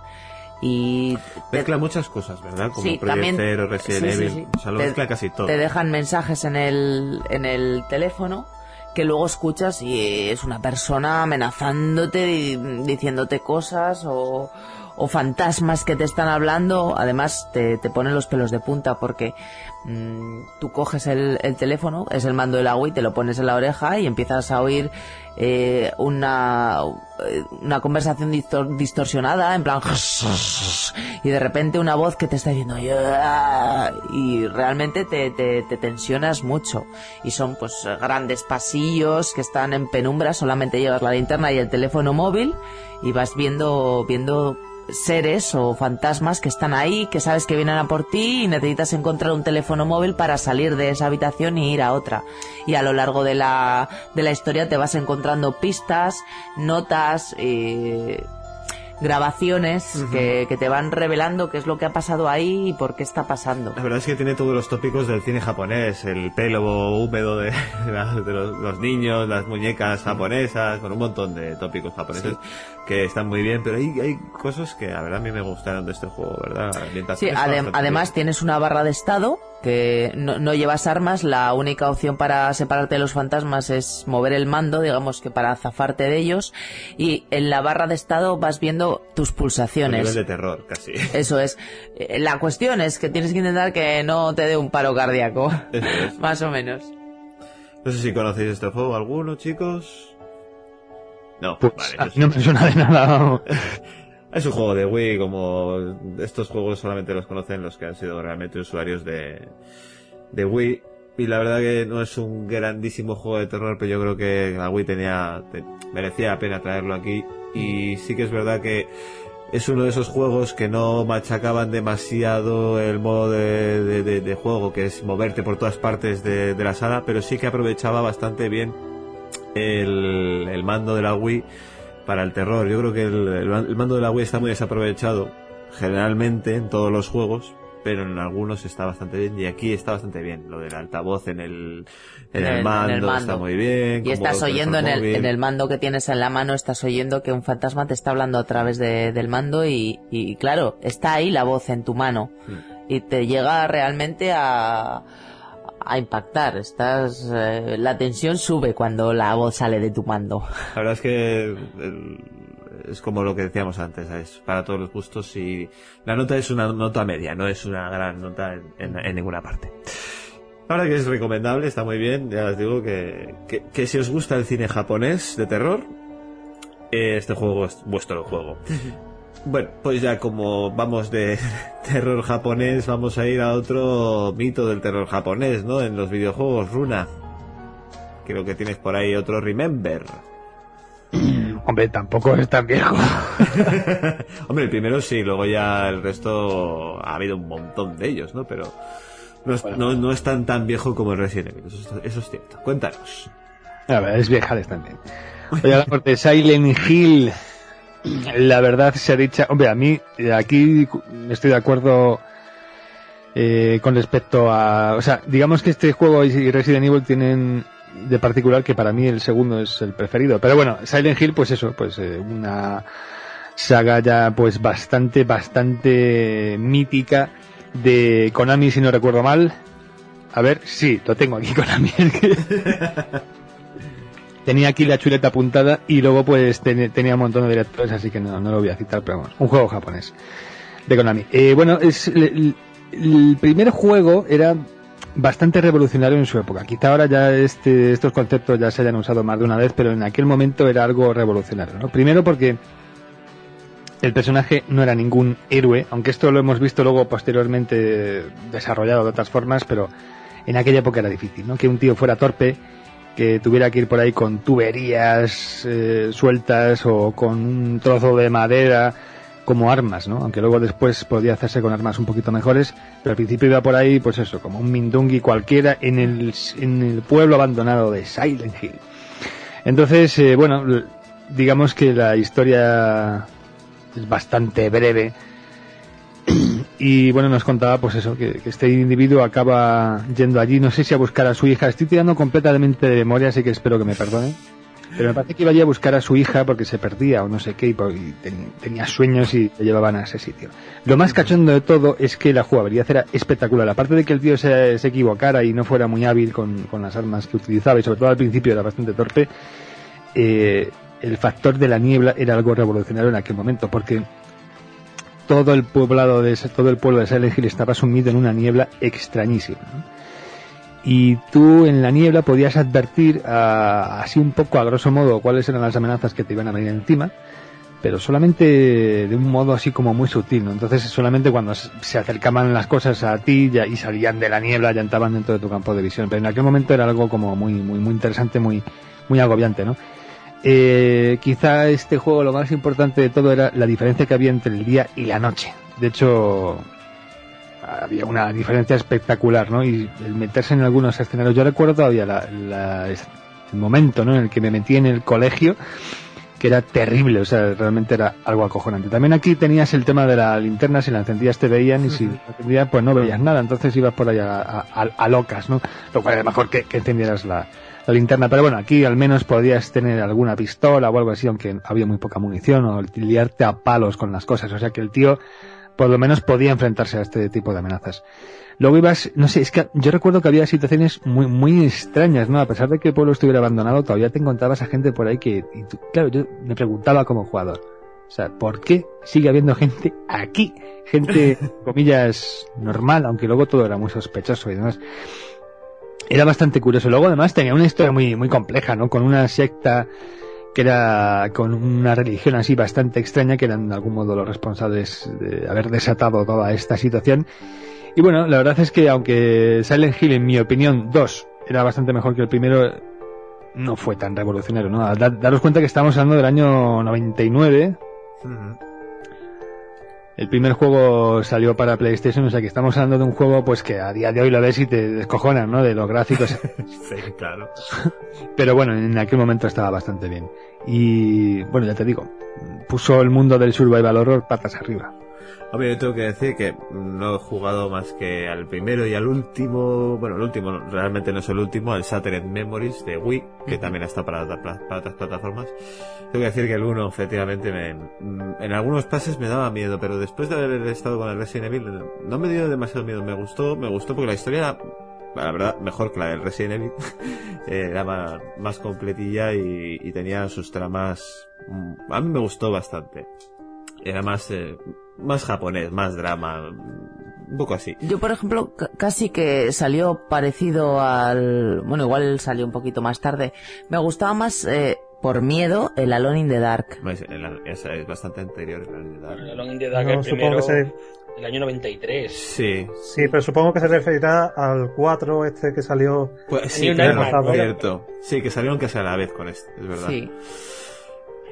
Y mezcla te... muchas cosas, ¿verdad? Como sí, Project Zero, Resident Evil, sí, sí, sí. O sea, lo te, mezcla casi todo. Te dejan mensajes en el, en el teléfono que luego escuchas y es una persona amenazándote, y diciéndote cosas o, o fantasmas que te están hablando. Además te, te ponen los pelos de punta porque mmm, tú coges el, el teléfono, es el mando del agua y te lo pones en la oreja y empiezas a oír eh, una... una conversación distor- distorsionada, en plan y de repente una voz que te está diciendo y realmente te, te, te tensionas mucho, y son pues grandes pasillos que están en penumbra, solamente llevas la linterna y el teléfono móvil y vas viendo viendo seres o fantasmas que están ahí, que sabes que vienen a por ti y necesitas encontrar un teléfono móvil para salir de esa habitación y ir a otra. Y a lo largo de la de la historia te vas encontrando pistas, notas, eh, grabaciones uh-huh. que, que te van revelando qué es lo que ha pasado ahí y por qué está pasando. La verdad es que tiene todos los tópicos del cine japonés, el pelo húmedo de, de los, los niños, las muñecas japonesas, con un montón de tópicos japoneses sí. que están muy bien, pero hay, hay cosas que la verdad a mí me gustaron de este juego, ¿verdad? Sí, adem- además bien. Tienes una barra de estado que no, no llevas armas, la única opción para separarte de los fantasmas es mover el mando, digamos que para zafarte de ellos, y en la barra de estado vas viendo tus pulsaciones. Un nivel de terror, casi. Eso es. La cuestión es que tienes que intentar que no te dé un paro cardíaco. Eso es. Más o menos. No sé si conocéis este juego alguno, chicos. No, pues vale, no me suena de nada, vamos. Es un juego de Wii, como estos juegos solamente los conocen los que han sido realmente usuarios de, de Wii. Y la verdad que no es un grandísimo juego de terror, pero yo creo que la Wii tenía, te, merecía la pena traerlo aquí. Y sí que es verdad que es uno de esos juegos que no machacaban demasiado el modo de, de, de, de juego, que es moverte por todas partes de, de la sala, pero sí que aprovechaba bastante bien el, el mando de la Wii para el terror. Yo creo que el, el mando de la Wii está muy desaprovechado generalmente en todos los juegos, pero en algunos está bastante bien, y aquí está bastante bien. Lo del altavoz en el, en en el, mando, en el mando está muy bien. Y estás oyendo en el, en el mando que tienes en la mano, estás oyendo que un fantasma te está hablando a través de, del mando y, y claro, está ahí la voz en tu mano. Sí. Y te llega realmente a, a impactar. Estás, eh, la tensión sube cuando la voz sale de tu mando. La verdad es que... El... es como lo que decíamos antes, ¿sabes? Para todos los gustos, y la nota es una nota media, no es una gran nota en, en, en ninguna parte. Ahora que es recomendable, está muy bien, ya os digo que, que, que si os gusta el cine japonés de terror, eh, este juego es vuestro juego. Bueno, pues ya como vamos de terror japonés, vamos a ir a otro mito del terror japonés, ¿no? En los videojuegos, Runa. Creo que tienes por ahí otro Remember. Hombre, tampoco es tan viejo. Hombre, el primero sí, luego ya el resto ha habido un montón de ellos, ¿no? Pero no es, bueno, no, no es tan tan viejo como el Resident Evil, eso, eso es cierto. Cuéntanos. La verdad es viejales también. Voy a hablar de Silent Hill. La verdad se ha dicho... Hombre, a mí aquí estoy de acuerdo eh, con respecto a... O sea, digamos que este juego y Resident Evil tienen... de particular que para mí el segundo es el preferido, pero bueno, Silent Hill pues eso, pues eh, una saga ya pues bastante bastante mítica de Konami, si no recuerdo mal. A ver, sí, lo tengo aquí, Konami. Tenía aquí la chuleta apuntada y luego pues ten, tenía un montón de directores, así que no, no lo voy a citar, pero vamos, un juego japonés de Konami. Eh, bueno, es el, el primer juego era bastante revolucionario en su época. Quizá ahora ya este, estos conceptos ya se hayan usado más de una vez, pero en aquel momento era algo revolucionario, ¿no? Primero porque el personaje no era ningún héroe, aunque esto lo hemos visto luego posteriormente desarrollado de otras formas, pero en aquella época era difícil, ¿no? Que un tío fuera torpe, que tuviera que ir por ahí con tuberías eh, sueltas o con un trozo de madera como armas, ¿no? Aunque luego después podía hacerse con armas un poquito mejores, pero al principio iba por ahí, pues eso, como un mindungui cualquiera en el, en el pueblo abandonado de Silent Hill. Entonces, eh, bueno, digamos que la historia es bastante breve y, bueno, nos contaba, pues eso, que, que este individuo acaba yendo allí, no sé si a buscar a su hija. Estoy tirando completamente de memoria, así que espero que me perdonen. Pero me parece que iba allí a buscar a su hija porque se perdía o no sé qué, y ten, tenía sueños y le llevaban a ese sitio. Lo más cachondo de todo es que la jugabilidad era espectacular. Aparte de que el tío se, se equivocara y no fuera muy hábil con, con las armas que utilizaba, y sobre todo al principio era bastante torpe, eh, el factor de la niebla era algo revolucionario en aquel momento, porque todo el poblado de todo el pueblo de Silent Hill estaba sumido en una niebla extrañísima, ¿no? Y tú en la niebla podías advertir a, así un poco a grosso modo cuáles eran las amenazas que te iban a venir encima, pero solamente de un modo así como muy sutil, ¿no? Entonces solamente cuando se acercaban las cosas a ti ya, y salían de la niebla, ya entraban dentro de tu campo de visión, pero en aquel momento era algo como muy muy muy interesante, muy muy agobiante, ¿no? Eh, quizá este juego lo más importante de todo era la diferencia que había entre el día y la noche. De hecho, había una diferencia espectacular, ¿no? Y el meterse en algunos escenarios. Yo recuerdo todavía la, la, el momento, ¿no?, en el que me metí en el colegio, que era terrible, o sea, realmente era algo acojonante. También aquí tenías el tema de la linterna, si la encendías te veían y si la encendías pues no veías nada, entonces ibas por allá a, a, a locas, ¿no? Lo cual era mejor que, que encendieras la, la linterna, pero bueno, aquí al menos podías tener alguna pistola o algo así, aunque había muy poca munición, o liarte a palos con las cosas, o sea que el tío por lo menos podía enfrentarse a este tipo de amenazas. Luego ibas, no sé, es que yo recuerdo que había situaciones muy muy extrañas, ¿no? A pesar de que el pueblo estuviera abandonado, todavía te encontrabas a gente por ahí que, y tú, claro, yo me preguntaba como jugador, o sea, ¿por qué sigue habiendo gente aquí? Gente, comillas, normal, aunque luego todo era muy sospechoso y demás. Era bastante curioso. Luego además tenía una historia muy muy compleja, ¿no? Con una secta que era con una religión así bastante extraña, que eran de algún modo los responsables de haber desatado toda esta situación. Y bueno, la verdad es que aunque Silent Hill, en mi opinión, dos era bastante mejor que el primero, no fue tan revolucionario, ¿no? Daros cuenta que estamos hablando del año noventa y nueve. Uh-huh. El primer juego salió para PlayStation, o sea que estamos hablando de un juego pues que a día de hoy lo ves y te descojonas, ¿no? De los gráficos. Sí, claro. Pero bueno, en aquel momento estaba bastante bien. Y bueno, ya te digo, puso el mundo del survival horror patas arriba. Hombre, yo tengo que decir que no he jugado más que al primero y al último. Bueno, el último realmente no es el último, el Shattered Memories de Wii, que también está para, para, para otras plataformas. Tengo que decir que el uno, efectivamente, me, en algunos pases me daba miedo, pero después de haber estado con el Resident Evil, no me dio demasiado miedo. Me gustó, me gustó porque la historia, la verdad, mejor que la del Resident Evil. Era más, más completilla y, y tenía sus tramas. A mí me gustó bastante. Era más eh, más japonés, más drama, un poco así. Yo, por ejemplo, c- casi que salió parecido al... Bueno, igual salió un poquito más tarde. Me gustaba más, eh, por miedo, el Alone in the Dark. Es, el, es, es bastante anterior el Alone in the Dark. El Alone in the Dark, no, el primero, se... el año noventa y tres. Sí. Sí, pero supongo que se referirá al cuatro este que salió... Pues, sí, claro, es cierto. Sí, que salieron casi a la vez con este, es verdad. Sí.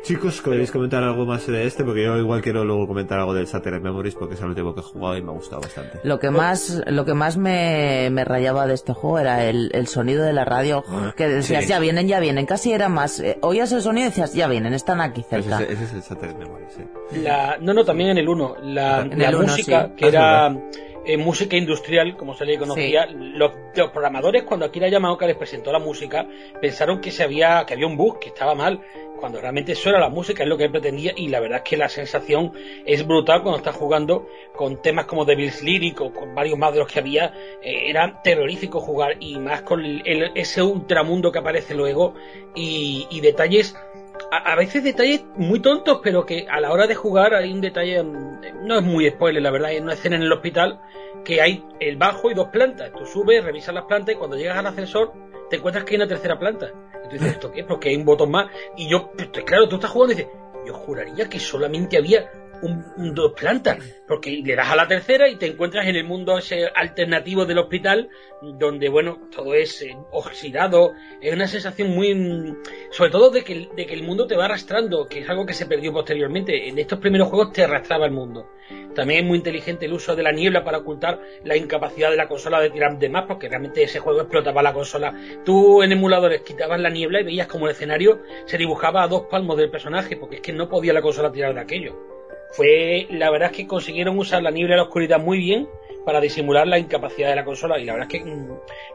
Chicos, ¿queréis comentar algo más de este? Porque yo igual quiero luego comentar algo del Shattered Memories, porque es el último que he jugado y me ha gustado bastante. Lo que más, lo que más me, me rayaba de este juego era el, el sonido de la radio, que decías, sí, ya vienen, ya vienen. Casi era más, eh, oías el sonido y decías, ya vienen, están aquí cerca. Ese, ese es el Shattered Memories, sí. La, no, no, también en el uno. La, la el música, uno, sí, que era... Eh, música industrial, como se le conocía, sí. los, los programadores, cuando Akira Yamaoka les presentó la música, pensaron que se había, que había un bug, que estaba mal, cuando realmente eso era la música, es lo que él pretendía, y la verdad es que la sensación es brutal cuando estás jugando con temas como Devil's Lyric o con varios más de los que había. Eh, era terrorífico jugar, y más con el, el, ese ultramundo que aparece luego, y, y detalles... A, a veces detalles muy tontos, pero que a la hora de jugar hay un detalle, no es muy spoiler, la verdad, hay una escena en el hospital que hay el bajo y dos plantas. Tú subes, revisas las plantas y cuando llegas al ascensor te encuentras que hay una tercera planta. Y tú dices, ¿esto qué? Porque hay un botón más. Y yo, pues, claro, tú estás jugando y dices, yo juraría que solamente había un, un dos plantas, porque le das a la tercera y te encuentras en el mundo ese alternativo del hospital, donde bueno, todo es eh, oxidado. Es una sensación muy, sobre todo de que, de que el mundo te va arrastrando, que es algo que se perdió posteriormente. En estos primeros juegos te arrastraba el mundo. También es muy inteligente el uso de la niebla para ocultar la incapacidad de la consola de tirar de más, porque realmente ese juego explotaba la consola. Tú en emuladores quitabas la niebla y veías como el escenario se dibujaba a dos palmos del personaje, porque es que no podía la consola tirar de aquello. Fue, la verdad es que consiguieron usar la niebla y la oscuridad muy bien para disimular la incapacidad de la consola, y la verdad es que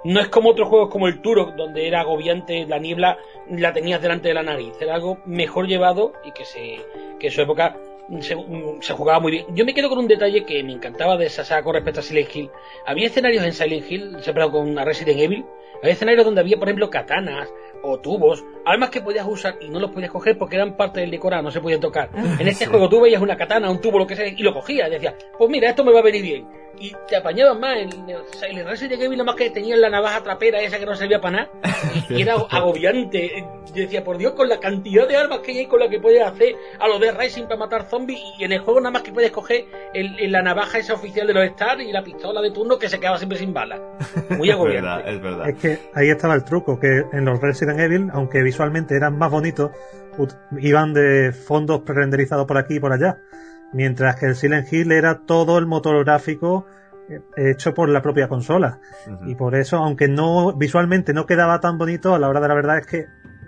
no es como otros juegos como el Turok, donde era agobiante, la niebla la tenías delante de la nariz. Era algo mejor llevado y que se que en su época se, se jugaba muy bien. Yo me quedo con un detalle que me encantaba de esa saga con respecto a Silent Hill. Había escenarios en Silent Hill, siempre con Resident Evil, había escenarios donde había, por ejemplo, katanas o tubos, armas que podías usar y no los podías coger porque eran parte del decorado, no se podían tocar. En este sí. juego tú veías una katana, un tubo, lo que sea, y lo cogías y decías, pues mira, esto me va a venir bien. Y te apañabas más, en el Resident Evil nada más que tenían la navaja trapera esa que no servía para nada, y era agobiante. Yo decía, por Dios, con la cantidad de armas que hay, con la que puedes hacer a los de Rising para matar zombies, y en el juego nada más que puedes coger el, el, la navaja esa oficial de los Star y la pistola de turno que se quedaba siempre sin balas. Muy agobiante. Es verdad, es verdad. Es que ahí estaba el truco, que en los Resident Evil, aunque visualmente eran más bonitos, iban de fondos pre-renderizados por aquí y por allá. Mientras que el Silent Hill era todo el motor gráfico hecho por la propia consola. Uh-huh. Y por eso, aunque no visualmente no quedaba tan bonito, a la hora de la verdad es que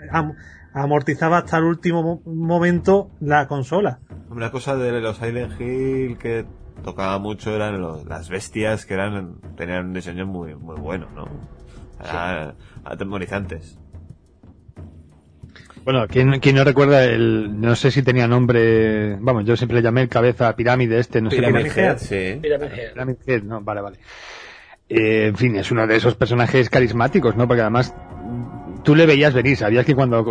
am- amortizaba hasta el último mo- momento la consola. Una cosa de los Silent Hill que tocaba mucho eran los, las bestias, que eran tenían un diseño muy muy bueno, ¿no? Eran sí. atemorizantes. Bueno, ¿quién, quién no recuerda el... No sé si tenía nombre... Vamos, yo siempre le llamé el cabeza pirámide este, no sé qué. Pyramid Head, sí. Pyramid Head. Pyramid Head, no, vale, vale. Eh, en fin, es uno de esos personajes carismáticos, ¿no? Porque además tú le veías venir, sabías que cuando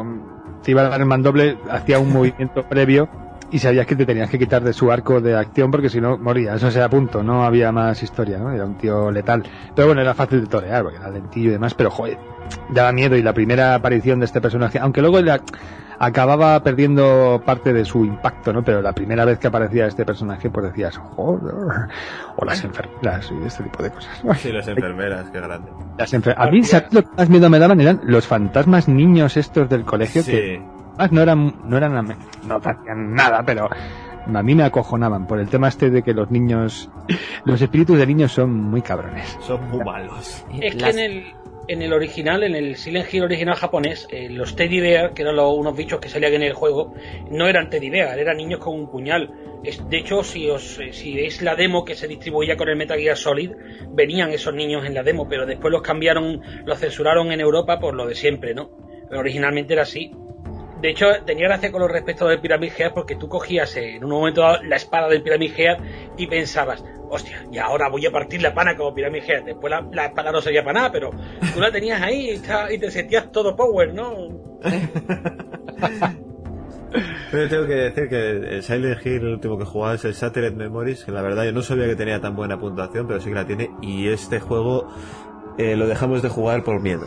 te iba a dar el mandoble hacía un movimiento previo y sabías que te tenías que quitar de su arco de acción porque si no moría. Eso sea punto, no había más historia, ¿no? Era un tío letal. Pero bueno, era fácil de torear porque era lentillo y demás, pero joder, daba miedo. Y la primera aparición de este personaje, aunque luego la, acababa perdiendo parte de su impacto, ¿no? Pero la primera vez que aparecía este personaje, pues decías, joder, o las enfermeras y este tipo de cosas. Sí, las enfermeras, qué grande. Las enfer- A mí, lo que más miedo me daban eran los fantasmas niños estos del colegio, sí. que además no eran, no eran, no hacían nada, pero a mí me acojonaban por el tema este de que los niños, los espíritus de niños son muy cabrones. Son muy malos. Es Las... que en el, en el original, en el Silent Hill original japonés, eh, los teddy bear, que eran los, unos bichos que salían en el juego, no eran teddy bear, eran niños con un puñal. Es, de hecho, si os si veis la demo que se distribuía con el Metal Gear Solid, venían esos niños en la demo, pero después los cambiaron, los censuraron en Europa por lo de siempre, ¿no? Pero originalmente era así. De hecho, tenía gracia con respecto del Pyramid Head, porque tú cogías eh, en un momento dado la espada del Pyramid Head y pensabas, hostia, y ahora voy a partir la pana como Pyramid Head. Después la, la espada no servía para nada, pero tú la tenías ahí y, está, y te sentías todo power, ¿no? Pero tengo que decir que el Silent Hill, el último que jugaba es el Shattered Memories, que la verdad yo no sabía que tenía tan buena puntuación, pero sí que la tiene, y este juego eh, lo dejamos de jugar por miedo.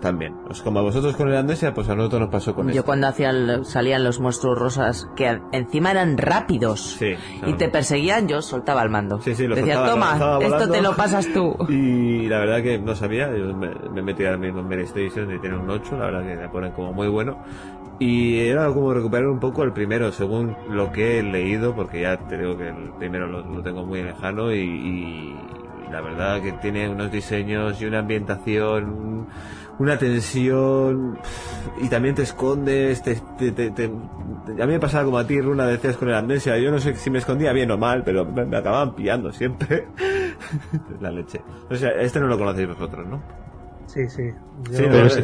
También, pues como a vosotros con el Amnesia, pues a nosotros nos pasó con eso. Yo este. Cuando hacía el, salían los monstruos rosas, que encima eran rápidos, sí, claro, y te perseguían, yo soltaba el mando. Sí, sí, lo decía, soltaba, toma, lo esto te lo pasas tú. Y la verdad que no sabía, yo me, me metí ahora mismo en Mary Station y tiene un ocho, la verdad que me ponen como muy bueno. Y era como recuperar un poco el primero, según lo que he leído, porque ya te digo que el primero lo, lo tengo muy lejano y, y la verdad que tiene unos diseños y una ambientación, una tensión, y también te escondes, te, te, te, te... a mí me pasaba como a ti, Runa, decías con el Amnesia, yo no sé si me escondía bien o mal, pero me, me acababan pillando siempre. La leche. O sea, este no lo conocéis vosotros, ¿no? Sí, sí. Yo, sí, pero es,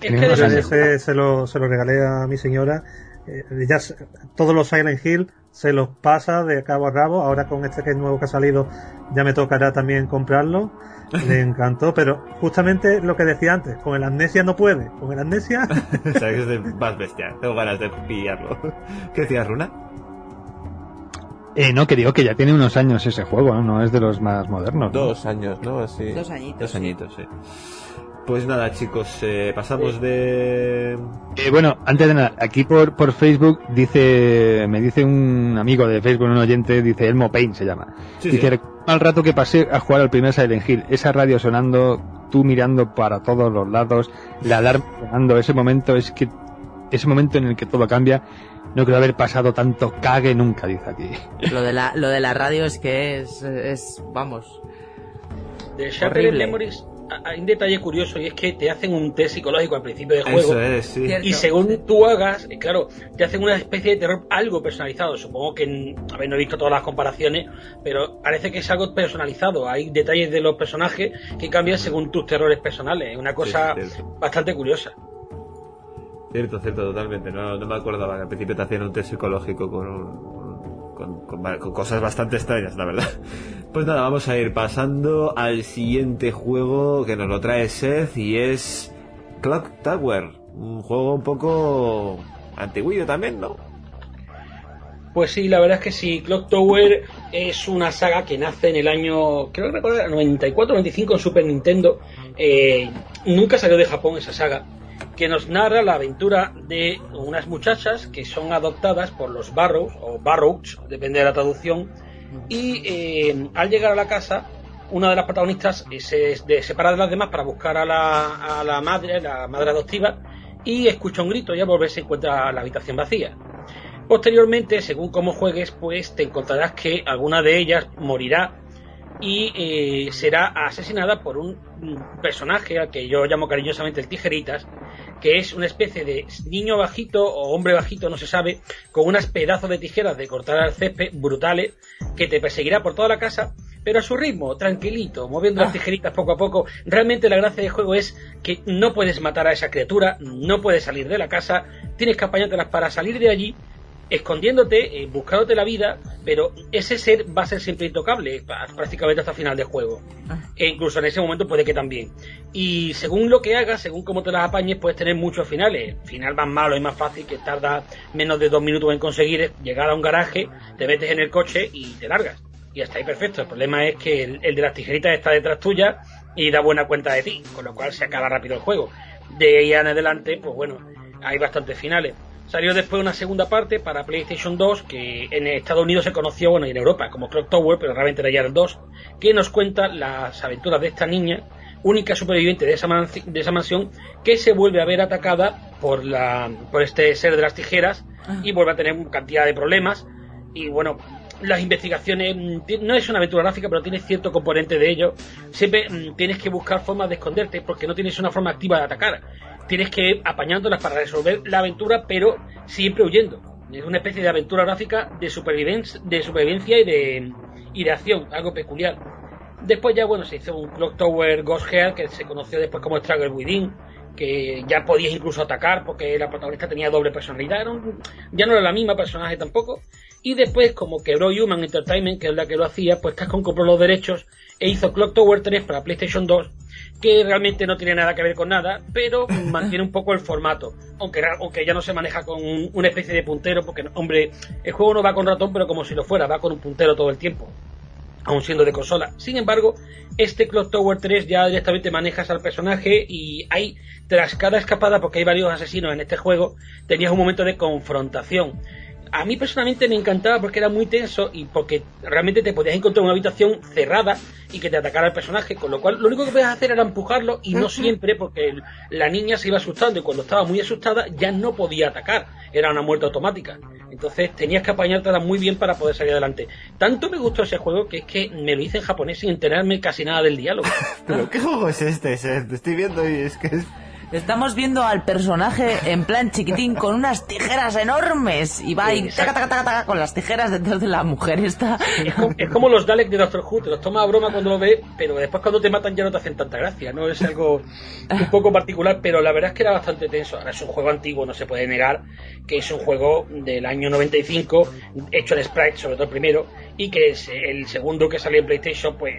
es que ese se lo, se lo regalé a mi señora. Ya todos los Silent Hill se los pasa de cabo a rabo. Ahora con este que es nuevo que ha salido ya me tocará también comprarlo. Le encantó, pero justamente lo que decía antes, con el Amnesia no puede. Con el Amnesia sabes que es más bestia, tengo ganas de pillarlo. ¿Qué decías, Runa? Eh, no, que digo que ya tiene unos años ese juego, no, no es de los más modernos. Dos ¿no? años, ¿no? Así, dos añitos. Dos añitos, sí. sí. Pues nada, chicos, eh, pasamos de... Eh, bueno, antes de nada, aquí por, por Facebook dice, me dice un amigo de Facebook, un oyente, dice Elmo Payne se llama. Sí, dice, sí. Al rato que pasé a jugar al primer Silent Hill, esa radio sonando, tú mirando para todos los lados, la alarma sonando, ese momento es que ese momento en el que todo cambia, no creo haber pasado tanto cague nunca, dice aquí. Lo de la, lo de la radio es que es, es vamos, de Shattered Memories. Hay un detalle curioso y es que te hacen un test psicológico al principio del juego. Eso es, sí. Y según tú hagas, claro, te hacen una especie de terror, algo personalizado. Supongo que, a ver, no he visto todas las comparaciones, pero parece que es algo personalizado. Hay detalles de los personajes que cambian según tus terrores personales. Es una cosa sí, bastante curiosa. Cierto, cierto, totalmente. No, no me acordaba que al principio te hacían un test psicológico con un... Con, con, con cosas bastante extrañas, la verdad. Pues nada, vamos a ir pasando al siguiente juego que nos lo trae Seth, y es Clock Tower, un juego un poco antiguillo también, ¿no? Pues sí, la verdad es que sí, Clock Tower es una saga que nace en el año, creo que recordar, noventa y cuatro noventa y cinco en Super Nintendo. Eh, nunca salió de Japón esa saga, que nos narra la aventura de unas muchachas que son adoptadas por los Barrows, o Barrows, depende de la traducción, y eh, al llegar a la casa, una de las protagonistas se separa de las demás para buscar a la, a la madre, la madre adoptiva, y escucha un grito y al volver se encuentra la habitación vacía. Posteriormente, según cómo juegues, pues te encontrarás que alguna de ellas morirá y eh, será asesinada por un personaje al que yo llamo cariñosamente el Tijeritas, que es una especie de niño bajito o hombre bajito, no se sabe, con unas pedazos de tijeras de cortar al césped brutales, que te perseguirá por toda la casa, pero a su ritmo, tranquilito, moviendo ah. las tijeritas poco a poco. Realmente la gracia del juego es que no puedes matar a esa criatura, no puedes salir de la casa, tienes que apañártelas para salir de allí, escondiéndote, eh, buscándote la vida, pero ese ser va a ser siempre intocable prácticamente hasta final del juego, e incluso en ese momento puede que también. Y según lo que hagas, según cómo te las apañes, puedes tener muchos finales, final más malo y más fácil, que tarda menos de dos minutos en conseguir llegar a un garaje, te metes en el coche y te largas, y hasta ahí perfecto. El problema es que el, el de las tijeritas está detrás tuya y da buena cuenta de ti, con lo cual se acaba rápido el juego. De ahí en adelante, pues bueno, hay bastantes finales. Salió después una segunda parte para PlayStation dos, que en Estados Unidos se conoció, bueno, y en Europa como Clock Tower, pero realmente era ya el dos, que nos cuenta las aventuras de esta niña, única superviviente de esa, mansi- de esa mansión, que se vuelve a ver atacada por, la, por este ser de las tijeras y vuelve a tener cantidad de problemas. y bueno, las investigaciones, no es una aventura gráfica, pero tiene cierto componente de ello. Siempre tienes que buscar formas de esconderte, porque no tienes una forma activa de atacar, tienes que ir apañándolas para resolver la aventura, pero siempre huyendo. Es una especie de aventura gráfica de supervivencia, de supervivencia y de, y de acción, algo peculiar. Después ya, bueno, se hizo un Clock Tower Ghost Head, que se conoció después como Struggle Within, que ya podías incluso atacar porque la protagonista tenía doble personalidad, era un, ya no era la misma personaje tampoco. Y después, como quebró Human Entertainment, que es la que lo hacía, pues Capcom compró los derechos e hizo Clock Tower tres para PlayStation dos, que realmente no tiene nada que ver con nada, pero mantiene un poco el formato, aunque, aunque ya no se maneja con un, una especie de puntero, porque, hombre, el juego no va con ratón, pero como si lo fuera, va con un puntero todo el tiempo, aún siendo de consola. Sin embargo, este Clock Tower tres ya directamente manejas al personaje y hay, tras cada escapada, porque hay varios asesinos en este juego, tenías un momento de confrontación. A mí personalmente me encantaba porque era muy tenso y porque realmente te podías encontrar una habitación cerrada y que te atacara el personaje, con lo cual lo único que podías hacer era empujarlo, y no siempre, porque la niña se iba asustando y cuando estaba muy asustada ya no podía atacar, era una muerte automática. Entonces tenías que apañártela muy bien para poder salir adelante. Tanto me gustó ese juego que es que me lo hice en japonés sin enterarme casi nada del diálogo. ¿Pero qué juego es este? Te estoy viendo y es que es... Estamos viendo al personaje en plan chiquitín con unas tijeras enormes y va ahí taca, taca, taca, taca, con las tijeras detrás de la mujer esta. Es como, es como los Daleks de Doctor Who, te los toma a broma cuando lo ves, pero después cuando te matan ya no te hacen tanta gracia, ¿no? Es algo un poco particular, pero la verdad es que era bastante tenso. Ahora es un juego antiguo, no se puede negar que es un juego del año noventa y cinco, hecho en sprite, sobre todo el primero, y que es el segundo que salió en PlayStation, pues...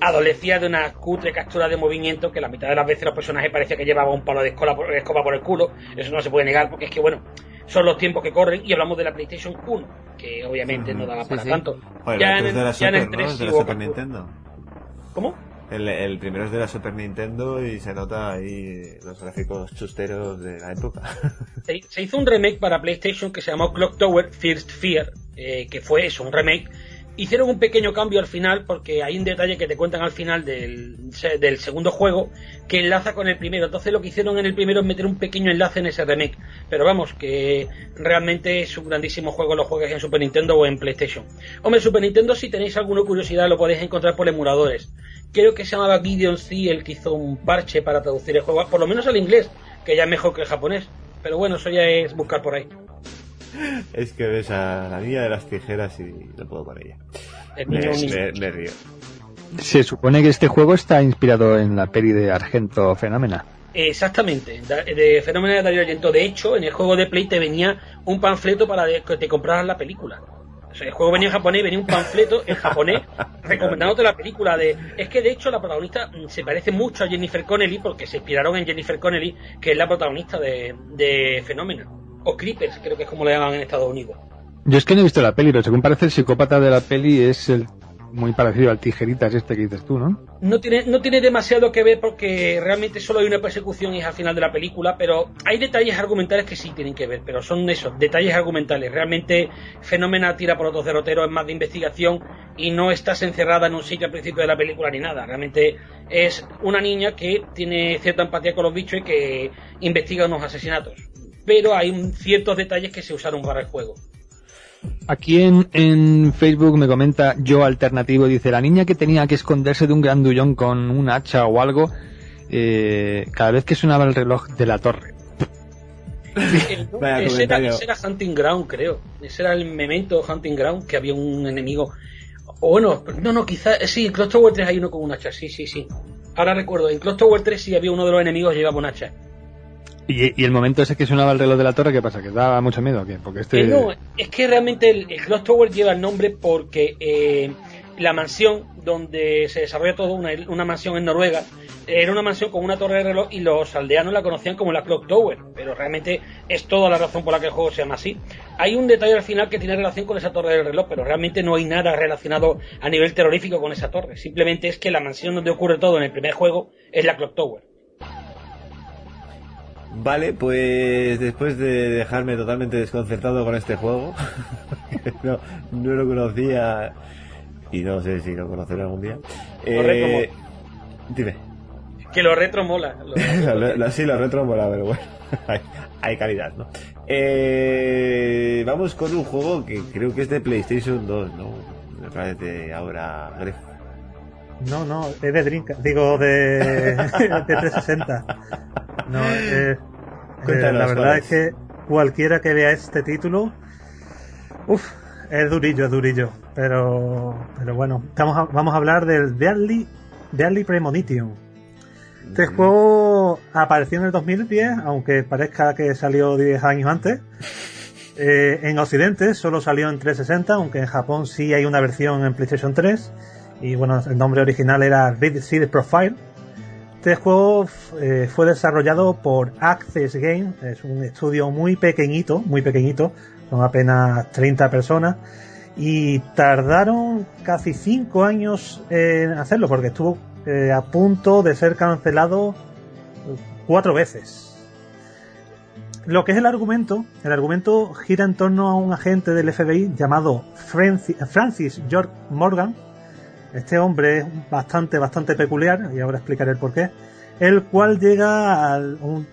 adolecía de una cutre captura de movimiento, que la mitad de las veces los personajes parecía que llevaban un palo de escoba por, escoba por el culo. Eso no se puede negar, porque es que, bueno, son los tiempos que corren, y hablamos de la PlayStation uno, que obviamente mm, no daba sí, para sí. tanto. Oye, ya, en, ya Super, en el tres, ¿no? Sí, de la Super Nintendo. ¿Cómo? El, el primero es de la Super Nintendo y se nota ahí los gráficos chusteros de la época. Se, se hizo un remake para PlayStation que se llamó Clock Tower First Fear, eh, que fue eso, un remake. Hicieron un pequeño cambio al final, porque hay un detalle que te cuentan al final del, del segundo juego que enlaza con el primero. Entonces lo que hicieron en el primero es meter un pequeño enlace en ese remake. Pero vamos, que realmente es un grandísimo juego, los juegos en Super Nintendo o en PlayStation. Hombre, Super Nintendo, si tenéis alguna curiosidad, lo podéis encontrar por emuladores. Creo que se llamaba Gideon C, el que hizo un parche para traducir el juego, por lo menos al inglés, que ya es mejor que el japonés. Pero bueno, eso ya es buscar por ahí. Es que ves a la niña de las tijeras y no puedo con ella. Me, me, me río. Se supone que este juego está inspirado en la peli de Argento Fenómena. Exactamente, de Fenómena de Darío Argento. De hecho, en el juego de Play te venía un panfleto para que te compraras la película. O sea, el juego venía en japonés, venía un panfleto en japonés recomendándote la película. De es que de hecho la protagonista se parece mucho a Jennifer Connelly, porque se inspiraron en Jennifer Connelly, que es la protagonista de, de Fenómena. O Creepers, creo que es como le llaman en Estados Unidos. Yo es que no he visto la peli, pero según parece el psicópata de la peli es el muy parecido al Tijeritas este que dices tú, ¿no? No tiene, no tiene demasiado que ver, porque realmente solo hay una persecución y es al final de la película, pero hay detalles argumentales que sí tienen que ver, pero son esos, detalles argumentales. Realmente Fenómena tira por otros derroteros, es más de investigación y no estás encerrada en un sitio al principio de la película ni nada. Realmente es una niña que tiene cierta empatía con los bichos y que investiga unos asesinatos. Pero hay ciertos detalles que se usaron para el juego. Aquí en, en Facebook me comenta Yo Alternativo, dice: la niña que tenía que esconderse de un grandullón con un hacha o algo eh, cada vez que sonaba el reloj de la torre. El, Vaya ese, era, ese era Hunting Ground, creo. Ese era el Memento Hunting Ground, que había un enemigo. O bueno, no, no, quizás... Sí, en Clock Tower tres hay uno con un hacha, sí, sí, sí. Ahora recuerdo, en Clock Tower tres sí había uno de los enemigos que llevaba un hacha. ¿Y, y el momento ese que sonaba el reloj de la torre, qué pasa? ¿Que daba mucho miedo o qué? Porque este... eh, no, es que realmente el, el Clock Tower lleva el nombre porque eh, la mansión donde se desarrolla todo, una, una mansión en Noruega, era una mansión con una torre de reloj y los aldeanos la conocían como la Clock Tower, pero realmente es toda la razón por la que el juego se llama así. Hay un detalle al final que tiene relación con esa torre del reloj, pero realmente no hay nada relacionado a nivel terrorífico con esa torre, simplemente es que la mansión donde ocurre todo en el primer juego es la Clock Tower. Vale, pues después de dejarme totalmente desconcertado con este juego, no, no lo conocía y no sé si lo conoceré algún día. Eh, Correcto. Dime. Que lo retromola. Lo retro lo, lo, sí, lo retromola, pero bueno. hay, hay calidad, ¿no? Eh, vamos con un juego que creo que es de PlayStation dos, ¿no? Me parece ahora, Gref. No, no, es de Dreamcast, digo, de, de trescientos sesenta. No, eh, eh, la verdad es que cualquiera que vea este título, uff, es durillo, es durillo. Pero, pero bueno, estamos a, vamos a hablar del Deadly, Deadly Premonition. Este juego apareció en el dos mil diez, aunque parezca que salió diez años antes. Eh, en Occidente solo salió en trescientos sesenta, aunque en Japón sí hay una versión en PlayStation tres. Y bueno, el nombre original era Red Seed Profile. Este juego eh, fue desarrollado por Access Games, es un estudio muy pequeñito, muy pequeñito, son apenas treinta personas. Y tardaron casi cinco años en hacerlo, porque estuvo Eh, a punto de ser cancelado cuatro veces. Lo que es el argumento, el argumento gira en torno a un agente del F B I llamado Francis George Morgan. Este hombre es bastante, bastante peculiar, y ahora explicaré el porqué, el cual llega a un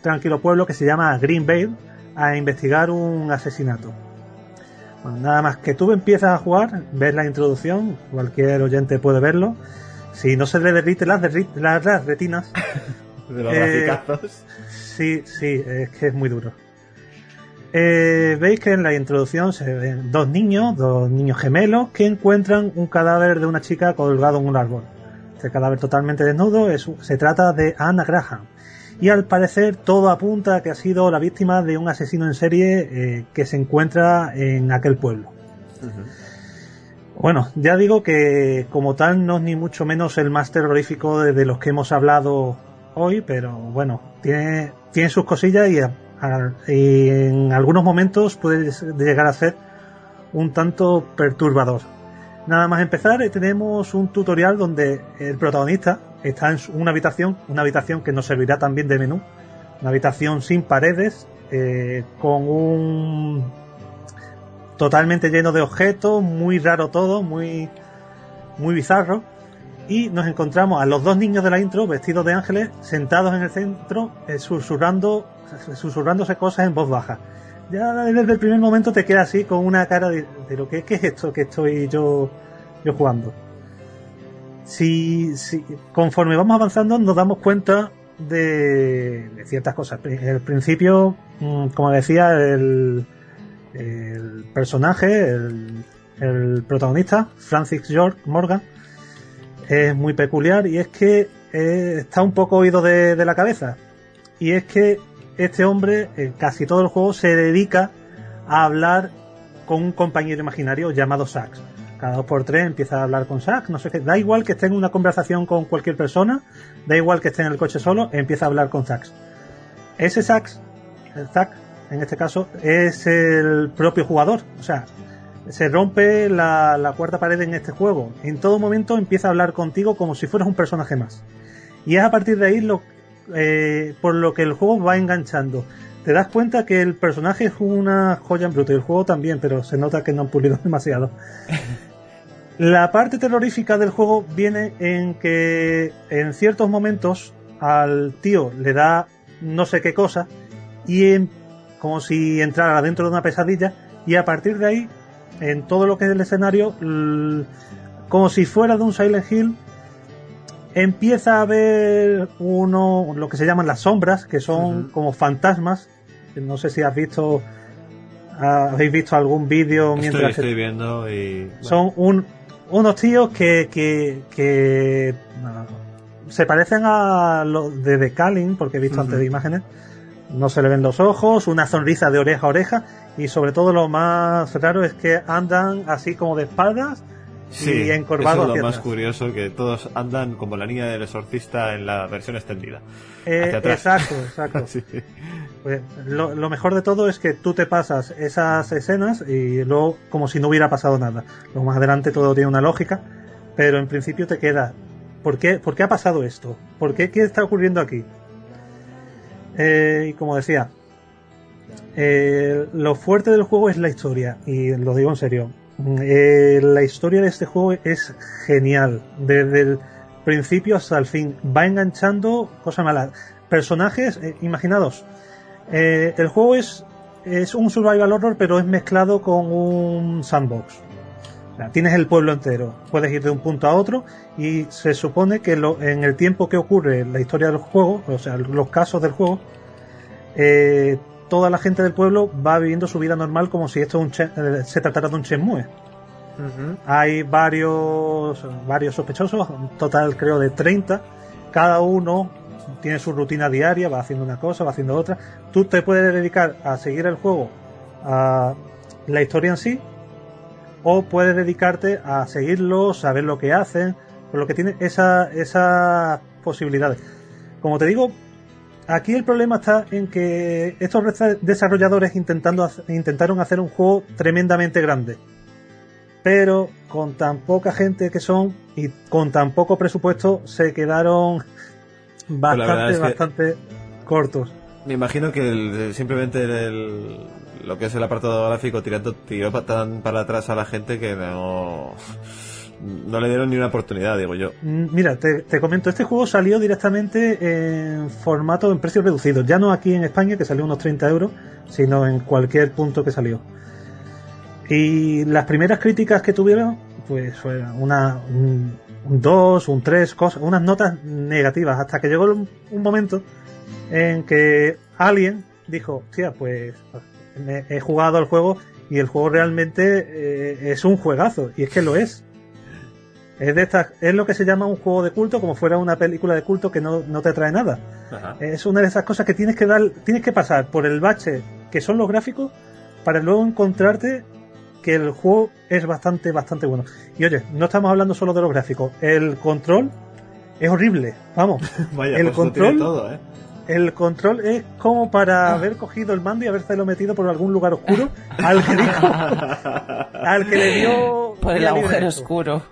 tranquilo pueblo que se llama Greenvale a investigar un asesinato. Bueno, nada más que tú empiezas a jugar, ves la introducción, cualquier oyente puede verlo. Si no se le derrite las, derri- las, las retinas. De los eh, graficazos. Sí, sí, es que es muy duro. Eh, Veis que en la introducción se ven dos niños, dos niños gemelos, que encuentran un cadáver de una chica colgado en un árbol. Este cadáver totalmente desnudo, es, se trata de Anna Graham. Y al parecer todo apunta a que ha sido la víctima de un asesino en serie eh, que se encuentra en aquel pueblo. Uh-huh. Bueno, ya digo que como tal no es ni mucho menos el más terrorífico de, de los que hemos hablado hoy, pero bueno, tiene, tiene sus cosillas y, a, a, y en algunos momentos puede llegar a ser un tanto perturbador. Nada más empezar, tenemos un tutorial donde el protagonista está en una habitación, una habitación que nos servirá también de menú, una habitación sin paredes, eh, con un... totalmente lleno de objetos, muy raro todo, muy muy bizarro, y nos encontramos a los dos niños de la intro vestidos de ángeles sentados en el centro eh, susurrando susurrándose cosas en voz baja. Ya desde el primer momento te quedas así con una cara de, de lo que ¿qué es esto que estoy yo yo jugando? Si, si conforme vamos avanzando nos damos cuenta de, de ciertas cosas. En el principio, como decía, el el personaje, el, el protagonista, Francis George Morgan, es muy peculiar, y es que eh, está un poco oído de, de la cabeza, y es que este hombre en casi todo el juego se dedica a hablar con un compañero imaginario llamado Sax. Cada dos por tres empieza a hablar con Sax, no sé qué, da igual que esté en una conversación con cualquier persona, da igual que esté en el coche solo, empieza a hablar con Sax. Ese Sax, el Sax en este caso, es el propio jugador. O sea, se rompe la, la cuarta pared en este juego. En todo momento empieza a hablar contigo como si fueras un personaje más. Y es a partir de ahí lo, eh, por lo que el juego va enganchando. Te das cuenta que el personaje es una joya en bruto, y el juego también, pero se nota que no han pulido demasiado. La parte terrorífica del juego viene en que en ciertos momentos al tío le da no sé qué cosa y en como si entrara dentro de una pesadilla, y a partir de ahí, en todo lo que es el escenario, como si fuera de un Silent Hill, empieza a ver uno, lo que se llaman las sombras, que son uh-huh. como fantasmas. No sé si has visto, habéis visto algún vídeo mientras estoy, estoy viendo y... bueno. Son un, unos tíos que que, que uh, se parecen a los de The Calling, porque he visto uh-huh. antes de imágenes. No se le ven los ojos, una sonrisa de oreja a oreja, y sobre todo lo más raro es que andan así como de espaldas, sí, y encorvados. Eso es lo más curioso, que todos andan como la niña del exorcista en la versión extendida. Eh, exacto, exacto. sí. Pues lo, lo mejor de todo es que tú te pasas esas escenas y luego como si no hubiera pasado nada. Luego más adelante todo tiene una lógica, pero en principio te queda ¿por qué, por qué ha pasado esto? ¿Por qué, qué está ocurriendo aquí? Eh, y como decía, eh, lo fuerte del juego es la historia, y lo digo en serio, eh, la historia de este juego es genial. Desde el, principio hasta el fin, va enganchando cosas malas, personajes, eh, imaginados, eh, el juego es, es un survival horror, pero es mezclado con un sandbox. O sea, tienes el pueblo entero, puedes ir de un punto a otro y se supone que lo, en el tiempo que ocurre la historia del juego, o sea, los casos del juego, eh, toda la gente del pueblo va viviendo su vida normal como si esto es un che, eh, se tratara de un Shenmue. Uh-huh. Hay varios varios sospechosos, un total creo de treinta, cada uno tiene su rutina diaria, va haciendo una cosa, va haciendo otra. Tú te puedes dedicar a seguir el juego, a la historia en sí, o puedes dedicarte a seguirlos, saber lo que hacen, por lo que tiene esa, esas posibilidades. Como te digo, aquí el problema está en que estos desarrolladores intentando, intentaron hacer un juego tremendamente grande, pero con tan poca gente que son y con tan poco presupuesto se quedaron bastante, es que bastante cortos. Me imagino que el, simplemente el, lo que es el apartado gráfico tirando, tiró tan para atrás a la gente que no, no le dieron ni una oportunidad, digo yo. Mira, te, te comento, este juego salió directamente en formato, en precios reducidos, ya no aquí en España, que salió unos treinta euros, sino en cualquier punto que salió. Y las primeras críticas que tuvieron, pues fueron una, un dos, un tres, cosas, unas notas negativas, hasta que llegó un, un momento en que alguien dijo, hostia, pues me, he jugado al juego y el juego realmente eh, es un juegazo, y es que lo es. Es de estas, es lo que se llama un juego de culto, como fuera una película de culto que no, no te trae nada. Ajá. Es una de esas cosas que tienes que dar, tienes que pasar por el bache que son los gráficos para luego encontrarte que el juego es bastante, bastante bueno. Y oye, no estamos hablando solo de los gráficos. El control es horrible. Vamos. Vaya, el pues control, todo, ¿eh? El control es como para haber cogido el mando y habérselo metido por algún lugar oscuro al que dijo, al que le dio por el agujero oscuro.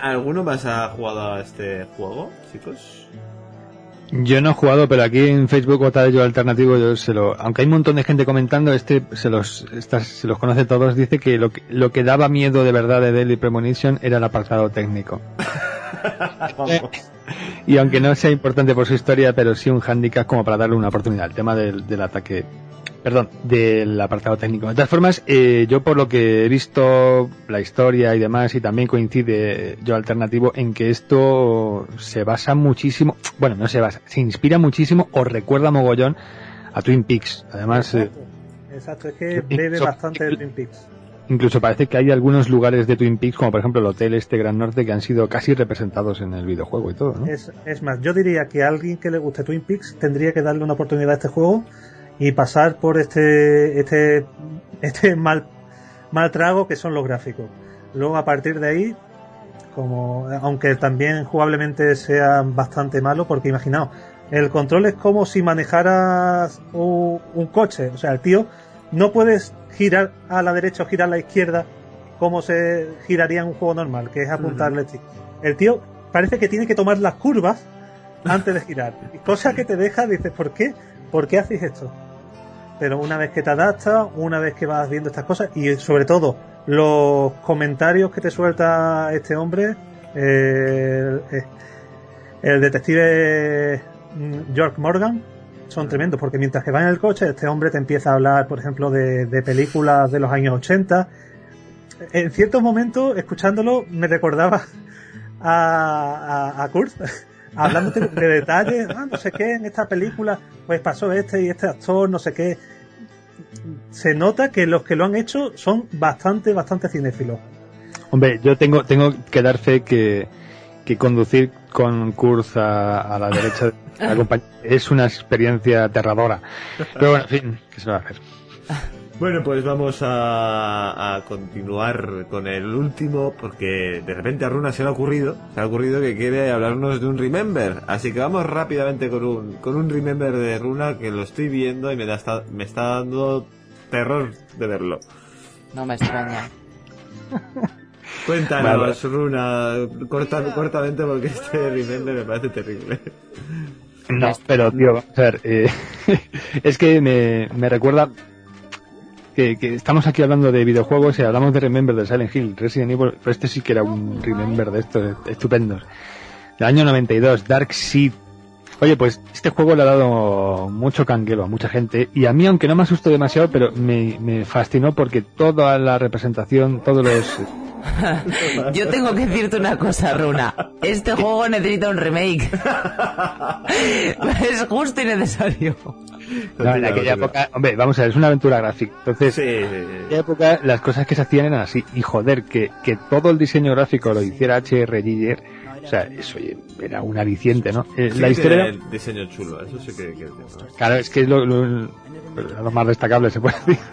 ¿Alguno más ha jugado a este juego, chicos? Yo no he jugado, pero aquí en Facebook o tal yo alternativo, yo se lo, aunque hay un montón de gente comentando, este se los estas, se los conoce todos, dice que lo que, lo que daba miedo de verdad de Deadly Premonition era el apartado técnico. Y aunque no sea importante por su historia, pero sí un hándicap como para darle una oportunidad el tema del, del ataque, perdón, del apartado técnico. De todas formas, eh, yo por lo que he visto la historia y demás, y también coincide yo alternativo en que esto se basa muchísimo, bueno, no se basa, se inspira muchísimo o recuerda mogollón a Twin Peaks. Además, exacto, eh, exacto, es que bebe incluso, bastante de Twin Peaks. Incluso parece que hay algunos lugares de Twin Peaks, como por ejemplo el hotel este Gran Norte, que han sido casi representados en el videojuego y todo, ¿no? Es, es más, yo diría que a alguien que le guste Twin Peaks tendría que darle una oportunidad a este juego y pasar por este este este mal mal trago que son los gráficos. Luego a partir de ahí, como aunque también jugablemente sea bastante malo, porque imaginaos, el control es como si manejaras un, un coche, o sea, el tío no puedes girar a la derecha o girar a la izquierda como se giraría en un juego normal, que es apuntarle. Uh-huh. El tío parece que tiene que tomar las curvas antes de girar, cosa que te deja, dices, ¿por qué? ¿Por qué haces esto? Pero una vez que te adaptas, una vez que vas viendo estas cosas, y sobre todo los comentarios que te suelta este hombre, eh, eh, el detective George Morgan, son tremendos, porque mientras que vas en el coche, este hombre te empieza a hablar, por ejemplo, de, de películas de los años ochenta. En ciertos momentos, escuchándolo, me recordaba a, a, a Kurt, hablándote de detalles, ah, no sé qué, en esta película pues pasó este y este actor, no sé qué. Se nota que los que lo han hecho son bastante, bastante cinéfilos. Hombre, yo tengo tengo que dar fe que, que conducir con Kurz a, a la derecha de la compañía es una experiencia aterradora. Pero bueno, en fin, ¿qué se va a hacer? Bueno, pues vamos a, a continuar con el último, porque de repente a Runa se le ha ocurrido, se le ha ocurrido que quiere hablarnos de un Remember, así que vamos rápidamente con un con un Remember de Runa, que lo estoy viendo y me da está, me está dando terror de verlo. No me extraña. Cuéntanos, vale. Runa, corta, cortamente, porque este Remember me parece terrible. No, pero tío, vamos a ver, eh, es que me, me recuerda Que, que estamos aquí hablando de videojuegos y hablamos de Remember, de Silent Hill, Resident Evil, pero este sí que era un Remember de estos estupendos. del año noventa y dos, Dark Seed. Oye, pues este juego le ha dado mucho canguelo a mucha gente, y a mí, aunque no me asustó demasiado, pero me, me fascinó porque toda la representación, todos los... Yo tengo que decirte una cosa, Runa. Este juego necesita un remake. Es justo y necesario. No, en aquella época, hombre, vamos a ver, es una aventura gráfica. Entonces, sí, en aquella época las cosas que se hacían eran así. Y joder, que, que todo el diseño gráfico lo hiciera H R. Giger, o sea, eso era un aliciente, ¿no? Eh, sí, la historia era... el diseño chulo, eso sí que... que claro, es que es lo, lo, lo más destacable, se puede decir.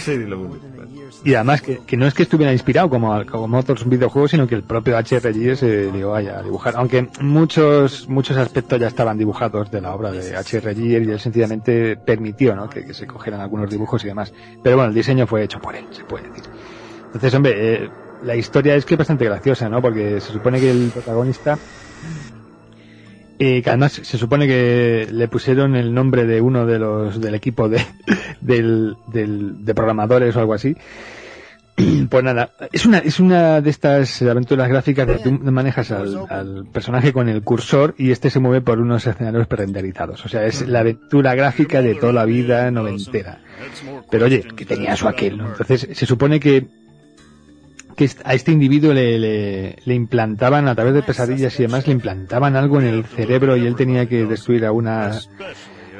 Sí, lo muy bien, claro. Y además que, que no es que estuviera inspirado como, como otros videojuegos, sino que el propio H R Giger se dio vaya a dibujar, aunque muchos muchos aspectos ya estaban dibujados de la obra de H R Giger, y él sencillamente permitió, ¿no?, que, que se cogieran algunos dibujos y demás, pero bueno, el diseño fue hecho por él, se puede decir. Entonces, hombre, eh, la historia es que es bastante graciosa, ¿no?, porque se supone que el protagonista, eh, que además se supone que le pusieron el nombre de uno de los del equipo de del, del de programadores o algo así. Pues nada, es una es una de estas aventuras gráficas que tú manejas al, al personaje con el cursor y este se mueve por unos escenarios pre-renderizados. O sea, es la aventura gráfica de toda la vida noventera. Pero oye, que tenía su aquel, ¿no? Entonces se supone que que a este individuo le, le, le implantaban, a través de pesadillas y demás, le implantaban algo en el cerebro y él tenía que destruir a una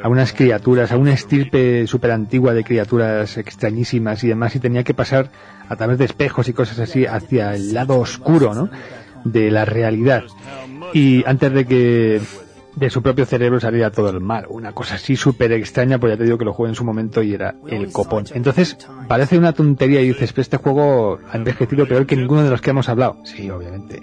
a unas criaturas, a una estirpe súper antigua de criaturas extrañísimas y demás, y tenía que pasar a través de espejos y cosas así hacia el lado oscuro, ¿no?, de la realidad, y antes de que de su propio cerebro salía todo el mal, una cosa así súper extraña. Pues ya te digo que lo jugué en su momento y era el copón. Entonces parece una tontería y dices, pero este juego ha envejecido peor que ninguno de los que hemos hablado. Sí, obviamente,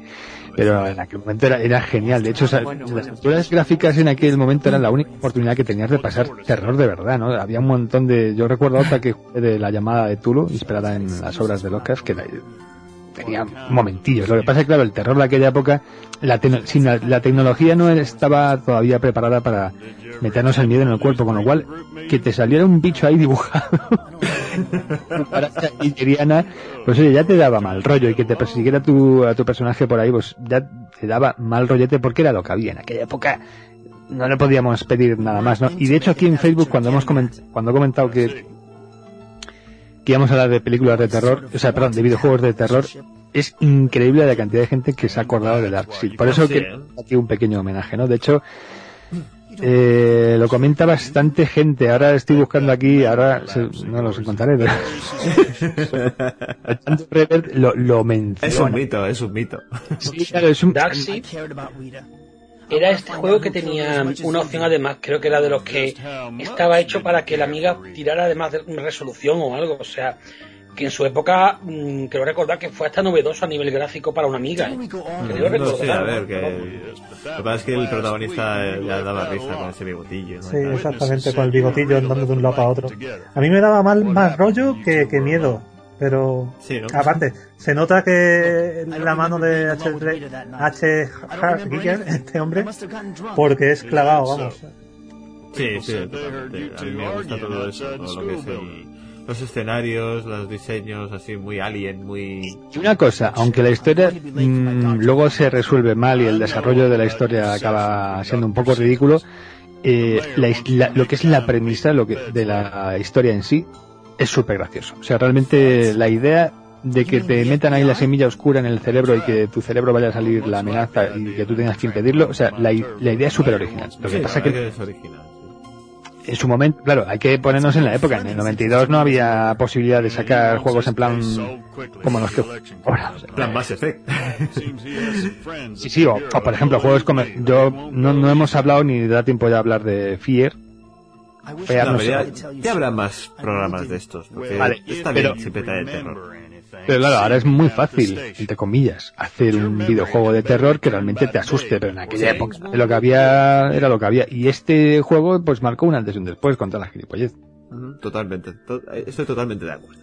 pero en aquel momento era, era genial. De hecho, o sea, las aventuras gráficas en aquel momento eran la única oportunidad que tenías de pasar terror de verdad, ¿no? Había un montón de... yo recuerdo otra que jugué de La llamada de Tulu, inspirada en las obras de Lovecraft, que la... tenía momentillos. Lo que pasa es que, claro, el terror de aquella época, la, te- sin la, la tecnología no estaba todavía preparada para meternos el miedo en el cuerpo, con lo cual, que te saliera un bicho ahí dibujado para esta italiana, pues oye, ya te daba mal rollo, y que te persiguiera tu, a tu personaje por ahí, pues ya te daba mal rollete, porque era lo que había en aquella época. No le podíamos pedir nada más, ¿no? Y de hecho, aquí en Facebook, cuando hemos coment- cuando he comentado que que íbamos a hablar de películas de terror, o sea, perdón, de videojuegos de terror, es increíble la cantidad de gente que se ha acordado de Dark Seed. Por eso que aquí un pequeño homenaje, ¿no? De hecho, eh, lo comenta bastante gente. Ahora estoy buscando aquí, ahora no los encontraré, pero... lo, lo menciona. Es un mito, es un mito. Sí, claro, es un... Dark Seed era este juego que tenía una opción, además, creo que era de los que estaba hecho para que la amiga tirara además de resolución o algo, o sea, que en su época, mmm, creo recordar que fue hasta novedoso a nivel gráfico para una amiga, ¿eh? Creo no, sí, a ver, que... lo que pasa es que el protagonista ya daba risa con ese bigotillo, ¿no? Sí, exactamente, con el bigotillo andando de un lado para otro. A mí me daba mal, más rollo que, que miedo. Pero, sí, ¿no? Aparte, se nota que la mano de H. Giger, este hombre, porque es clavado, vamos. Sí, sí, totalmente. A mí me gusta todo eso, todo lo que es el, los escenarios, los diseños, así, muy alien, muy... Y una cosa, aunque la historia mmm, luego se resuelve mal y el desarrollo de la historia acaba siendo un poco ridículo, eh, la, la, lo que es la premisa lo que, de la historia en sí, es súper gracioso. O sea, realmente la idea de que te metan ahí la semilla oscura en el cerebro y que tu cerebro vaya a salir la amenaza y que tú tengas que impedirlo, o sea, la, la idea es súper original. Lo que pasa es que en su momento, claro, hay que ponernos en la época. En el noventa y dos no había posibilidad de sacar juegos en plan como los que ahora, o sea, en plan Mass Effect. Sí, sí, o, o por ejemplo juegos como yo no, no hemos hablado ni da tiempo ya a hablar de Fear. No, no ya, ya habrá más programas de estos, porque vale, está bien, pero, siempre trae terror. Pero claro, ahora es muy fácil, entre comillas, hacer un videojuego de terror que realmente te asuste, pero en aquella época lo que había era lo que había. Y este juego pues marcó un antes y un después con todas las gilipollez. Totalmente, to- estoy totalmente de acuerdo.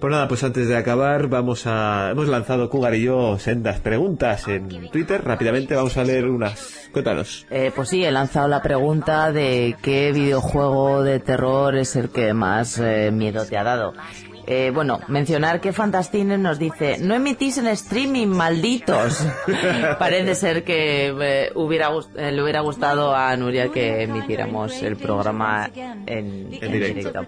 Pues nada, pues antes de acabar vamos a... hemos lanzado Cugar y yo sendas preguntas en Twitter. Rápidamente vamos a leer unas. Cuéntanos. Eh, pues sí, he lanzado la pregunta de qué videojuego de terror es el que más eh, miedo te ha dado. Eh, bueno, mencionar que Fantastine nos dice: no emitís en streaming, malditos. Parece ser que eh, hubiera eh, le hubiera gustado a Nuria que emitiéramos el programa en, en directo.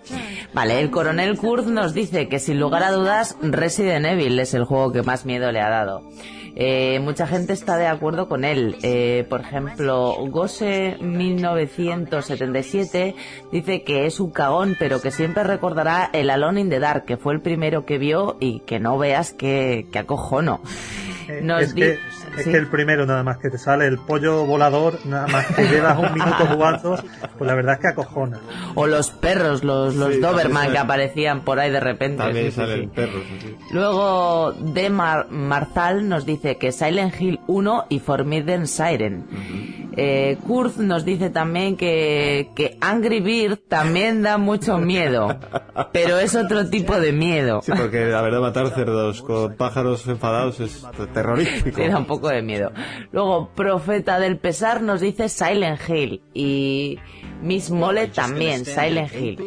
Vale, el coronel Kurz nos dice que sin lugar a dudas Resident Evil es el juego que más miedo le ha dado. Eh, mucha gente está de acuerdo con él. Eh, por ejemplo, Gose mil novecientos setenta y siete dice que es un cagón, pero que siempre recordará el Alone in the Dark, que fue el primero que vio y que no veas que, que acojono. Nos es, di- que, es ¿sí? que el primero nada más que te sale el pollo volador, nada más que llevas un minuto jugando, pues la verdad es que acojona. O los perros, los, los sí, Doberman que aparecían por ahí de repente. También sí, sale sí, el sí. perro. Sí, sí. Luego D. Mar- Marzal nos dice que Silent Hill uno y Forbidden Siren. Uh-huh. Eh, Kurz nos dice también que, que Angry Bird también da mucho miedo, pero es otro tipo de miedo. Sí, porque la verdad matar cerdos con pájaros enfadados es terrorífico. Era un poco de miedo. Luego, Profeta del Pesar nos dice Silent Hill. Y Miss Mole también, Silent Hill.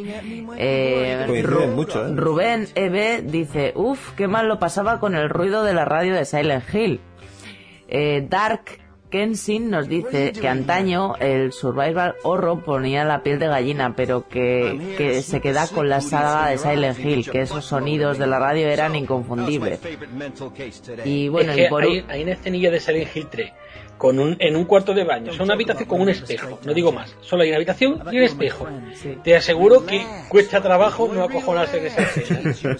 Eh, Ru- mucho, ¿eh? Rubén E B dice: uff, qué mal lo pasaba con el ruido de la radio de Silent Hill. Eh, Dark Kenshin nos dice que antaño el survival horror ponía la piel de gallina, pero que, que se queda con la saga de Silent Hill, que esos sonidos de la radio eran inconfundibles. Y bueno, es que y por... hay, hay una escenilla de Silent Hill tres con un, en un cuarto de baño, o sea, una habitación con un espejo, no digo más, solo hay una habitación y un espejo. Te aseguro que cuesta trabajo no acojonarse en esa escena.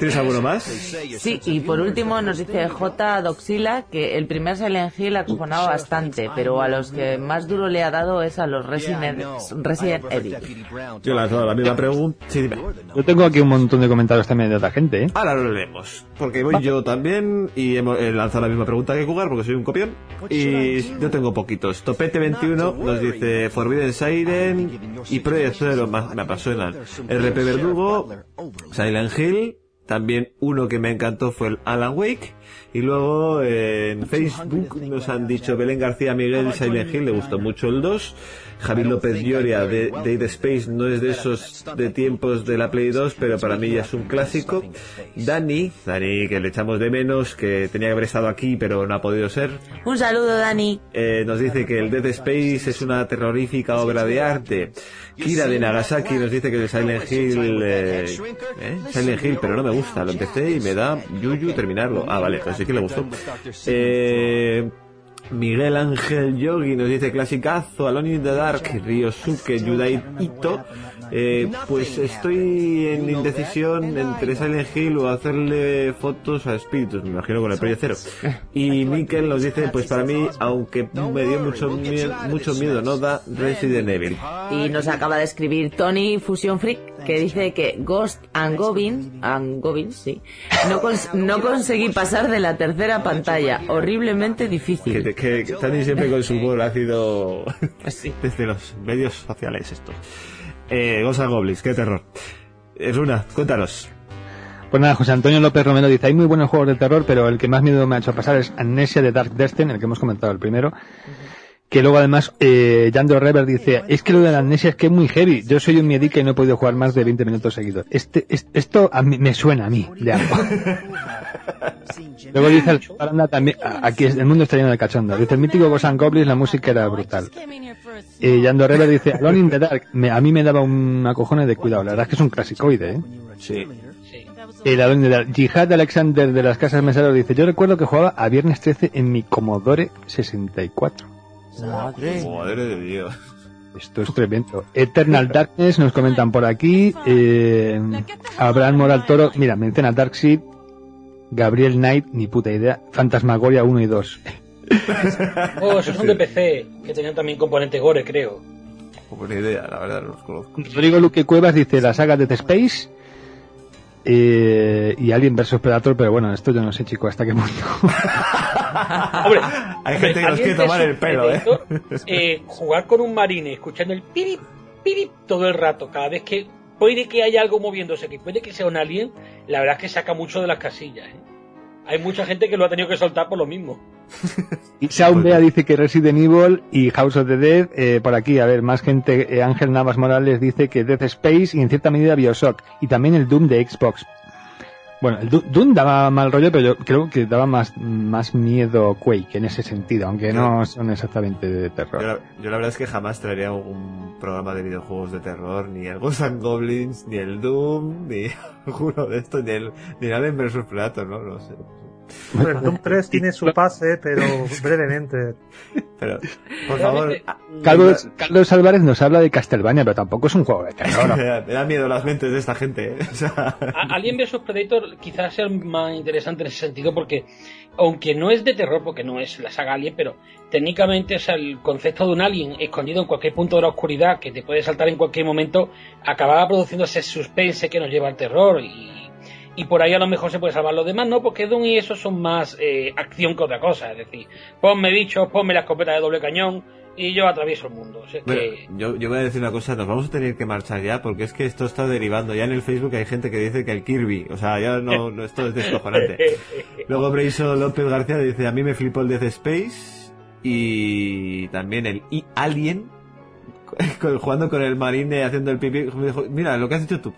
¿Tienes alguno más? Sí, y por último nos dice J. Doxila que el primer Silent Hill acojonaba bastante, pero a los que más duro le ha dado es a los Resident, Resident Evil. Yo lanzo la misma pregunta. Sí, dime. Yo tengo aquí un montón de comentarios también de otra gente, ¿eh? Ahora lo leemos, porque voy Va. yo también y he lanzado la misma pregunta que Cugar, porque soy un copión. Y yo tengo poquitos. Topete veintiuno nos dice Forbidden Siren y Proyecto de la me apasionan. R P Verdugo, Silent Hill. También uno que me encantó fue el Alan Wake. Y luego eh, en Facebook nos han dicho Belén García Miguel, Silent Hill, le gustó mucho el dos. Javier López Lloria de Dead Space no es de esos de tiempos de la Play dos, pero para mí ya es un clásico. Dani, Dani que le echamos de menos, que tenía que haber estado aquí pero no ha podido ser. Un saludo, Dani. Eh, nos dice que el Dead Space es una terrorífica obra de arte. Kira de Nagasaki nos dice que el Silent Hill eh, eh, Silent Hill, pero no me gusta, lo empecé y me da yuyu terminarlo. Ah, vale, así que le gustó. Eh... Miguel Ángel Yogi nos dice clasicazo, Alone in the Dark, Ryosuke Yudai Ito. Eh, pues estoy en indecisión entre Silent Hill o hacerle fotos a espíritus, me imagino con el Proyecto Cero. Y Mikel nos dice, pues para mí, aunque me dio mucho miedo, mucho miedo, no da Resident Evil. Y nos acaba de escribir Tony Fusion Freak, que dice que Ghost and Goblin, and Goblin, sí, no, cons- no conseguí pasar de la tercera pantalla, horriblemente difícil. Que, que, que están siempre con su humor ácido desde los medios sociales esto. Eh, Ghost and Goblins, qué terror. Runa, cuéntanos. Pues nada, José Antonio López Romero dice: hay muy buenos juegos de terror, pero el que más miedo me ha hecho pasar es Amnesia de Dark Destin, el que hemos comentado el primero. Que luego además eh, Yandro Rever dice: es que lo de la amnesia es que es muy heavy. Yo soy un miedica y no he podido jugar más de veinte minutos seguidos. Este, este, esto a mí, me suena a mí, de algo. Luego dice el, también, aquí el mundo está lleno de cachondo. Dice el mítico Ghost and Goblins, la música era brutal. Eh, Yandro Rever dice: Alone in the Dark, me, a mí me daba un acojone de cuidado. La verdad es que es un clasicoide, ¿eh? Sí. El Alone in the Dark. Jihad Alexander de las Casas Meseros dice: yo recuerdo que jugaba a Viernes trece en mi Commodore sesenta y cuatro. Madre. Madre de Dios. Esto es tremendo. Eternal Darkness nos comentan por aquí. Eh, Abraham Moral Toro. Mira, menciona Darkseid, Gabriel Knight, ni puta idea. Fantasmagoria uno y dos. Oh, esos son de P C, que tenían también componente gore, creo. Buena idea, la verdad, no los conozco. Rodrigo Luque Cuevas dice la saga de The Space. Eh, y Alien versus Predator, pero bueno, esto yo no sé, chico, hasta qué punto. Hombre, hay gente que nos quiere tomar el pelo, ¿eh? eh. Jugar con un marine escuchando el pirip, pirip todo el rato, cada vez que puede que haya algo moviéndose, que puede que sea un alien, la verdad es que saca mucho de las casillas, ¿eh? Hay mucha gente que lo ha tenido que soltar por lo mismo. Y Shaun Bea dice que Resident Evil y House of the Dead. Eh, por aquí, a ver, más gente. Eh, Ángel Navas Morales dice que Dead Space y en cierta medida Bioshock. Y también el Doom de Xbox. Bueno, el Doom, Doom daba mal rollo, pero yo creo que daba más, más miedo Quake en ese sentido, aunque no son exactamente de terror. Yo la, yo la verdad es que jamás traería un programa de videojuegos de terror, ni el Ghosts and Goblins, ni el Doom, ni alguno de estos, ni el ni Alien versus Predator, ¿no? No sé. Bueno, el Doom tres tiene su pase, pero brevemente. Pero, por favor. Carlos, Carlos Álvarez nos habla de Castlevania, pero tampoco es un juego de terror. ¿No? Me, da, me da miedo las mentes de esta gente. O sea... Alien versus. Predator quizás sea más interesante en ese sentido, porque aunque no es de terror, porque no es la saga Alien, pero técnicamente, o sea, el concepto de un alien escondido en cualquier punto de la oscuridad que te puede saltar en cualquier momento, acababa produciéndose suspense que nos lleva al terror y. Y por ahí a lo mejor se puede salvar los demás, ¿no? Porque Doom y eso son más eh, acción que otra cosa. Es decir, ponme bichos, ponme la escopeta de doble cañón y yo atravieso el mundo. O sea, bueno, que... yo, yo voy a decir una cosa, nos vamos a tener que marchar ya, porque es que esto está derivando. Ya en el Facebook hay gente que dice que el Kirby, o sea, ya no, no esto es descojonante. Luego Breiso López García dice, a mí me flipó el Death Space y también el e Alien. Jugando con el marine haciendo el pipí, me dijo, mira lo que has hecho tú.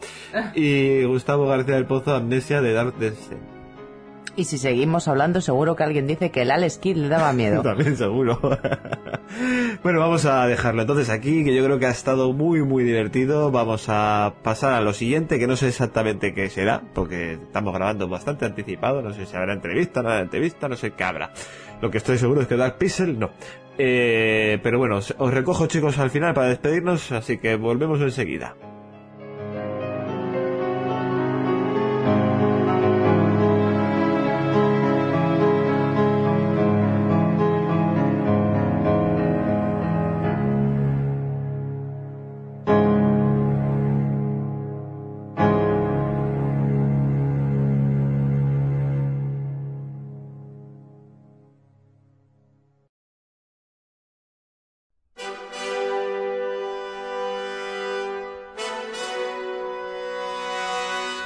Y Gustavo García del Pozo, Amnesia de Dark Descent. Y si seguimos hablando, seguro que alguien dice que el Alex Kidd le daba miedo. También seguro. Bueno, vamos a dejarlo entonces aquí, que yo creo que ha estado muy muy divertido. Vamos a pasar a lo siguiente, que no sé exactamente qué será, porque estamos grabando bastante anticipado. No sé si habrá entrevista, no habrá entrevista, no sé qué habrá. Lo que estoy seguro es que Dark Pixel no. Eh, pero bueno, os recojo, chicos, al final para despedirnos, así que volvemos enseguida.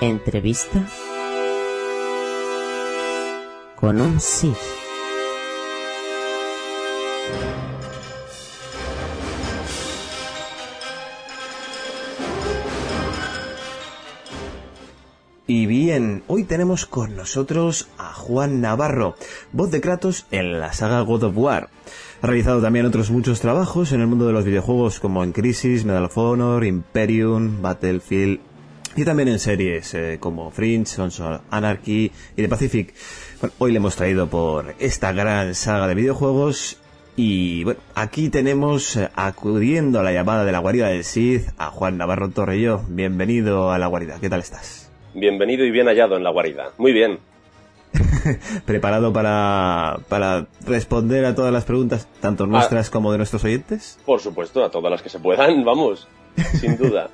Entrevista con un Sith. Y bien, hoy tenemos con nosotros a Juan Navarro, voz de Kratos en la saga God of War. Ha realizado también otros muchos trabajos en el mundo de los videojuegos, como en Crisis, Medal of Honor, Imperium, Battlefield... y también en series eh, como Fringe, Sons of Anarchy y The Pacific. Bueno, hoy le hemos traído por esta gran saga de videojuegos y bueno, aquí tenemos eh, acudiendo a la llamada de la guarida del Sith a Juan Navarro Torrelló. Bienvenido a la guarida, ¿qué tal estás? Bienvenido y bien hallado en la guarida, muy bien. ¿Preparado para, para responder a todas las preguntas, tanto nuestras ah, como de nuestros oyentes? Por supuesto, a todas las que se puedan, vamos. Sin duda.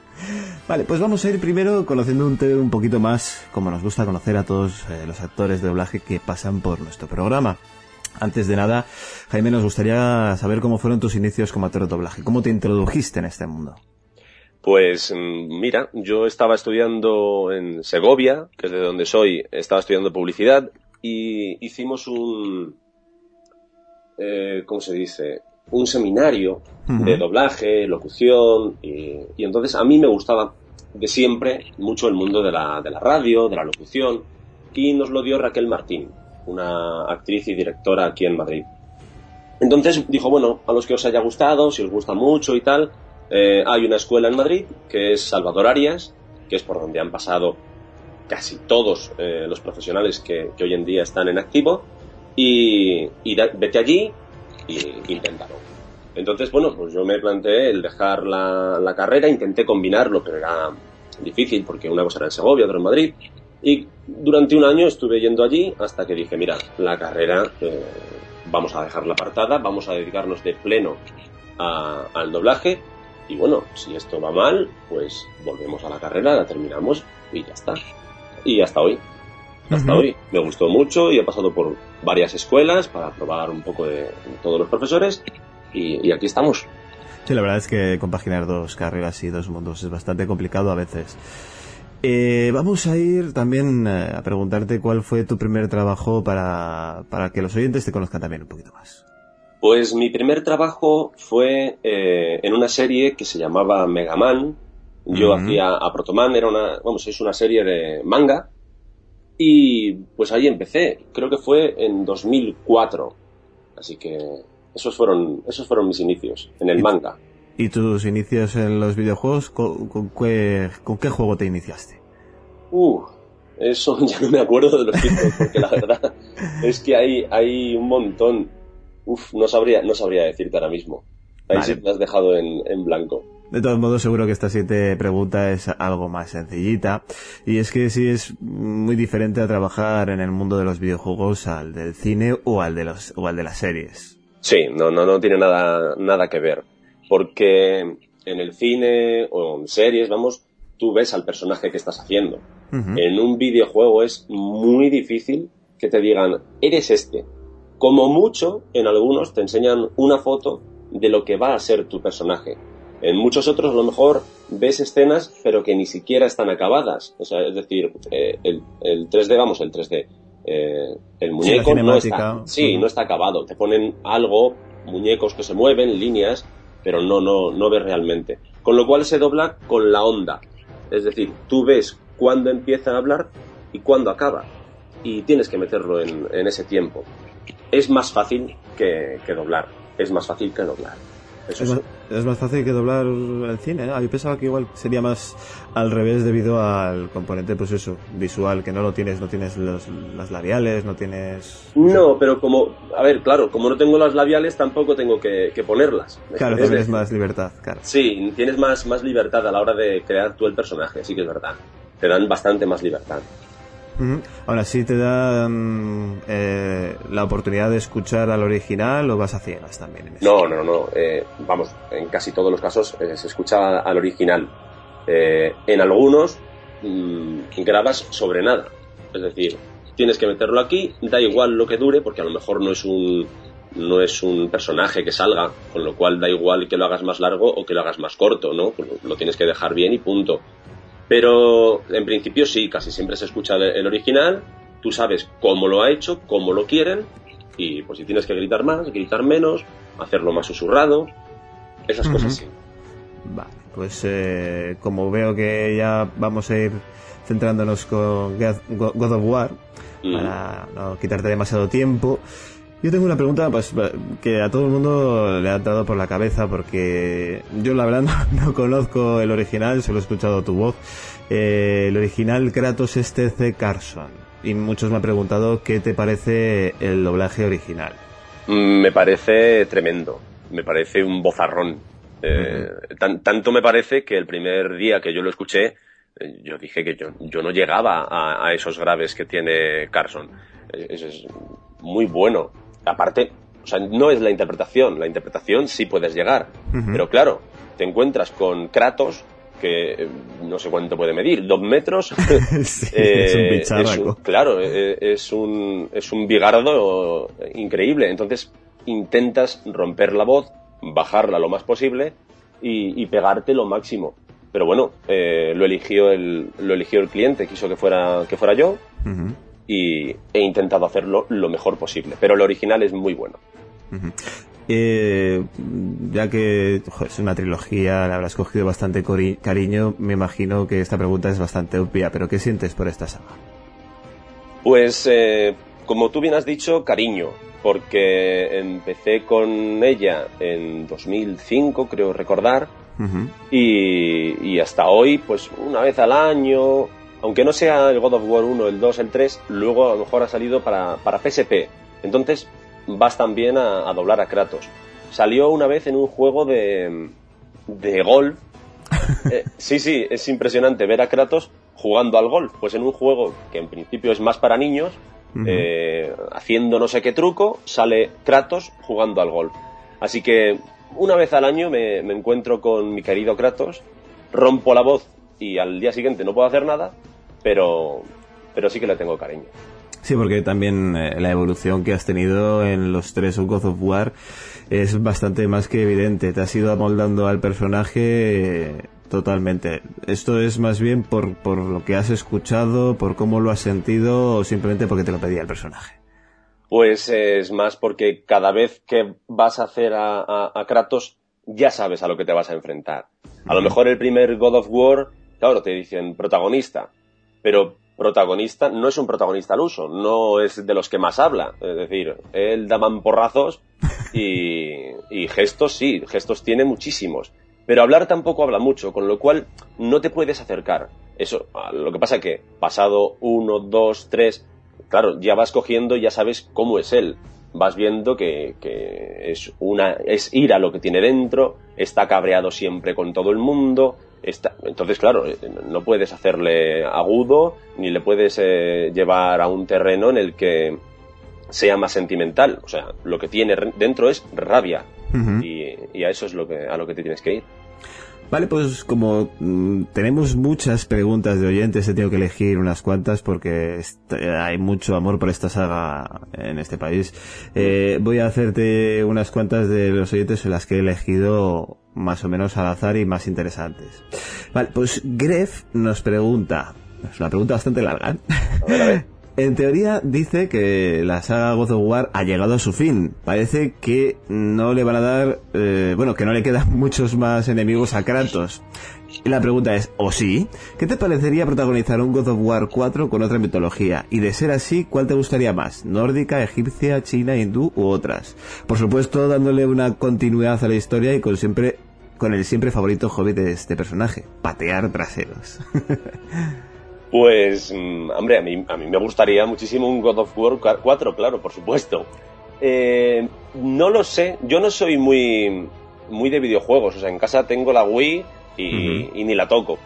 Vale, pues vamos a ir primero conociendo un, un poquito más, como nos gusta conocer a todos eh, los actores de doblaje que pasan por nuestro programa. Antes de nada, Jaime, nos gustaría saber cómo fueron tus inicios como actor de doblaje. ¿Cómo te introdujiste en este mundo? Pues mira, yo estaba estudiando en Segovia, que es de donde soy, estaba estudiando publicidad y hicimos un... Eh, ¿cómo se dice? Un seminario de doblaje, locución, y, y entonces a mí me gustaba de siempre mucho el mundo de la, de la radio, de la locución, y nos lo dio Raquel Martín, una actriz y directora aquí en Madrid. Entonces dijo, bueno, a los que os haya gustado, si os gusta mucho y tal, eh, hay una escuela en Madrid que es Salvador Arias, que es por donde han pasado casi todos eh, los profesionales que, que hoy en día están en activo, y, y da, vete allí y intentarlo. Entonces, bueno, pues yo me planteé el dejar la, la carrera, intenté combinarlo, pero era difícil porque una cosa era en Segovia, otra en Madrid, y durante un año estuve yendo allí hasta que dije, mira, la carrera eh, vamos a dejarla apartada, vamos a dedicarnos de pleno a, al doblaje, y bueno, si esto va mal, pues volvemos a la carrera, la terminamos y ya está. Y hasta hoy. Hasta uh-huh. hoy. Me gustó mucho y he pasado por varias escuelas para probar un poco de todos los profesores y, y aquí estamos. Sí, la verdad es que compaginar dos carreras y dos mundos es bastante complicado a veces. Eh, vamos a ir también a preguntarte cuál fue tu primer trabajo para, para que los oyentes te conozcan también un poquito más. Pues mi primer trabajo fue eh, en una serie que se llamaba Mega Man. Yo uh-huh. hacía a Protoman, era una, vamos, es una serie de manga. Y pues ahí empecé, creo que fue en dos mil cuatro. Así que esos fueron, esos fueron mis inicios en el ¿Y, manga. ¿Y tus inicios en los videojuegos? ¿Con, con, qué, con qué juego te iniciaste? Uh, eso ya no me acuerdo de los títulos, porque la verdad es que hay, hay un montón. Uf, no sabría, no sabría decirte ahora mismo. Ahí vale. Sí te has dejado en, en blanco. De todos modos, seguro que esta siguiente pregunta es algo más sencillita. Y es que sí es muy diferente a trabajar en el mundo de los videojuegos al del cine o al de los, o al de las series. Sí, no, no, no tiene nada, nada que ver. Porque en el cine o en series, vamos, tú ves al personaje que estás haciendo. Uh-huh. En un videojuego es muy difícil que te digan, eres este. Como mucho, en algunos te enseñan una foto de lo que va a ser tu personaje. En muchos otros, a lo mejor, ves escenas, pero que ni siquiera están acabadas. O sea, es decir, eh, el, el tres D, vamos, el tres D. Eh, el muñeco sí, no está, sí, no está acabado. Te ponen algo, muñecos que se mueven, líneas, pero no, no, no ves realmente. Con lo cual se dobla con la onda. Es decir, tú ves cuándo empieza a hablar y cuándo acaba. Y tienes que meterlo en, en ese tiempo. Es más fácil que, que doblar. Es más fácil que doblar. Eso es, sí. más, es más fácil que doblar el cine, ¿no? Yo pensaba que igual sería más al revés debido al componente, pues eso, visual, que no lo tienes, no tienes los, las labiales, no tienes... No, pero como... A ver, claro, como no tengo las labiales, tampoco tengo que, que ponerlas. Claro, tienes decir, más libertad, claro. Sí, tienes más, más libertad a la hora de crear tú el personaje, sí que es verdad. Te dan bastante más libertad. Uh-huh. Ahora sí te dan eh, la oportunidad de escuchar al original o vas a ciegas también. En no, no, no, no. Eh, vamos, en casi todos los casos eh, se escucha al original. Eh, en algunos mmm, grabas sobre nada. Es decir, tienes que meterlo aquí, da igual lo que dure, porque a lo mejor no es un no es un personaje que salga, con lo cual da igual que lo hagas más largo o que lo hagas más corto, ¿no? Pues lo tienes que dejar bien y punto. Pero en principio sí, casi siempre se escucha el original, tú sabes cómo lo ha hecho, cómo lo quieren, y pues si tienes que gritar más, gritar menos, hacerlo más susurrado, esas uh-huh. cosas sí. Vale, pues eh, como veo que ya vamos a ir centrándonos con God of War, uh-huh. para no quitarte demasiado tiempo... Yo tengo una pregunta pues, que a todo el mundo le ha dado por la cabeza porque yo la verdad no, no conozco el original, solo he escuchado tu voz. Eh, el original Kratos es T C Carlson y muchos me han preguntado qué te parece el doblaje original. Me parece tremendo, me parece un bozarrón. Eh, uh-huh. tan, tanto me parece que el primer día que yo lo escuché yo dije que yo, yo no llegaba a, a esos graves que tiene Carlson. Es, es muy bueno. Aparte, o sea, no es la interpretación, la interpretación sí puedes llegar, uh-huh. pero claro, te encuentras con Kratos, que no sé cuánto puede medir, dos metros. Sí, eh, es un bicharraco. Es un, claro, es, es, un, es un bigardo increíble, entonces intentas romper la voz, bajarla lo más posible y, y pegarte lo máximo. Pero bueno, eh, lo eligió el, lo eligió el cliente, quiso que fuera, que fuera yo. Uh-huh. Y he intentado hacerlo lo mejor posible, pero el original es muy bueno. Uh-huh. eh, ya que joder, es una trilogía, la habrás cogido bastante cori- cariño, me imagino que esta pregunta es bastante obvia, pero ¿qué sientes por esta saga? Pues eh, como tú bien has dicho, cariño, porque empecé con ella en dos mil cinco, creo recordar, uh-huh. y, y hasta hoy, pues una vez al año... Aunque no sea el God of War uno, el dos, el tres, luego a lo mejor ha salido para, para P S P. Entonces vas también a, a doblar a Kratos. Salió una vez en un juego de, de golf. Eh, sí, sí, es impresionante ver a Kratos jugando al golf. Pues en un juego que en principio es más para niños, uh-huh. eh, haciendo no sé qué truco, sale Kratos jugando al golf. Así que una vez al año me, me encuentro con mi querido Kratos, rompo la voz y al día siguiente no puedo hacer nada. Pero, pero sí que le tengo cariño. Sí, porque también eh, la evolución que has tenido en los tres God of War es bastante más que evidente. Te has ido amoldando al personaje eh, Totalmente. Esto es más bien por, por lo que has escuchado, por cómo lo has sentido, o simplemente porque te lo pedía el personaje. Pues es más porque cada vez que vas a hacer a, a, a Kratos, ya sabes a lo que te vas a enfrentar. A lo mejor el primer God of War, claro, te dicen protagonista, pero protagonista no es un protagonista al uso, no es de los que más habla. Es decir, él da mamporrazos y, y gestos, sí, gestos tiene muchísimos. Pero hablar tampoco habla mucho, con lo cual no te puedes acercar. Eso, lo que pasa que pasado uno, dos, tres, claro, ya vas cogiendo, ya sabes cómo es él. Vas viendo que, que es una es ira lo que tiene dentro, está cabreado siempre con todo el mundo, está, entonces claro, no puedes hacerle agudo ni le puedes eh, llevar a un terreno en el que sea más sentimental. O sea, lo que tiene dentro es rabia. Uh-huh. y, y a eso es lo que, a lo que te tienes que ir. Vale, pues como mmm, tenemos muchas preguntas de oyentes, he tenido que elegir unas cuantas porque está, hay mucho amor por esta saga en este país. Eh, voy a hacerte unas cuantas de los oyentes en las que he elegido más o menos al azar y más interesantes. Vale, pues Gref nos pregunta, es una pregunta bastante larga, a ver, a ver. En teoría dice que la saga God of War ha llegado a su fin. Parece que no le van a dar... Eh, bueno, que no le quedan muchos más enemigos a Kratos. Y la pregunta es, ¿o sí? ¿Qué te parecería protagonizar un God of War cuatro con otra mitología? Y de ser así, ¿cuál te gustaría más? ¿Nórdica, egipcia, china, hindú u otras? Por supuesto, dándole una continuidad a la historia y con siempre con el siempre favorito hobby de este personaje, patear traseros. Pues, hombre, a mí, a mí me gustaría muchísimo un God of War cuatro, claro, por supuesto. Eh, no lo sé, yo no soy muy, muy de videojuegos, o sea, en casa tengo la Wii y, uh-huh. y ni la toco.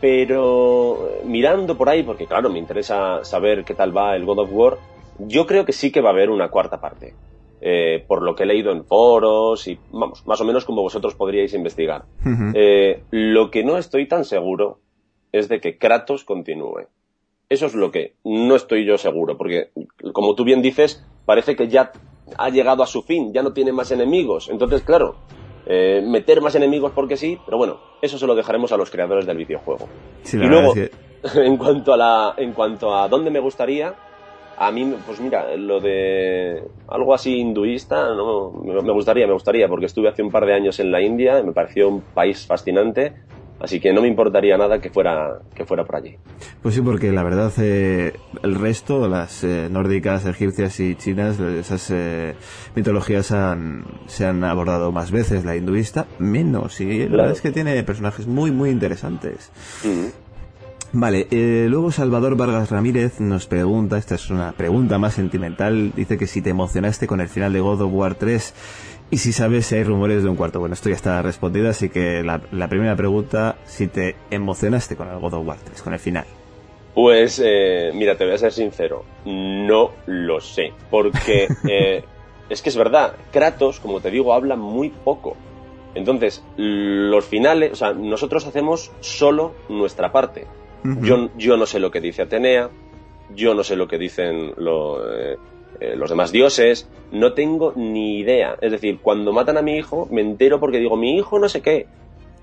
Pero mirando por ahí, porque claro, me interesa saber qué tal va el God of War, yo creo que sí que va a haber una cuarta parte. Eh, por lo que he leído en foros y, vamos, más o menos como vosotros podríais investigar. Uh-huh. Eh, lo que no estoy tan seguro... es de que Kratos continúe. Eso es lo que no estoy yo seguro, porque, como tú bien dices, parece que ya ha llegado a su fin, ya no tiene más enemigos. Entonces, claro, eh, meter más enemigos porque sí, pero bueno, eso se lo dejaremos a los creadores del videojuego. Sí, y luego, que... en cuanto a la, en cuanto a dónde me gustaría, a mí, pues mira, lo de algo así hinduista, no, me gustaría, me gustaría, porque estuve hace un par de años en la India, me pareció un país fascinante. Así que no me importaría nada que fuera que fuera por allí. Pues sí, porque la verdad eh, el resto, las eh, nórdicas, egipcias y chinas, esas eh, mitologías han, se han abordado más veces, la hinduista menos. Y claro, la verdad es que tiene personajes muy, muy interesantes. Uh-huh. Vale, eh, luego Salvador Vargas Ramírez nos pregunta, esta es una pregunta más sentimental, dice que si te emocionaste con el final de God of War tres... y si sabes si hay rumores de un cuarto. Bueno, esto ya está respondido, así que la, la primera pregunta, si te emocionaste con el God of War tres, con el final. Pues, eh, mira, te voy a ser sincero, no lo sé, porque eh, es que es verdad, Kratos, como te digo, habla muy poco. Entonces, los finales, o sea, nosotros hacemos solo nuestra parte. Uh-huh. Yo, yo no sé lo que dice Atenea, yo no sé lo que dicen los... Eh, Eh, los demás dioses, no tengo ni idea. Es decir, cuando matan a mi hijo me entero porque digo, mi hijo no sé qué.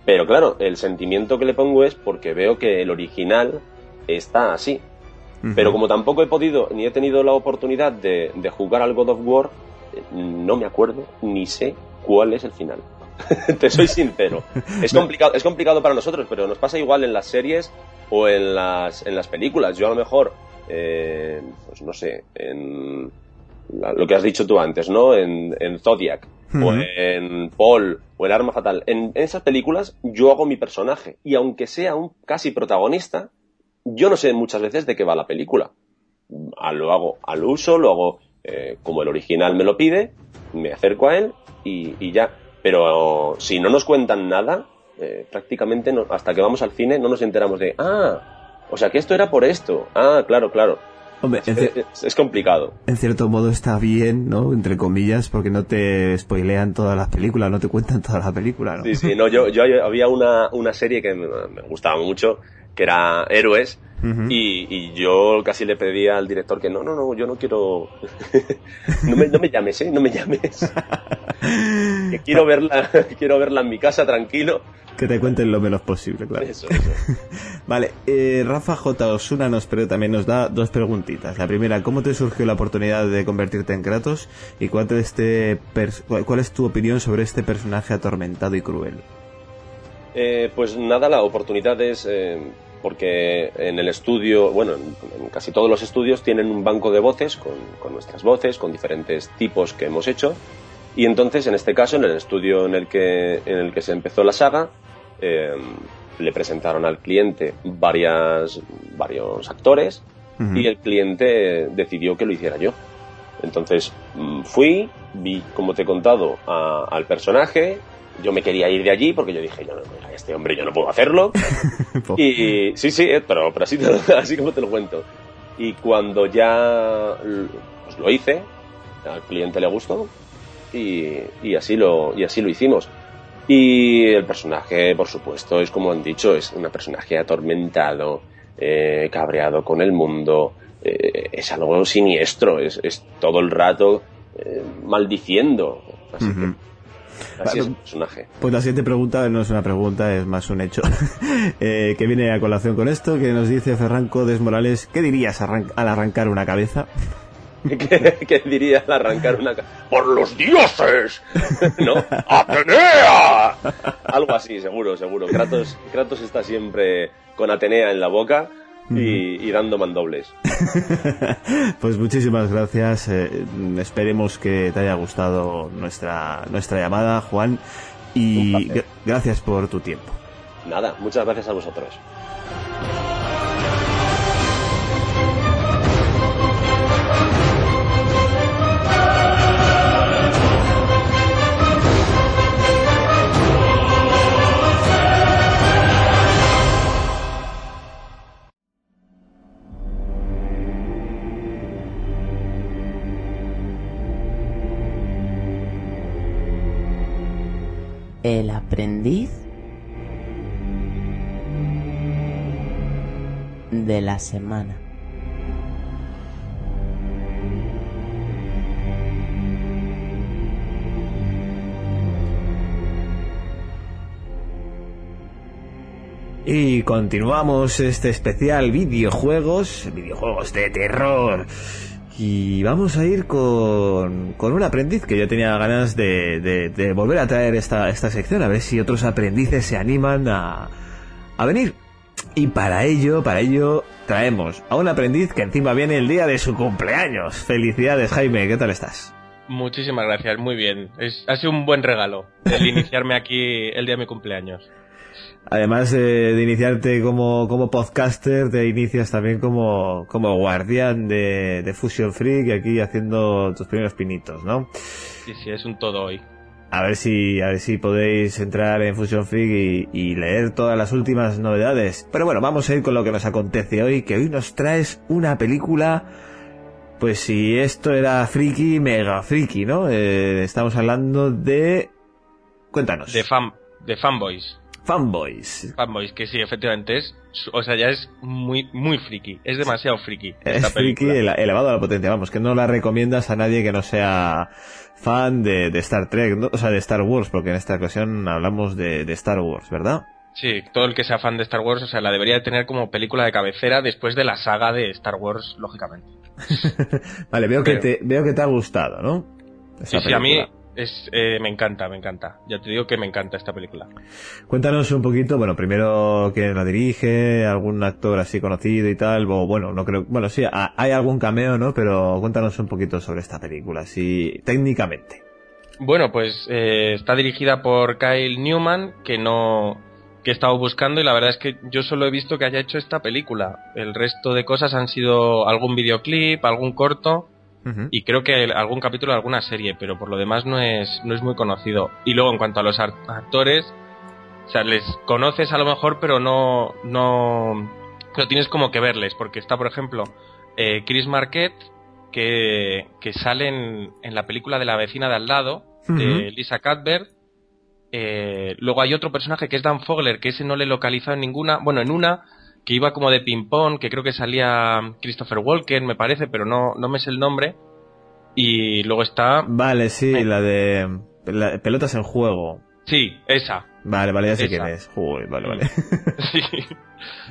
Pero claro, el sentimiento que le pongo es porque veo que el original está así. Uh-huh. Pero como tampoco he podido ni he tenido la oportunidad de, de jugar al God of War, eh, no me acuerdo ni sé cuál es el final. Te soy sincero. Es complicado, es complicado para nosotros, pero nos pasa igual en las series o en las, en las películas. Yo a lo mejor, eh, pues no sé, en... lo que has dicho tú antes, ¿no? En, en Zodiac, uh-huh. o en Paul, o en Arma Fatal. En, en esas películas yo hago mi personaje. Y aunque sea un casi protagonista, yo no sé muchas veces de qué va la película. Lo hago al uso, lo hago eh, como el original me lo pide, me acerco a él y, y ya. Pero si no nos cuentan nada, eh, prácticamente no, hasta que vamos al cine no nos enteramos de, ah, o sea que esto era por esto. Ah, claro, claro. Hombre, cier- es, es complicado. En cierto modo está bien, ¿no? Entre comillas, porque no te spoilean todas las películas, no te cuentan todas las películas, ¿no? Sí, sí, no, yo, yo había una, una serie que me, me gustaba mucho, que era héroes, uh-huh. y, y yo casi le pedía al director que no, no, no, yo no quiero... no, me, no me llames, ¿eh? No me llames. Que quiero verla, quiero verla en mi casa, tranquilo. Que te cuenten lo menos posible, claro. Eso, eso. Vale, eh, Rafa J. Osuna nos, pero también nos da dos preguntitas. La primera, ¿cómo te surgió la oportunidad de convertirte en Kratos? ¿Y cuál, de este pers- cuál es tu opinión sobre este personaje atormentado y cruel? Eh, pues nada, la oportunidad es... Eh, porque en el estudio, bueno, en, en casi todos los estudios tienen un banco de voces con, con nuestras voces, con diferentes tipos que hemos hecho. Y entonces, en este caso, en el estudio en el que, en el que se empezó la saga... Eh, le presentaron al cliente varias, varios actores, uh-huh. y el cliente decidió que lo hiciera yo. Entonces fui, vi, como te he contado, a, al personaje. Yo me quería ir de allí porque yo dije, yo no, mira, este hombre yo no puedo hacerlo. y, y sí, sí, pero, pero así, te lo, así como te lo cuento. Y cuando ya pues, lo hice, al cliente le gustó y, y, así, lo, y así lo hicimos. Y el personaje, por supuesto, es como han dicho, es un personaje atormentado, eh, cabreado con el mundo, eh, es algo siniestro, es, es todo el rato eh, maldiciendo. Así uh-huh. que... Así es el personaje. Pues la siguiente pregunta no es una pregunta, es más un hecho. eh, que viene a colación con esto, que nos dice Ferranco Desmorales, ¿qué dirías arran- al arrancar una cabeza? ¿Qué, ¿Qué dirías al arrancar una cabeza? ¡Por los dioses! ¿No? ¡Atenea! Algo así, seguro, seguro. Kratos, Kratos está siempre con Atenea en la boca. Y, y dando mandobles. Pues muchísimas gracias, eh, esperemos que te haya gustado nuestra, nuestra llamada, Juan, y g- gracias por tu tiempo. Nada, muchas gracias a vosotros. El aprendiz de la semana. Y continuamos este especial videojuegos, videojuegos de terror. Y vamos a ir con, con un aprendiz que yo tenía ganas de, de, de volver a traer esta, esta sección, a ver si otros aprendices se animan a, a venir. Y para ello, para ello, traemos a un aprendiz que encima viene el día de su cumpleaños. Felicidades, Jaime, ¿qué tal estás? Muchísimas gracias, muy bien. Es, ha sido un buen regalo el iniciarme aquí el día de mi cumpleaños. Además eh, de iniciarte como, como podcaster, te inicias también como, como guardián de, de Fusion Freak, y aquí haciendo tus primeros pinitos, ¿no? Sí, sí, es un todo hoy. A ver si, a ver si podéis entrar en Fusion Freak y, y leer todas las últimas novedades. Pero bueno, vamos a ir con lo que nos acontece hoy, que hoy nos traes una película... Pues si esto era friki, mega friki, ¿no? Eh, estamos hablando de... Cuéntanos. De fan, de fanboys. Fanboys. Fanboys, que sí, efectivamente es, o sea, ya es muy muy friki, es demasiado friki. Es friki elevado a la potencia, vamos, que no la recomiendas a nadie que no sea fan de, de Star Trek, ¿no? O sea, de Star Wars, porque en esta ocasión hablamos de, de Star Wars, ¿verdad? Sí, todo el que sea fan de Star Wars, o sea, la debería tener como película de cabecera después de la saga de Star Wars, lógicamente. Vale, veo Pero... que te veo que te ha gustado, ¿no? Esta sí, película. Sí, a mí... Es, eh, me encanta, me encanta. Ya te digo que me encanta esta película. Cuéntanos un poquito, bueno, primero quién la dirige, algún actor así conocido y tal, o bueno, no creo, bueno, sí, a, hay algún cameo, ¿no? Pero cuéntanos un poquito sobre esta película, así técnicamente. Bueno, pues eh, está dirigida por Kyle Newman, que no, que he estado buscando y la verdad es que yo solo he visto que haya hecho esta película. El resto de cosas han sido algún videoclip, algún corto. Uh-huh. Y creo que algún capítulo de alguna serie, pero por lo demás no es no es muy conocido. Y luego en cuanto a los actores, o sea, les conoces a lo mejor, pero no no, no tienes como que verles, porque está, por ejemplo, eh, Chris Marquette, que, que sale en, en la película de La vecina de al lado, uh-huh. de Lisa Cuthbert. Eh, luego hay otro personaje que es Dan Fogler, que ese no le he localizado en ninguna, bueno, en una, que iba como de ping-pong, que creo que salía Christopher Walken, me parece, pero no, no me sé el nombre. Y luego está... Vale, sí, eh. la de la, Pelotas en Juego. Sí, esa. Vale, vale, ya sé quién es. Uy, vale, vale. Sí.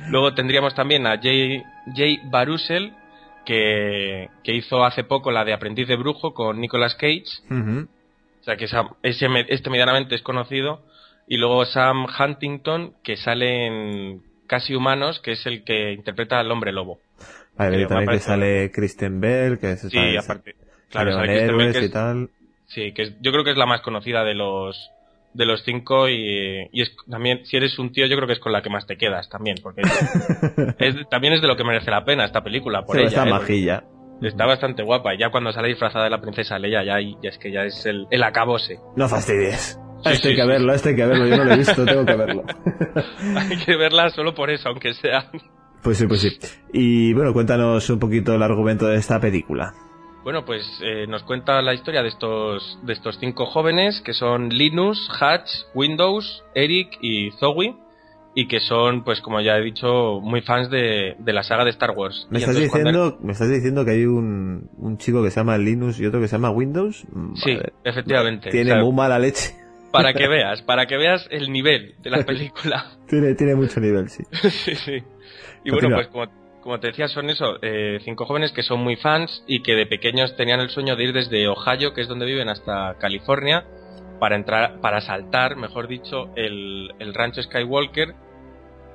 Luego tendríamos también a Jay, Jay Baruchel, que, que hizo hace poco la de Aprendiz de Brujo con Nicolas Cage. Uh-huh. O sea, que esa, ese, este medianamente es conocido. Y luego Sam Huntington, que sale en Casi Humanos, que es el que interpreta al hombre lobo. Vale, pero también que sale Kristen Bell, que es... Sí, sale, aparte. Claro, sale Kristen Bell, que es, y tal. Sí, que es, yo creo que es la más conocida de los... de los cinco, y, y es, también si eres un tío, yo creo que es con la que más te quedas también, porque es, es, también es de lo que merece la pena esta película por sí, ella, esa eh, majilla. Está bastante guapa, y ya cuando sale disfrazada de la princesa Leia, ya, ya es que ya es el, el acabose. No fastidies. Sí, este sí, hay que sí, verlo, sí. este hay que verlo, yo no lo he visto, tengo que verlo. Hay que verla solo por eso, aunque sea. Pues sí, pues sí. Y bueno, cuéntanos un poquito el argumento de esta película. Bueno, pues eh, nos cuenta la historia de estos de estos cinco jóvenes, que son Linus, Hutch, Windows, Eric y Zoe, y que son, pues como ya he dicho, muy fans de, de la saga de Star Wars. ¿Me estás, entonces, diciendo, el... ¿Me estás diciendo que hay un, un chico que se llama Linus y otro que se llama Windows? Sí, vale. Efectivamente. Tiene, o sea, muy mala leche. Para que veas, para que veas el nivel de la película. tiene, tiene mucho nivel, sí. sí, sí. Y Continúa. Bueno, pues como... Como te decía, son eso, eh, cinco jóvenes que son muy fans y que de pequeños tenían el sueño de ir desde Ohio, que es donde viven, hasta California para entrar, para saltar, mejor dicho, el, el rancho Skywalker,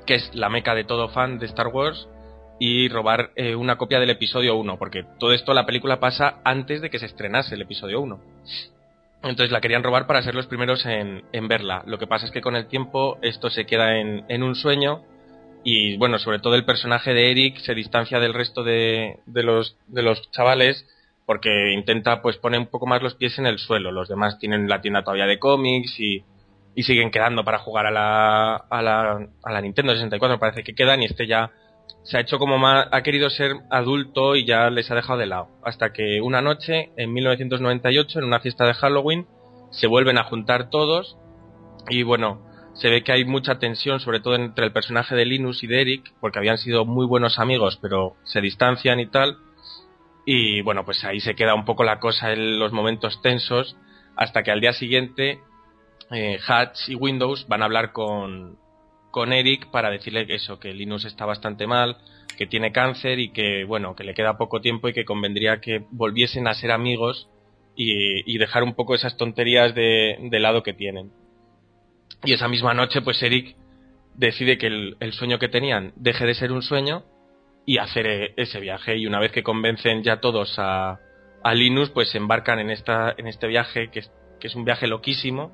que es la meca de todo fan de Star Wars, y robar eh, una copia del episodio uno, porque todo esto, la película pasa antes de que se estrenase el episodio uno. Entonces la querían robar para ser los primeros en, en verla. Lo que pasa es que con el tiempo esto se queda en, en un sueño. Y bueno, sobre todo el personaje de Eric se distancia del resto de, de los de los chavales, porque intenta, pues, poner un poco más los pies en el suelo. Los demás tienen la tienda todavía de cómics y, y siguen quedando para jugar a la, a la a la Nintendo sesenta y cuatro, parece que quedan, y este ya se ha hecho como más, ha querido ser adulto y ya les ha dejado de lado. Hasta que una noche, en mil novecientos noventa y ocho, en una fiesta de Halloween, se vuelven a juntar todos y bueno... Se ve que hay mucha tensión, sobre todo entre el personaje de Linus y de Eric, porque habían sido muy buenos amigos, pero se distancian y tal. Y bueno, pues ahí se queda un poco la cosa en los momentos tensos, hasta que al día siguiente eh, Hutch y Windows van a hablar con, con Eric para decirle eso, que Linus está bastante mal, que tiene cáncer y que, bueno, que le queda poco tiempo y que convendría que volviesen a ser amigos y, y dejar un poco esas tonterías de, de lado que tienen. Y esa misma noche, pues Eric decide que el, el sueño que tenían deje de ser un sueño y hacer ese viaje. Y una vez que convencen ya todos a, a Linus, pues se embarcan en esta en este viaje, que es, que es un viaje loquísimo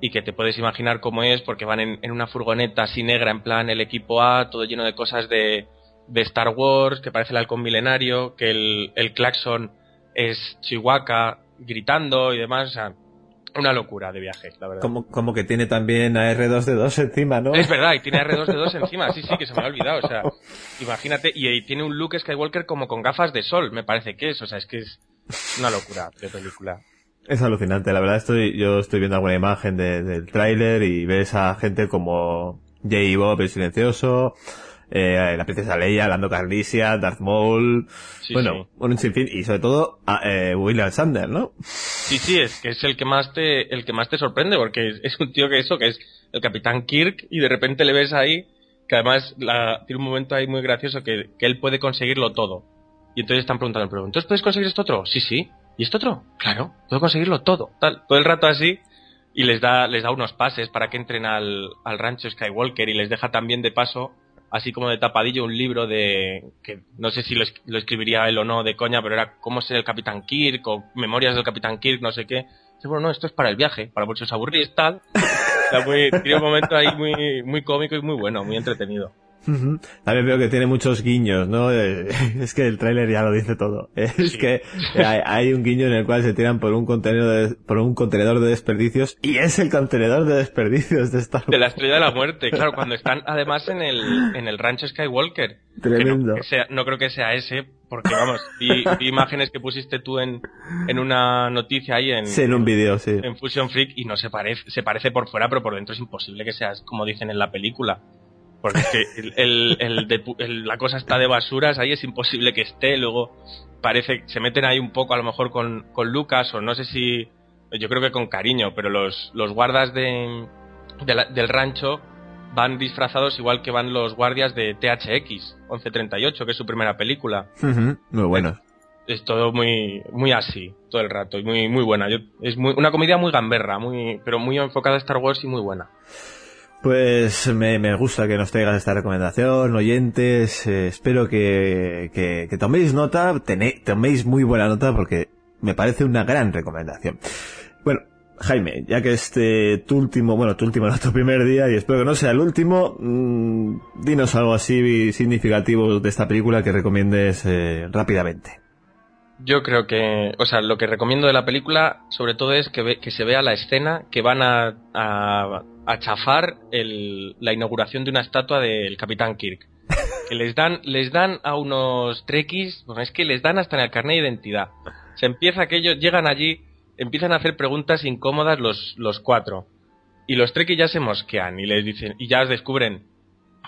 y que te puedes imaginar cómo es, porque van en, en una furgoneta así negra, en plan el equipo A, todo lleno de cosas de, de Star Wars, que parece el halcón milenario, que el, el claxon es Chihuahua gritando y demás, o sea... Una locura de viaje, la verdad. Como, como que tiene también a erre dos de dos encima, ¿no? Es verdad, y tiene a erre dos de dos encima, sí, sí, que se me ha olvidado, o sea, imagínate, y, y tiene un look Skywalker como con gafas de sol, me parece que es, o sea, es que es una locura de película. Es alucinante, la verdad, estoy, yo estoy viendo alguna imagen de, del tráiler y ves a gente como Jay Bob, el silencioso, eh, la princesa Leia, Lando Calrissian, Darth Maul, sí, bueno, sí. Un sinfín, y sobre todo a, eh, William Shatner, ¿no? Sí, sí, es que es el que más te el que más te sorprende, porque es, es un tío que eso, que es el Capitán Kirk, y de repente le ves ahí, que además la, tiene un momento ahí muy gracioso, que, que él puede conseguirlo todo. Y entonces están preguntando, pero ¿entonces puedes conseguir esto otro? Sí, sí. ¿Y esto otro? Claro, puedo conseguirlo todo, tal, todo el rato así, y les da les da unos pases para que entren al, al rancho Skywalker, y les deja también de paso, así como de tapadillo, un libro de que no sé si lo, lo escribiría él o no de coña, pero era Cómo ser el Capitán Kirk o Memorias del Capitán Kirk, no sé qué. Y bueno, no, esto es para el viaje, para muchos aburridos, tal. Está muy, tiene un momento ahí muy, muy cómico y muy bueno, muy entretenido. Uh-huh. También veo que tiene muchos guiños, ¿no? Es que el tráiler ya lo dice todo. Es sí. que hay, hay un guiño en el cual se tiran por un contenedor de, por un contenedor de desperdicios, y es el contenedor de desperdicios de Star Wars. De la Estrella de la Muerte, claro, cuando están además en el en el rancho Skywalker. Tremendo. Que no, que sea, no creo que sea ese, porque vamos, vi, vi imágenes que pusiste tú en en una noticia ahí en sí, en un vídeo, sí. En Fusion Freak, y no se parece, se parece por fuera, pero por dentro es imposible que seas como dicen en la película. Porque es que el, el, el de, el, la cosa está de basuras, ahí es imposible que esté. Luego parece se meten ahí un poco a lo mejor con, con Lucas, o no sé si, yo creo que con cariño, pero los, los guardas de, de la, del rancho van disfrazados igual que van los guardias de T H X once treinta y ocho, que es su primera película. Uh-huh, muy buena. Es, es todo muy muy así todo el rato y muy muy buena. Yo, es muy, una comedia muy gamberra, muy pero muy enfocada a Star Wars y muy buena. Pues me, me gusta que nos traigas esta recomendación, oyentes. Eh, espero que, que, que toméis nota, tené, toméis muy buena nota, porque me parece una gran recomendación. Bueno, Jaime, ya que este tu último, bueno, tu último, no, tu primer día, y espero que no sea el último, mmm, dinos algo así significativo de esta película que recomiendes eh, rápidamente. Yo creo que, o sea, lo que recomiendo de la película, sobre todo, es que, ve, que se vea la escena que van a, a, a chafar el, la inauguración de una estatua del Capitán Kirk. Que les dan, les dan a unos trekkies, bueno, es que les dan hasta en el carnet de identidad. Se empieza que ellos llegan allí, empiezan a hacer preguntas incómodas los, los cuatro. Y los trekkies ya se mosquean y les dicen, y ya os descubren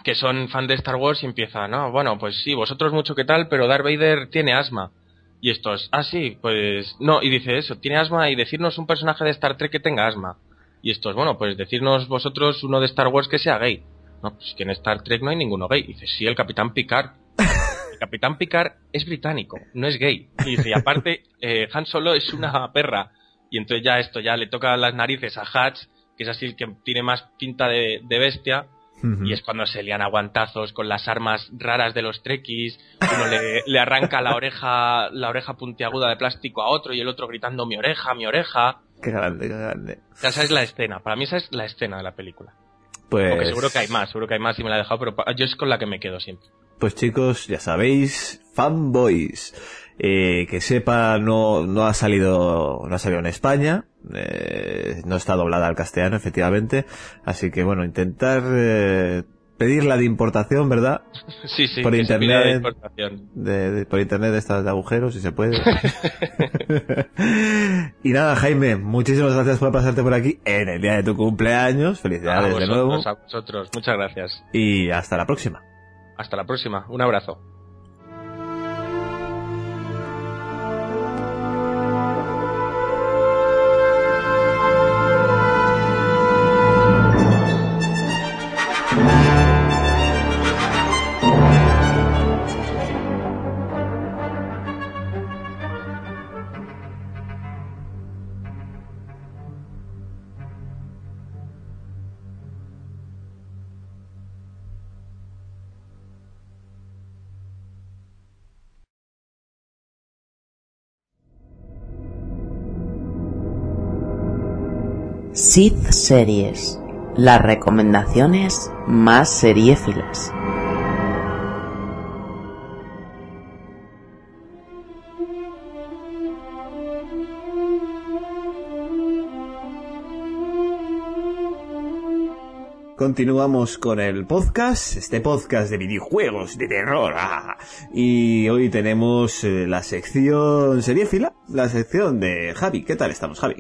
que son fan de Star Wars y empiezan, no, bueno, pues sí, vosotros mucho que tal, pero Darth Vader tiene asma. Y estos, ah, sí, pues no, y dice eso, tiene asma, y decirnos un personaje de Star Trek que tenga asma. Y estos, bueno, pues decirnos vosotros uno de Star Wars que sea gay. No, pues que en Star Trek no hay ninguno gay. Y dice, sí, el Capitán Picard. El Capitán Picard es británico, no es gay. Y dice, y aparte, eh, Han Solo es una perra. Y entonces ya esto, ya le toca las narices a Hutch, que es así el que tiene más pinta de, de bestia. Y es cuando se lian aguantazos con las armas raras de los trekkies. Uno le, le arranca la oreja la oreja puntiaguda de plástico a otro y el otro gritando mi oreja, mi oreja. Qué grande, qué grande. Ya esa es la escena. Para mí esa es la escena de la película. Pues... Porque seguro que hay más, seguro que hay más y me la he dejado, pero yo es con la que me quedo siempre. Pues chicos, ya sabéis, fanboys, eh, que sepa, no no ha salido no ha salido en España, eh, no está doblada al castellano, efectivamente, así que bueno, intentar eh, pedirla de importación, ¿verdad? Sí, sí, por internet, de importación. De, de, por internet de estas de agujeros, si se puede. Y nada, Jaime, muchísimas gracias por pasarte por aquí en el día de tu cumpleaños, felicidades vosotros, de nuevo. A vosotros, muchas gracias. Y hasta la próxima. Hasta la próxima. Un abrazo. Sith Series, las recomendaciones más seriéfilas. Continuamos con el podcast, este podcast de videojuegos de terror. ¡Ah! Y hoy tenemos eh, la sección seriéfila, la sección de Javi. ¿Qué tal estamos, Javi?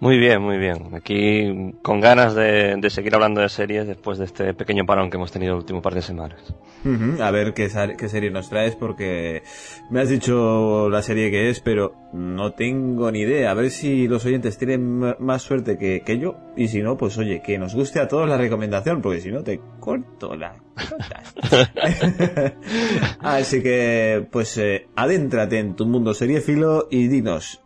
Muy bien, muy bien. Aquí con ganas de, de seguir hablando de series después de este pequeño parón que hemos tenido el último par de semanas. Uh-huh. A ver qué, qué serie nos traes, porque me has dicho la serie que es, pero no tengo ni idea. A ver si los oyentes tienen más suerte que, que yo, y si no, pues oye, que nos guste a todos la recomendación, porque si no te corto las cosas. Así que, pues eh, adéntrate en tu mundo seriéfilo y dinos,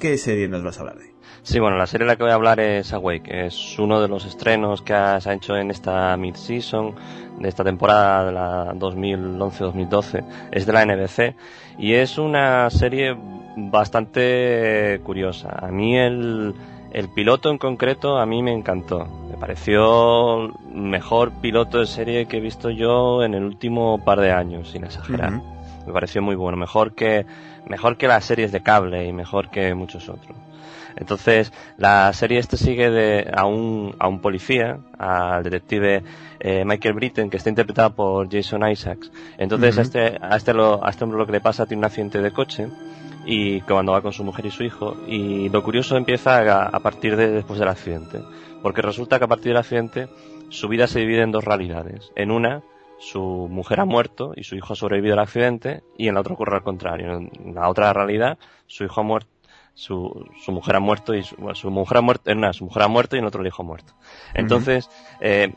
¿qué serie nos vas a hablar de? Sí, bueno, la serie de la que voy a hablar es Awake. Es uno de los estrenos que ha, se ha hecho en esta mid-season de esta temporada de la dos mil once dos mil doce. Es de la N B C y es una serie bastante curiosa. A mí el, el piloto en concreto a mí me encantó. Me pareció el mejor piloto de serie que he visto yo en el último par de años, sin exagerar. Uh-huh. Me pareció muy bueno, mejor que, mejor que las series de cable y mejor que muchos otros. Entonces, la serie este sigue de, a un, a un policía, al detective eh, Michael Britton, que está interpretado por Jason Isaacs. Entonces, uh-huh. a este, a este lo, a este lo que le pasa, tiene un accidente de coche, y cuando va con su mujer y su hijo, y lo curioso empieza a, a partir de, después del accidente. Porque resulta que a partir del accidente, su vida se divide en dos realidades. En una, su mujer ha muerto y su hijo ha sobrevivido al accidente, y en la otra ocurre al contrario. En la otra realidad, su hijo ha muerto, su, su mujer ha muerto y su, bueno, su mujer ha muerto, en una, su mujer ha muerto y en otro el hijo ha muerto. Entonces, uh-huh. eh,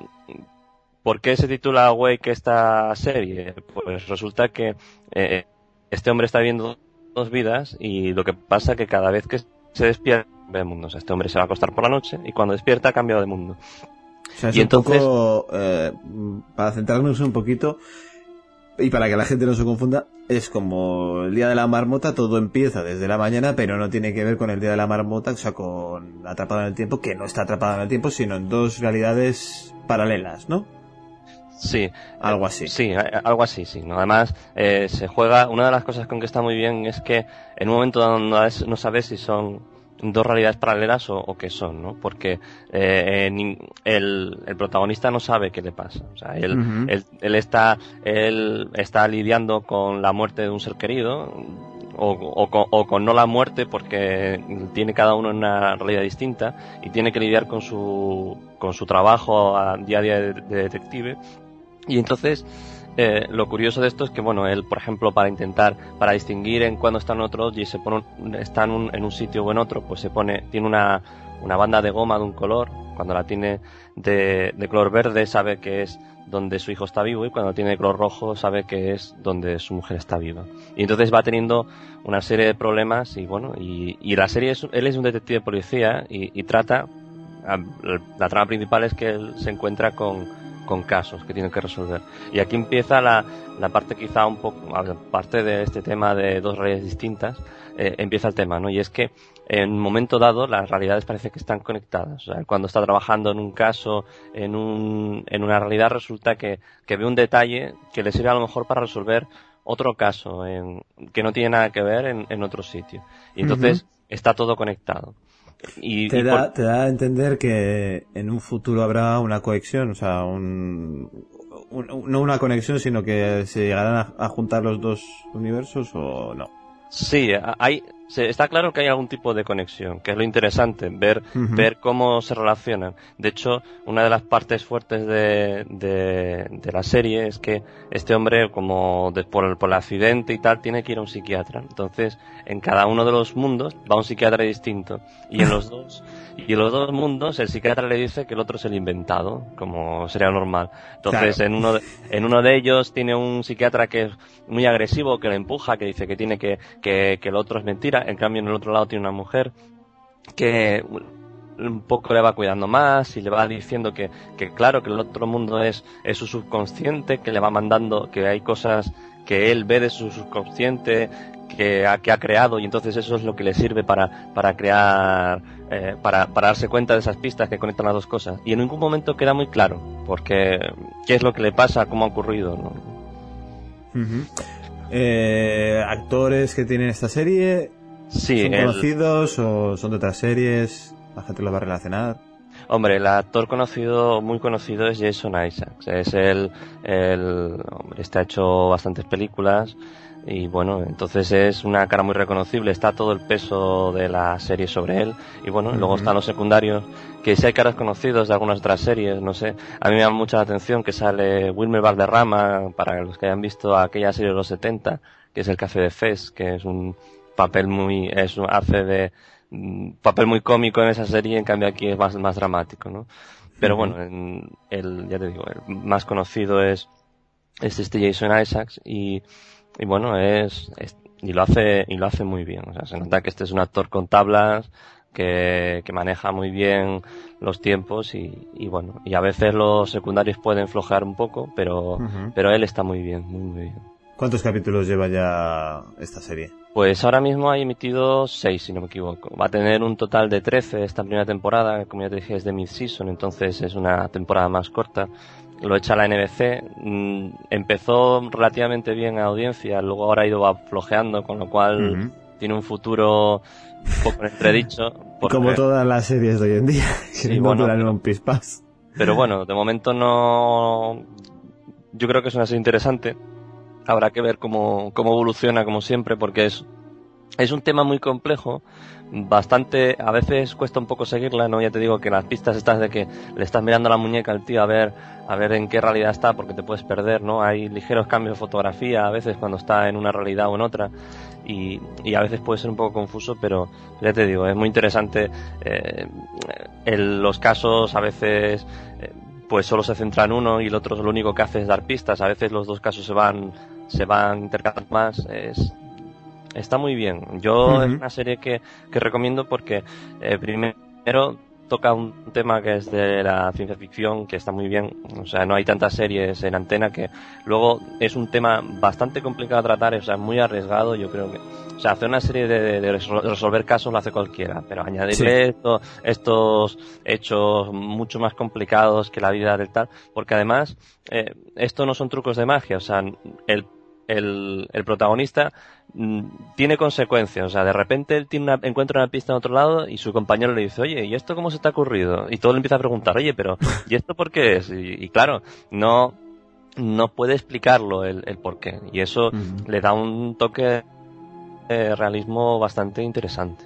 ¿por qué se titula Awake esta serie? Pues resulta que eh, este hombre está viviendo dos vidas, y lo que pasa es que cada vez que se despierta cambia de mundo. O sea, este hombre se va a acostar por la noche y cuando despierta ha cambiado de mundo. O sea, es y un entonces, poco, eh, para centrarnos un poquito y para que la gente no se confunda, es como el día de la marmota, todo empieza desde la mañana, pero no tiene que ver con el día de la marmota, o sea, con Atrapado en el Tiempo, que no está atrapado en el tiempo, sino en dos realidades paralelas, ¿no? Sí. Algo así. Eh, sí, algo así, sí. ¿no? Además, eh, se juega, una de las cosas con que está muy bien es que en un momento dado no sabes si son dos realidades paralelas o, o qué son, ¿no? Porque eh, el, el protagonista no sabe qué le pasa. O sea, él, uh-huh. él, él está, él está lidiando con la muerte de un ser querido, o, o, con, o con no la muerte, porque tiene cada uno una realidad distinta y tiene que lidiar con su, con su trabajo a, día a día de, de detective. Y entonces, Eh, lo curioso de esto es que, bueno, él, por ejemplo, para intentar, para distinguir en cuándo están otros y se pone un, está en un, en un sitio o en otro, pues se pone, tiene una, una banda de goma de un color. Cuando la tiene de, de color verde, sabe que es donde su hijo está vivo, y cuando la tiene de color rojo, sabe que es donde su mujer está viva. Y entonces va teniendo una serie de problemas y, bueno, y, y la serie es, él es un detective de policía y, y trata, la trama principal es que él se encuentra con con casos que tienen que resolver. Y aquí empieza la, la parte quizá un poco, aparte de este tema de dos realidades distintas, eh, empieza el tema, ¿no? Y es que en un momento dado las realidades parece que están conectadas. O sea, cuando está trabajando en un caso, en un, en una realidad, resulta que, que ve un detalle que le sirve a lo mejor para resolver otro caso en, que no tiene nada que ver en, en otro sitio. Y entonces uh-huh. está todo conectado. Y, te, y da, por... te da a entender que en un futuro habrá una conexión, o sea, un, un, no una conexión, sino que se llegarán a, a juntar los dos universos, ¿o no? Sí, hay, se, está claro que hay algún tipo de conexión, que es lo interesante, ver, uh-huh. ver cómo se relacionan. De hecho, una de las partes fuertes de, de, de la serie es que este hombre, como de, por, el, por el accidente y tal, tiene que ir a un psiquiatra. Entonces, en cada uno de los mundos va un psiquiatra distinto. Y en los dos, y en los dos mundos, el psiquiatra le dice que el otro es el inventado, como sería normal. Entonces, claro. en uno de, en uno de ellos tiene un psiquiatra que es muy agresivo, que le empuja, que dice que tiene que, que, que el otro es mentira. En cambio, en el otro lado tiene una mujer que un poco le va cuidando más y le va diciendo que, que claro, que el otro mundo es, es su subconsciente, que le va mandando, que hay cosas que él ve de su subconsciente que ha, que ha creado, y entonces eso es lo que le sirve para, para crear, eh, para, para darse cuenta de esas pistas que conectan las dos cosas. Y en ningún momento queda muy claro porque qué es lo que le pasa, cómo ha ocurrido, ¿no? Uh-huh. eh, actores que tienen esta serie... Sí, ¿son conocidos el... o son de otras series? ¿La gente los va a relacionar? Hombre, el actor conocido, muy conocido, es Jason Isaacs. Es el, el hombre, está hecho bastantes películas y bueno, entonces es una cara muy reconocible. Está todo el peso de la serie sobre él y bueno, uh-huh. luego están los secundarios, que sí hay caras conocidos de algunas otras series, no sé. A mí me da mucha atención que sale Wilmer Valderrama, para los que hayan visto aquella serie de los setenta, que es El Café de Fez, que es un papel muy es hace de papel muy cómico en esa serie, en cambio aquí es más más dramático, ¿no? Pero bueno, en, el ya te digo, el más conocido es, es este Jason Isaacs y y bueno, es, es y lo hace y lo hace muy bien, o sea, se nota que este es un actor con tablas que que maneja muy bien los tiempos y y bueno, y a veces los secundarios pueden flojear un poco, pero uh-huh. pero él está muy bien, muy muy bien. ¿Cuántos capítulos lleva ya esta serie? Pues ahora mismo ha emitido seis, si no me equivoco. Va a tener un total de trece esta primera temporada, como ya te dije, es de mid-season, entonces es una temporada más corta. Lo echa la N B C, empezó relativamente bien a audiencia, luego ahora ha ido flojeando, con lo cual uh-huh. tiene un futuro un poco entredicho. Porque... como todas las series de hoy en día, sí, que bueno, no duran un pispás. Pero bueno, de momento no... Yo creo que es una serie interesante. Habrá que ver cómo, cómo evoluciona, como siempre, porque es Es un tema muy complejo, bastante, a veces cuesta un poco seguirla, ¿no? Ya te digo que las pistas estas de que le estás mirando la muñeca al tío a ver, a ver en qué realidad está, porque te puedes perder, ¿no? Hay ligeros cambios de fotografía a veces cuando está en una realidad o en otra, y, y a veces puede ser un poco confuso, pero ya te digo, es muy interesante. Eh, el, los casos a veces... Eh, pues solo se centra en uno y el otro lo único que hace es dar pistas. A veces los dos casos se van se van intercalando más. Es, está muy bien. Yo uh-huh. es una serie que, que recomiendo porque eh, primero toca un tema que es de la ciencia ficción, que está muy bien. O sea, no hay tantas series en antena que luego es un tema bastante complicado de tratar, o sea, muy arriesgado, yo creo que... O sea, hacer una serie de, de, de resolver casos lo hace cualquiera, pero añadirle sí. esto, estos hechos mucho más complicados que la vida del tal, porque además, eh, esto no son trucos de magia, o sea, el El, el protagonista mmm, tiene consecuencias, o sea, de repente él tiene una, encuentra una pista en otro lado y su compañero le dice, oye, ¿y esto cómo se te ha ocurrido? Y todo le empieza a preguntar, oye, pero ¿y esto por qué es? Y, y claro, no, no puede explicarlo el, el por qué, y eso uh-huh. le da un toque de realismo bastante interesante.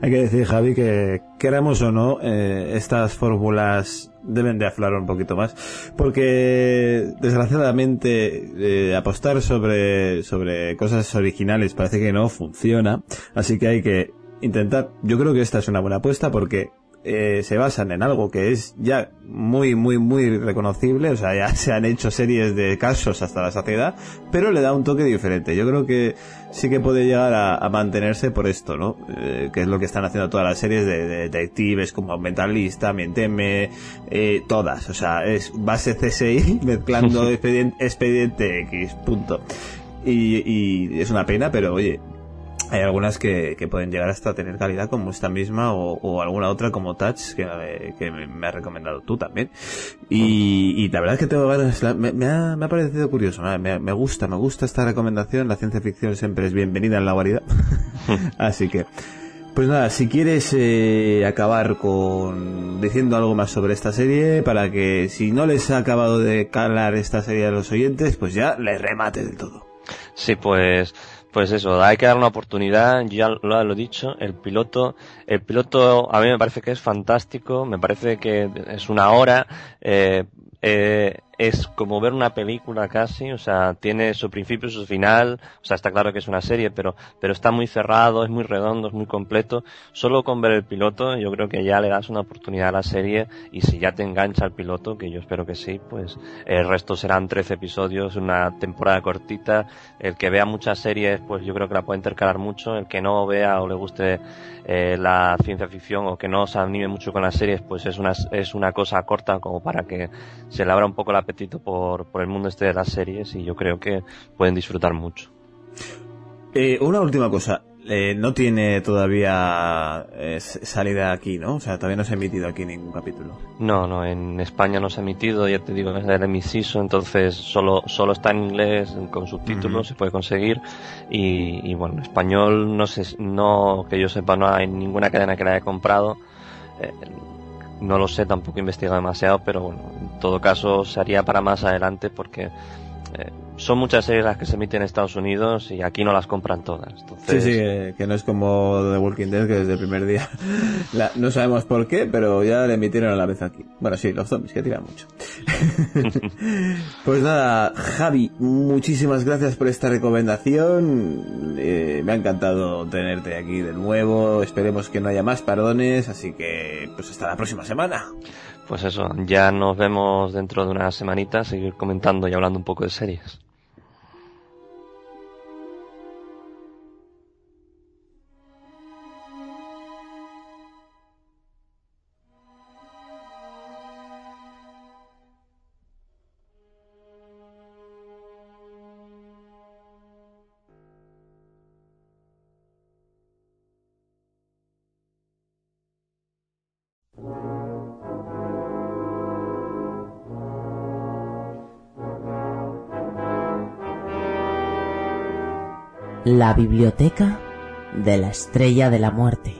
Hay que decir, Javi, que queramos o no, eh, estas fórmulas deben de aflorar un poquito más, porque desgraciadamente eh, apostar sobre sobre cosas originales parece que no funciona, así que hay que intentar. Yo creo que esta es una buena apuesta porque eh, se basan en algo que es ya muy muy muy reconocible, o sea, ya se han hecho series de casos hasta la saciedad, pero le da un toque diferente. Yo creo que sí que puede llegar a, a mantenerse por esto, ¿no? Eh, que es lo que están haciendo todas las series de, de detectives, como Mentalista, Miénteme, eh, todas. O sea, es base C S I mezclando expediente, expediente X, punto. Y, y es una pena, pero oye, hay algunas que, que pueden llegar hasta tener calidad, como esta misma, o, o alguna otra como Touch, que, me, que me has recomendado tú también. Y, y la verdad es que tengo ganas, me, me, ha, me ha parecido curioso, ¿no? me, me gusta, me gusta esta recomendación. La ciencia ficción siempre es bienvenida en la variedad. Así que, pues nada, si quieres eh, acabar con diciendo algo más sobre esta serie, para que si no les ha acabado de calar esta serie a los oyentes, pues ya les remate del todo. Sí, pues... Pues eso, hay que dar una oportunidad, ya lo, lo he dicho, el piloto, el piloto a mí me parece que es fantástico, me parece que es una hora, eh, eh, es como ver una película casi, o sea, tiene su principio y su final, o sea, está claro que es una serie, pero, pero está muy cerrado, es muy redondo, es muy completo. Solo con ver el piloto yo creo que ya le das una oportunidad a la serie, y si ya te engancha el piloto, que yo espero que sí, pues el resto serán trece episodios, una temporada cortita. El que vea muchas series, pues yo creo que la puede intercalar mucho. El que no vea o le guste eh, la ciencia ficción, o que no se anime mucho con las series, pues es una, es una cosa corta como para que se le abra un poco la apetito por, por el mundo este de las series, y yo creo que pueden disfrutar mucho. Eh, una última cosa, eh, no tiene todavía eh, salida aquí, ¿no? O sea, todavía no se ha emitido aquí ningún capítulo. No, no, en España no se ha emitido, ya te digo, es el mid-season, entonces solo, solo está en inglés con subtítulos, uh-huh. se puede conseguir, y, y bueno, en español no sé, no, que yo sepa, no hay ninguna cadena que la haya comprado. Eh, No lo sé, tampoco he investigado demasiado, pero bueno, en todo caso se haría para más adelante, porque eh, son muchas series las que se emiten en Estados Unidos y aquí no las compran todas. Entonces... Sí, sí, que, que no es como The Walking Dead, que desde el primer día la, no sabemos por qué, pero ya le emitieron a la vez aquí. Bueno, sí, los zombies, que tiran mucho. Pues nada, Javi, muchísimas gracias por esta recomendación. Eh, me ha encantado tenerte aquí de nuevo. Esperemos que no haya más pardones, así que pues hasta la próxima semana. Pues eso, ya nos vemos dentro de unas semanitas, seguir comentando y hablando un poco de series. La biblioteca de la Estrella de la Muerte.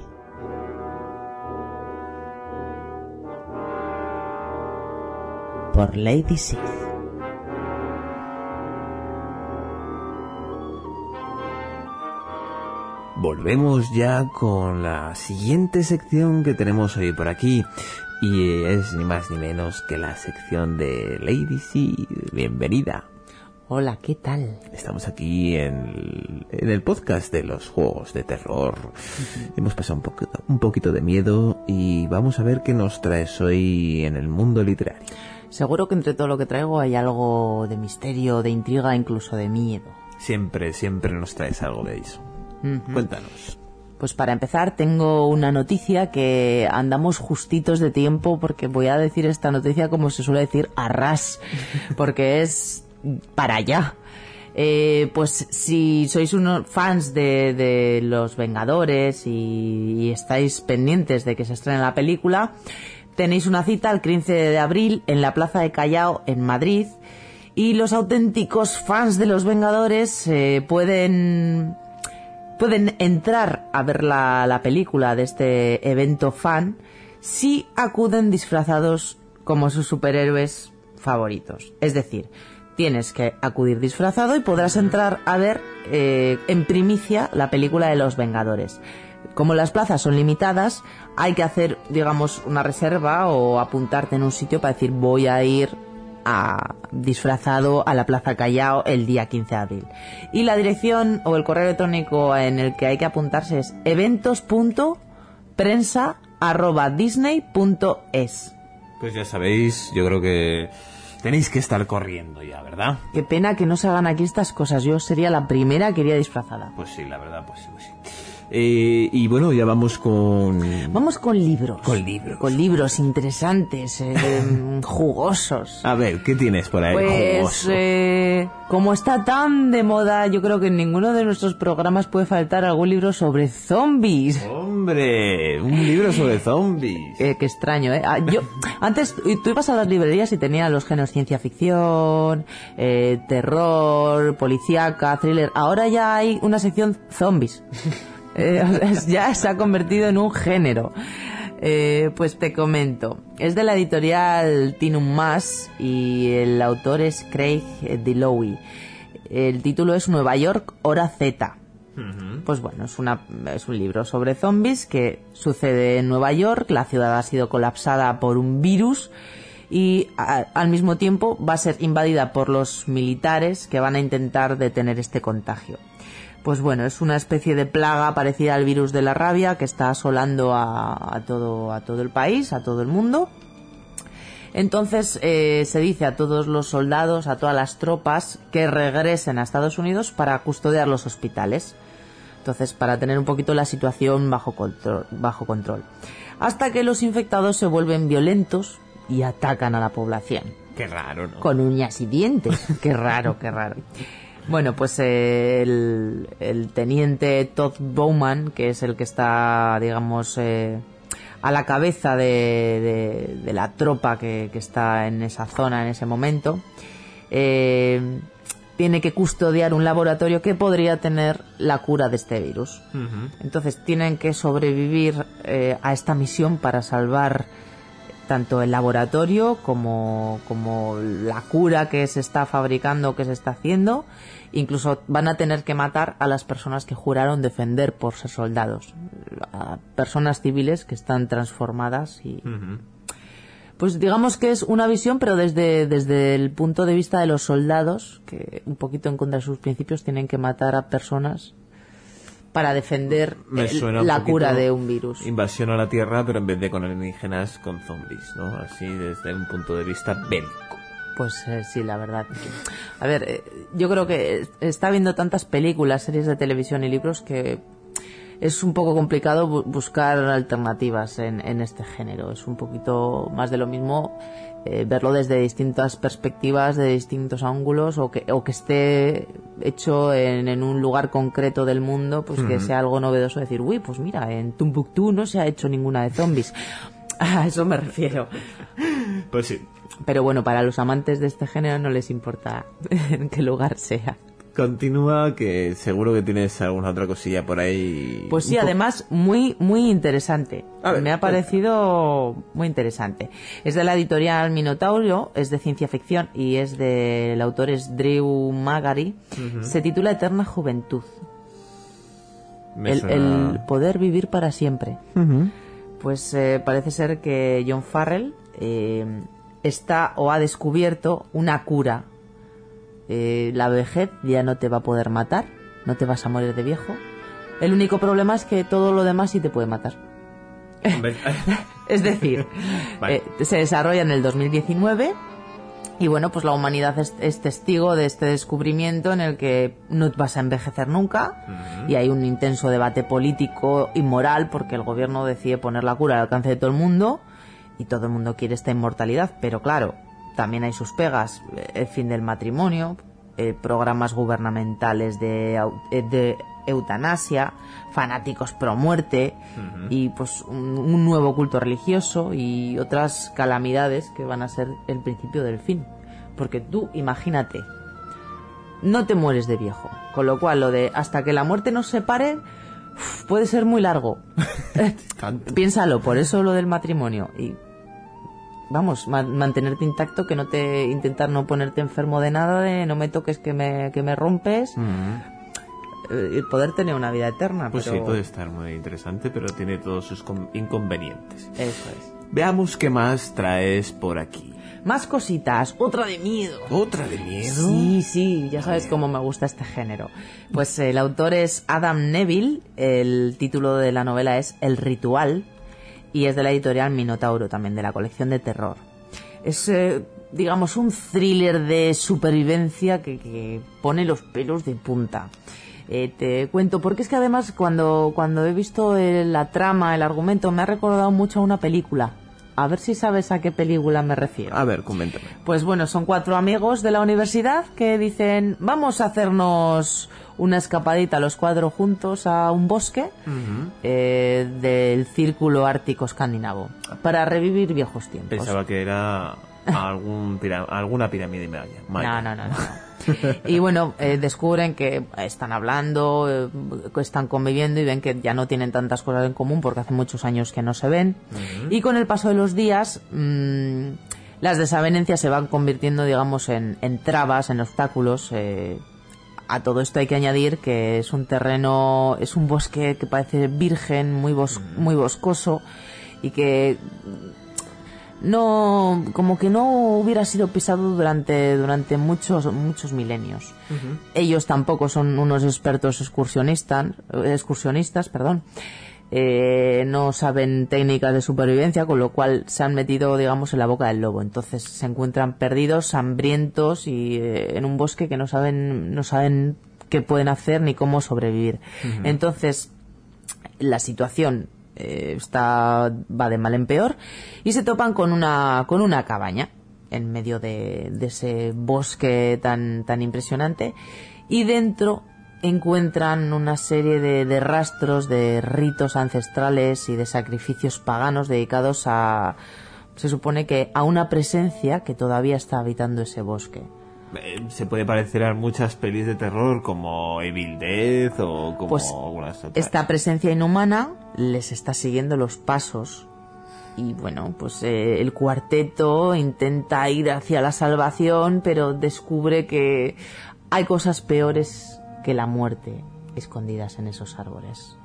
Por Lady Sith. volvemos ya con la siguiente sección que tenemos hoy por aquí, y es ni más ni menos que la sección de Lady C. Bienvenida. Hola, ¿qué tal? Estamos aquí en, en el podcast de los juegos de terror. Uh-huh. Hemos pasado un poquito, un poquito de miedo y vamos a ver qué nos traes hoy en el mundo literario. Seguro que entre todo lo que traigo hay algo de misterio, de intriga, incluso de miedo. Siempre, siempre nos traes algo de eso. Uh-huh. Cuéntanos. Pues para empezar tengo una noticia que andamos justitos de tiempo, porque voy a decir esta noticia, como se suele decir, a ras, porque es... para allá. Eh, pues si sois unos fans de, de los Vengadores y, y estáis pendientes de que se estrene la película, tenéis una cita el quince de abril en la Plaza de Callao en Madrid, y los auténticos fans de los Vengadores eh, pueden pueden entrar a ver la, la película de este evento fan si acuden disfrazados como sus superhéroes favoritos. Es decir, tienes que acudir disfrazado y podrás entrar a ver eh, en primicia la película de los Vengadores. Como las plazas son limitadas, hay que hacer, digamos, una reserva o apuntarte en un sitio para decir voy a ir a, disfrazado a la Plaza Callao el día quince de abril. Y la dirección o el correo electrónico en el que hay que apuntarse es eventos punto prensa arroba disney punto es. Pues ya sabéis, yo creo que... tenéis que estar corriendo ya, ¿verdad? Qué pena que no se hagan aquí estas cosas. Yo sería la primera que iría disfrazada. Pues sí, la verdad, pues sí, pues sí. Eh, y bueno, ya vamos con... Vamos con libros. Con libros. Con libros interesantes, eh, jugosos. A ver, ¿qué tienes por ahí? Pues, jugoso. Eh, como está tan de moda, yo creo que en ninguno de nuestros programas puede faltar algún libro sobre zombies. ¡Hombre! Un libro sobre zombies. Eh, qué extraño, ¿eh? Ah, yo, antes tú ibas a las librerías y tenías los géneros ciencia ficción, eh, terror, policíaca, thriller. Ahora ya hay una sección zombies. Eh, ya se ha convertido en un género. Eh, pues te comento. Es de la editorial Tinum Mas y el autor es Craig DeLowy. El título es Nueva York, Hora Z. Uh-huh. Pues bueno, es, una, es un libro sobre zombies que sucede en Nueva York. La ciudad ha sido colapsada por un virus y a, al mismo tiempo va a ser invadida por los militares que van a intentar detener este contagio. Pues bueno, es una especie de plaga parecida al virus de la rabia que está asolando a, a, todo, a todo el país, a todo el mundo. Entonces eh, se dice a todos los soldados, a todas las tropas, que regresen a Estados Unidos para custodiar los hospitales. Entonces, para tener un poquito la situación bajo control, bajo control. Hasta que los infectados se vuelven violentos y atacan a la población. Qué raro, ¿no? Con uñas y dientes. Qué raro, qué raro. Bueno, pues eh, el, el teniente Todd Bowman, que es el que está, digamos, eh, a la cabeza de, de, de la tropa que, que está en esa zona en ese momento, eh, tiene que custodiar un laboratorio que podría tener la cura de este virus. Uh-huh. Entonces tienen que sobrevivir eh, a esta misión para salvar tanto el laboratorio como, como la cura que se está fabricando, que se está haciendo. Incluso van a tener que matar a las personas que juraron defender por ser soldados, a personas civiles que están transformadas y... Uh-huh. Pues digamos que es una visión, pero desde, desde el punto de vista de los soldados, que un poquito en contra de sus principios tienen que matar a personas para defender el, la cura de un virus. Invasión a la Tierra, pero en vez de con alienígenas, con zombies, ¿no? Así desde un punto de vista bélico. Pues eh, sí, la verdad. A ver, eh, yo creo que está viendo tantas películas, series de televisión y libros que es un poco complicado bu- buscar alternativas en, en este género. Es un poquito más de lo mismo, eh, verlo desde distintas perspectivas, de distintos ángulos, o que, o que esté hecho en, en un lugar concreto del mundo, pues uh-huh. que sea algo novedoso. Decir, uy, pues mira, en Tombuctú no se ha hecho ninguna de zombies. A eso me refiero. Pues sí. Pero bueno, para los amantes de este género no les importa en qué lugar sea. Continúa, que seguro que tienes alguna otra cosilla por ahí. Pues sí, además muy muy interesante. Ver, me ha parecido muy interesante. Es de la editorial Minotauro, es de ciencia ficción y es de, el autor es Drew Magary. Uh-huh. Se titula Eterna Juventud. el, el poder vivir para siempre. Uh-huh. Pues eh, parece ser que John Farrell eh, está o ha descubierto una cura. Eh, la vejez ya no te va a poder matar, no te vas a morir de viejo. El único problema es que todo lo demás sí te puede matar. Es decir, vale. eh, se desarrolla en el dos mil diecinueve y bueno, pues la humanidad es, es testigo de este descubrimiento en el que no vas a envejecer nunca. Uh-huh. Y hay un intenso debate político y moral porque el gobierno decide poner la cura al alcance de todo el mundo y todo el mundo quiere esta inmortalidad, pero claro, también hay sus pegas, el fin del matrimonio, eh, programas gubernamentales de, de eutanasia, fanáticos pro muerte, uh-huh, y pues un, un nuevo culto religioso y otras calamidades que van a ser el principio del fin. Porque tú imagínate, no te mueres de viejo, con lo cual lo de hasta que la muerte nos separe puede ser muy largo. Piénsalo, por eso lo del matrimonio y... Vamos, man- mantenerte intacto, que no te intentar no ponerte enfermo de nada, de no me toques que me, que me rompes, uh-huh, y poder tener una vida eterna. Pues pero... sí, puede estar muy interesante, pero tiene todos sus com- inconvenientes. Eso es. Veamos qué más traes por aquí. Más cositas, otra de miedo. ¿Otra de miedo? Sí, sí, ya sabes cómo me gusta este género. Pues el autor es Adam Neville, el título de la novela es El Ritual. Y es de la editorial Minotauro, también de la colección de terror. Es, eh, digamos, un thriller de supervivencia que, que pone los pelos de punta. Eh, te cuento, porque es que además cuando, cuando he visto el, la trama, el argumento, me ha recordado mucho a una película. A ver si sabes a qué película me refiero. A ver, coméntame. Pues bueno, son cuatro amigos de la universidad que dicen, vamos a hacernos una escapadita los cuatro juntos a un bosque, uh-huh, eh, del círculo ártico escandinavo, para revivir viejos tiempos. Pensaba que era algún pira- alguna pirámide maya. No, no, no, no. Y bueno, eh, descubren que están hablando, eh, están conviviendo y ven que ya no tienen tantas cosas en común porque hace muchos años que no se ven. Uh-huh. Y con el paso de los días, mmm, las desavenencias se van convirtiendo, digamos, en, en trabas, en obstáculos. Eh, a todo esto hay que añadir que es un terreno, es un bosque que parece virgen, muy, bos- uh-huh, muy boscoso y que... no, como que no hubiera sido pisado durante durante muchos muchos milenios. Uh-huh. Ellos tampoco son unos expertos excursionistas, excursionistas, perdón. Eh, no saben técnicas de supervivencia, con lo cual se han metido, digamos, en la boca del lobo. Entonces se encuentran perdidos, hambrientos y eh, en un bosque que no saben no saben qué pueden hacer ni cómo sobrevivir. Uh-huh. Entonces la situación está va de mal en peor y se topan con una con una cabaña en medio de, de ese bosque tan tan impresionante y dentro encuentran una serie de, de rastros de ritos ancestrales y de sacrificios paganos dedicados a, se supone que a una presencia que todavía está habitando ese bosque. Se puede parecer a muchas pelis de terror como Evil Dead o como pues algunas otras. Esta presencia inhumana les está siguiendo los pasos y bueno, pues eh, el cuarteto intenta ir hacia la salvación, pero descubre que hay cosas peores que la muerte escondidas en esos árboles.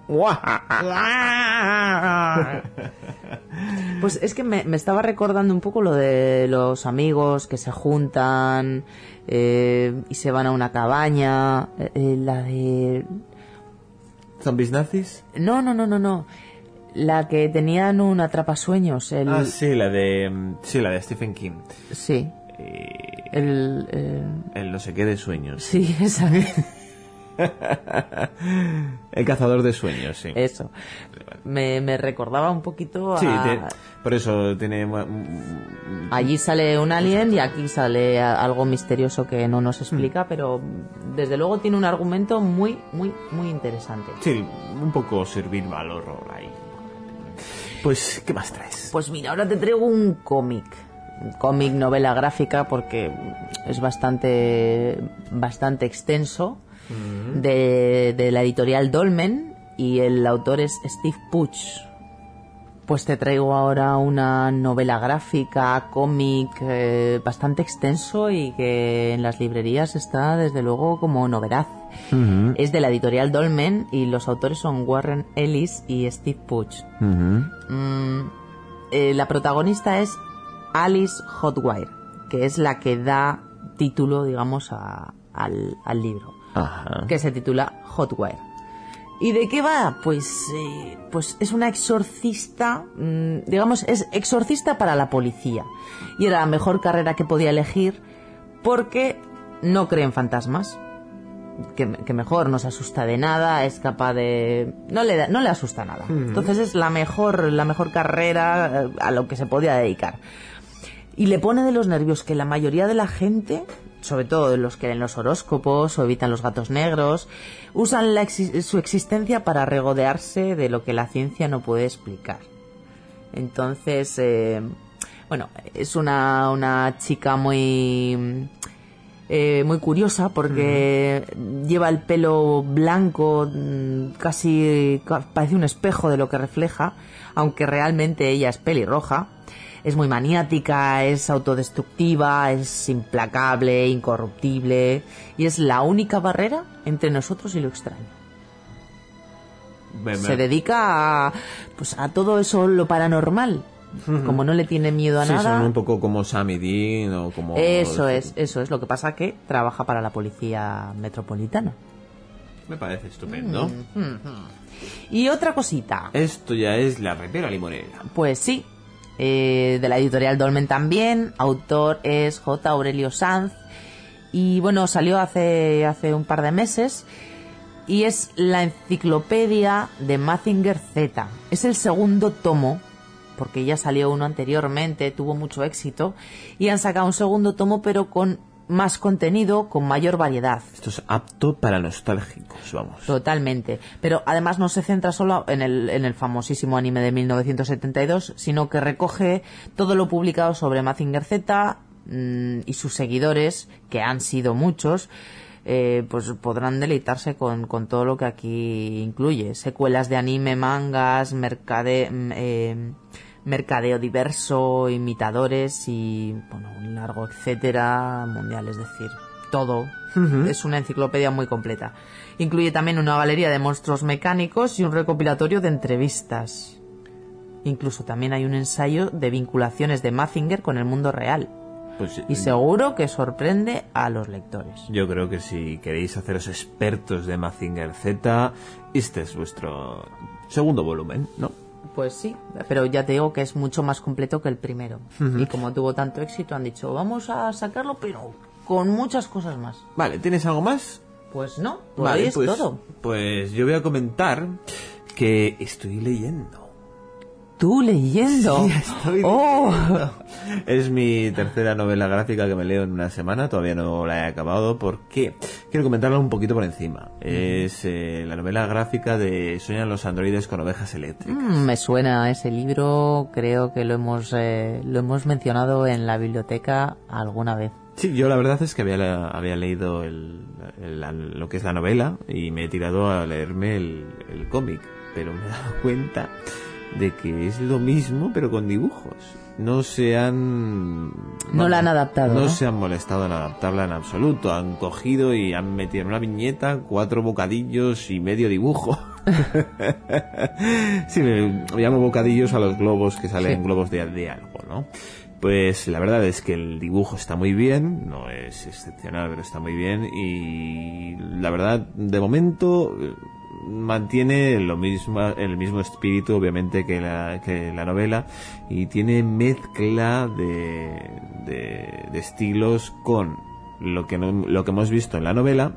Pues es que me, me estaba recordando un poco lo de los amigos que se juntan eh, y se van a una cabaña, eh, la de... ¿Zombies nazis? No, no, no, no, no. La que tenían un atrapasueños. El... Ah, sí, la de sí, la de Stephen King. Sí. Eh... El, eh... el no sé qué de sueños. Sí, esa. El cazador de sueños, sí. Eso. Me, me recordaba un poquito a... Sí, te, por eso tiene... Allí sale un alien y aquí sale algo misterioso que no nos explica, mm. pero desde luego tiene un argumento muy, muy, muy interesante. Sí, un poco servir al horror ahí. Pues, ¿qué más traes? Pues mira, ahora te traigo un cómic. Cómic, novela gráfica, porque es bastante, bastante extenso. De, de la editorial Dolmen y el autor es Steve Puch. pues te traigo ahora una novela gráfica, cómic, eh, bastante extenso y que en las librerías está desde luego como novedad. Uh-huh. Es de la editorial Dolmen y los autores son Warren Ellis y Steve Puch. Uh-huh. Mm, eh, la protagonista es Alice Hotwire, que es la que da título, digamos, a, al, al libro, uh-huh, que se titula Hotwire. ¿Y de qué va? Pues eh, pues es una exorcista, mmm, digamos, es exorcista para la policía. Y era la mejor carrera que podía elegir porque no cree en fantasmas. Que, que mejor, no se asusta de nada, es capaz de... No le, no le asusta nada. Mm. Entonces es la mejor, la mejor carrera a lo que se podía dedicar. Y le pone de los nervios que la mayoría de la gente... sobre todo los que leen los horóscopos o evitan los gatos negros, usan la exi- su existencia para regodearse de lo que la ciencia no puede explicar. Entonces, eh, bueno, es una, una chica muy, eh, muy curiosa porque mm. lleva el pelo blanco, casi parece un espejo de lo que refleja, aunque realmente ella es pelirroja. Es muy maniática, es autodestructiva, es implacable, incorruptible y es la única barrera entre nosotros y lo extraño. Bebe. Se dedica a, pues, a todo eso, lo paranormal. Uh-huh. Como no le tiene miedo a sí, nada. Sí, son un poco como Sam Dean o como... Eso es, eso es. Lo que pasa que trabaja para la policía metropolitana. Me parece estupendo. Mm, mm, mm. Y otra cosita. Esto ya es La Repera Limonera. Pues sí. Eh, de la editorial Dolmen también, autor es J. Aurelio Sanz y bueno, salió hace, hace un par de meses y es la enciclopedia de Mazinger Z. Es el segundo tomo, porque ya salió uno anteriormente, tuvo mucho éxito y han sacado un segundo tomo pero con más contenido, con mayor variedad. Esto es apto para nostálgicos, vamos. Totalmente. Pero además no se centra solo en el, en el famosísimo anime de mil novecientos setenta y dos, sino que recoge todo lo publicado sobre Mazinger Z mmm, y sus seguidores, que han sido muchos, eh, pues podrán deleitarse con, con todo lo que aquí incluye. Secuelas de anime, mangas, mercade... Eh, mercadeo diverso, imitadores y, bueno, un largo etcétera mundial, es decir, todo. Uh-huh. Es una enciclopedia muy completa. Incluye también una galería de monstruos mecánicos y un recopilatorio de entrevistas. Incluso también hay un ensayo de vinculaciones de Mazinger con el mundo real. Pues, y seguro que sorprende a los lectores. Yo creo que si queréis haceros expertos de Mazinger Z, este es vuestro segundo volumen, ¿no? Pues sí, pero ya te digo que es mucho más completo que el primero. Uh-huh. Y como tuvo tanto éxito, han dicho, vamos a sacarlo, pero con muchas cosas más. Vale, ¿tienes algo más? Pues no, por vale, hoy es pues, todo. Pues yo voy a comentar que estoy leyendo. ¿Tú leyendo? Sí, estoy oh. leyendo. Es mi tercera novela gráfica que me leo en una semana. Todavía no la he acabado porque quiero comentarla un poquito por encima. Mm. Es eh, la novela gráfica de Sueñan los androides con ovejas eléctricas. Mm, me suena ese libro. Creo que lo hemos, eh, lo hemos mencionado en la biblioteca alguna vez. Sí, yo la verdad es que había, había leído el, el, la, lo que es la novela y me he tirado a leerme el, el cómic. Pero me he dado cuenta... de que es lo mismo pero con dibujos. No se han... No la han adaptado. No, ¿no? se han molestado en adaptarla en absoluto. Han cogido y han metido en una viñeta cuatro bocadillos y medio dibujo. Sí, me llamo bocadillos a los globos que salen, sí. Globos de, de algo, ¿no? Pues la verdad es que el dibujo está muy bien, no es excepcional, pero está muy bien. Y la verdad, de momento... mantiene lo mismo, el mismo espíritu obviamente que la, que la novela y tiene mezcla de, de, de estilos con lo que, no, lo que hemos visto en la novela,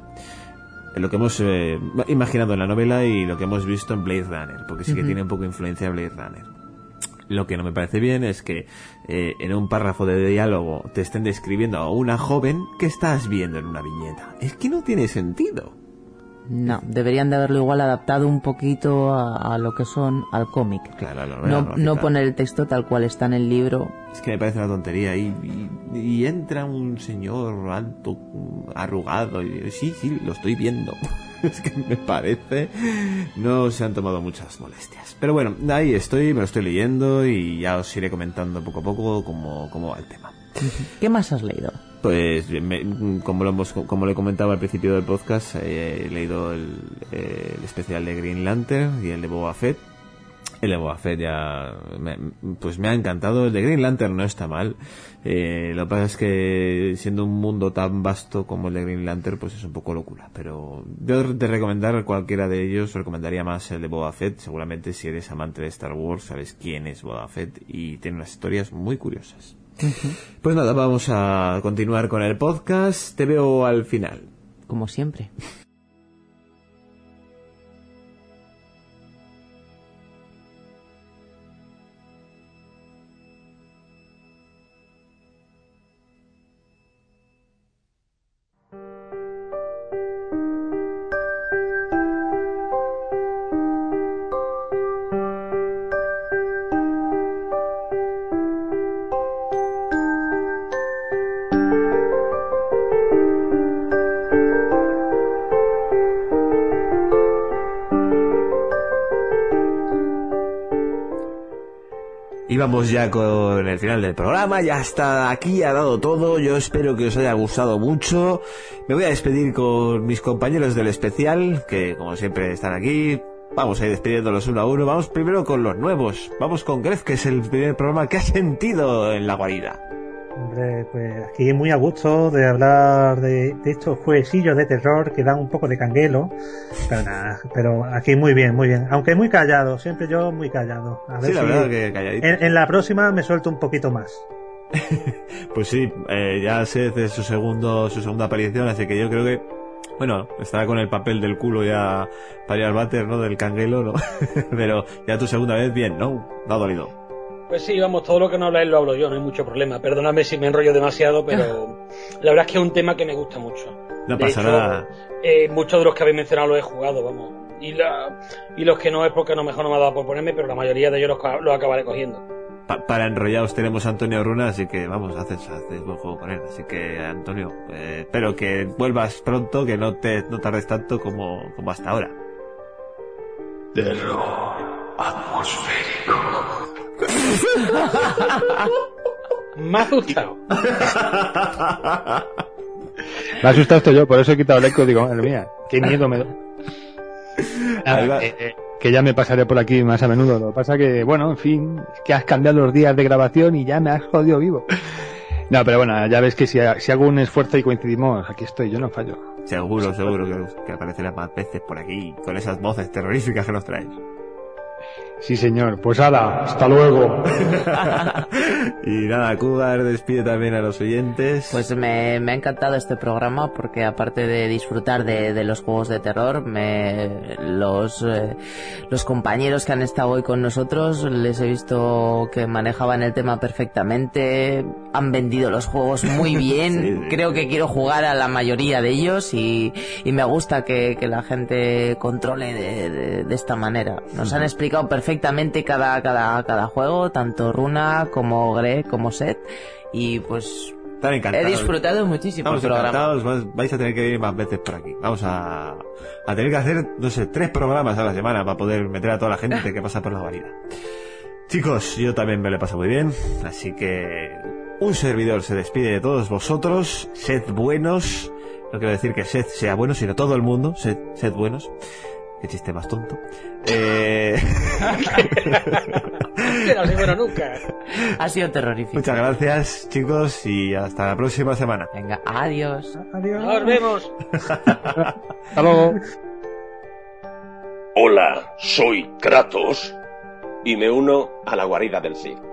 lo que hemos eh, imaginado en la novela y lo que hemos visto en Blade Runner, porque sí que uh-huh. tiene un poco de influencia de Blade Runner. Lo que no me parece bien es que eh, en un párrafo de diálogo te estén describiendo a una joven que estás viendo en una viñeta. Es que no tiene sentido. No, deberían de haberlo igual adaptado un poquito a, a lo que son, al cómic. Claro, no, no, no poner el texto tal cual está en el libro. Es que me parece una tontería. Y, y, y entra un señor alto, arrugado, y sí, sí, lo estoy viendo. Es que me parece, no se han tomado muchas molestias. Pero bueno, ahí estoy, me lo estoy leyendo y ya os iré comentando poco a poco cómo, cómo va el tema. ¿Qué más has leído? Pues me, como lo hemos, como lo he comentado al principio del podcast, eh, he leído el, eh, el especial de Green Lantern y el de Boba Fett. El de Boba Fett ya me, pues me ha encantado. El de Green Lantern no está mal. Eh, lo que pasa es que siendo un mundo tan vasto como el de Green Lantern, pues es un poco locura. Pero yo de recomendar cualquiera de ellos, recomendaría más el de Boba Fett. Seguramente si eres amante de Star Wars sabes quién es Boba Fett y tiene unas historias muy curiosas. Pues nada, vamos a continuar con el podcast. Te veo al final. Como siempre. Y vamos ya con el final del programa, ya hasta aquí ha dado todo, yo espero que os haya gustado mucho, me voy a despedir con mis compañeros del especial, que como siempre están aquí, vamos a ir despidiéndolos uno a uno, vamos primero con los nuevos, vamos con Gref, que es el primer programa que ha sentido en la guarida. Hombre, pues aquí es muy a gusto de hablar de, de estos jueguecillos de terror que dan un poco de canguelo, pero nada, pero aquí muy bien, muy bien, aunque muy callado, siempre yo muy callado. A ver sí, la si verdad que calladito. En, en la próxima me suelto un poquito más. Pues sí, eh, ya Seth es su segundo, su segunda aparición, así que yo creo que, bueno, estará con el papel del culo ya para ir al váter, ¿no? Del canguelo, ¿no? Pero ya tu segunda vez, bien, ¿no? No ha dolido. Pues sí, vamos, todo lo que no habla él lo hablo yo, no hay mucho problema. Perdóname si me enrollo demasiado, pero la verdad es que es un tema que me gusta mucho. No pasa hecho, nada. Eh, muchos de los que habéis mencionado los he jugado, vamos. Y, la, y los que no es porque a lo mejor no me ha dado por ponerme, pero la mayoría de ellos los, los acabaré cogiendo. Pa- para enrollados tenemos a Antonio Runa, así que vamos, haces, haces buen juego con él. Así que, Antonio, eh, espero que vuelvas pronto, que no te no tardes tanto como, como hasta ahora. Terror atmosférico. Me ha asustado. Me ha asustado esto yo, por eso he quitado el eco. Digo, madre mía, qué miedo me da. Nada, eh, eh, que ya me pasaré por aquí más a menudo. Lo que pasa que, bueno, en fin, es que has cambiado los días de grabación y ya me has jodido vivo. No, pero bueno, ya ves que si, si hago un esfuerzo y coincidimos, aquí estoy, yo no fallo. Seguro, no, seguro que, que aparecerás más veces por aquí con esas voces terroríficas que nos traes. Sí, señor. Pues ala, hasta luego. Y nada, Cugar despide también a los oyentes. Pues me, me ha encantado este programa porque aparte de disfrutar de, de los juegos de terror, me, los, eh, los compañeros que han estado hoy con nosotros les he visto que manejaban el tema perfectamente, han vendido los juegos muy bien. Sí, sí. Creo que quiero jugar a la mayoría de ellos y, y me gusta que, que la gente controle de, de, de esta manera. Nos han explicado perfectamente perfectamente cada, cada, cada juego, tanto Runa como Greg como Seth, y pues he disfrutado muchísimo. Estamos el programa. Vais a tener que venir más veces por aquí. Vamos a, a tener que hacer, no sé, tres programas a la semana para poder meter a toda la gente que pasa por la guarida. Chicos, yo también me lo he pasado muy bien, así que un servidor se despide de todos vosotros. Sed buenos, no quiero decir que Seth sea bueno, sino todo el mundo, sed, sed buenos. Qué chiste más tonto. Eh... no soy bueno nunca. Ha sido terrorífico. Muchas gracias, chicos, y hasta la próxima semana. Venga, adiós. Adiós. Nos vemos. Hasta luego. Hola, soy Kratos y me uno a la guarida del Cid.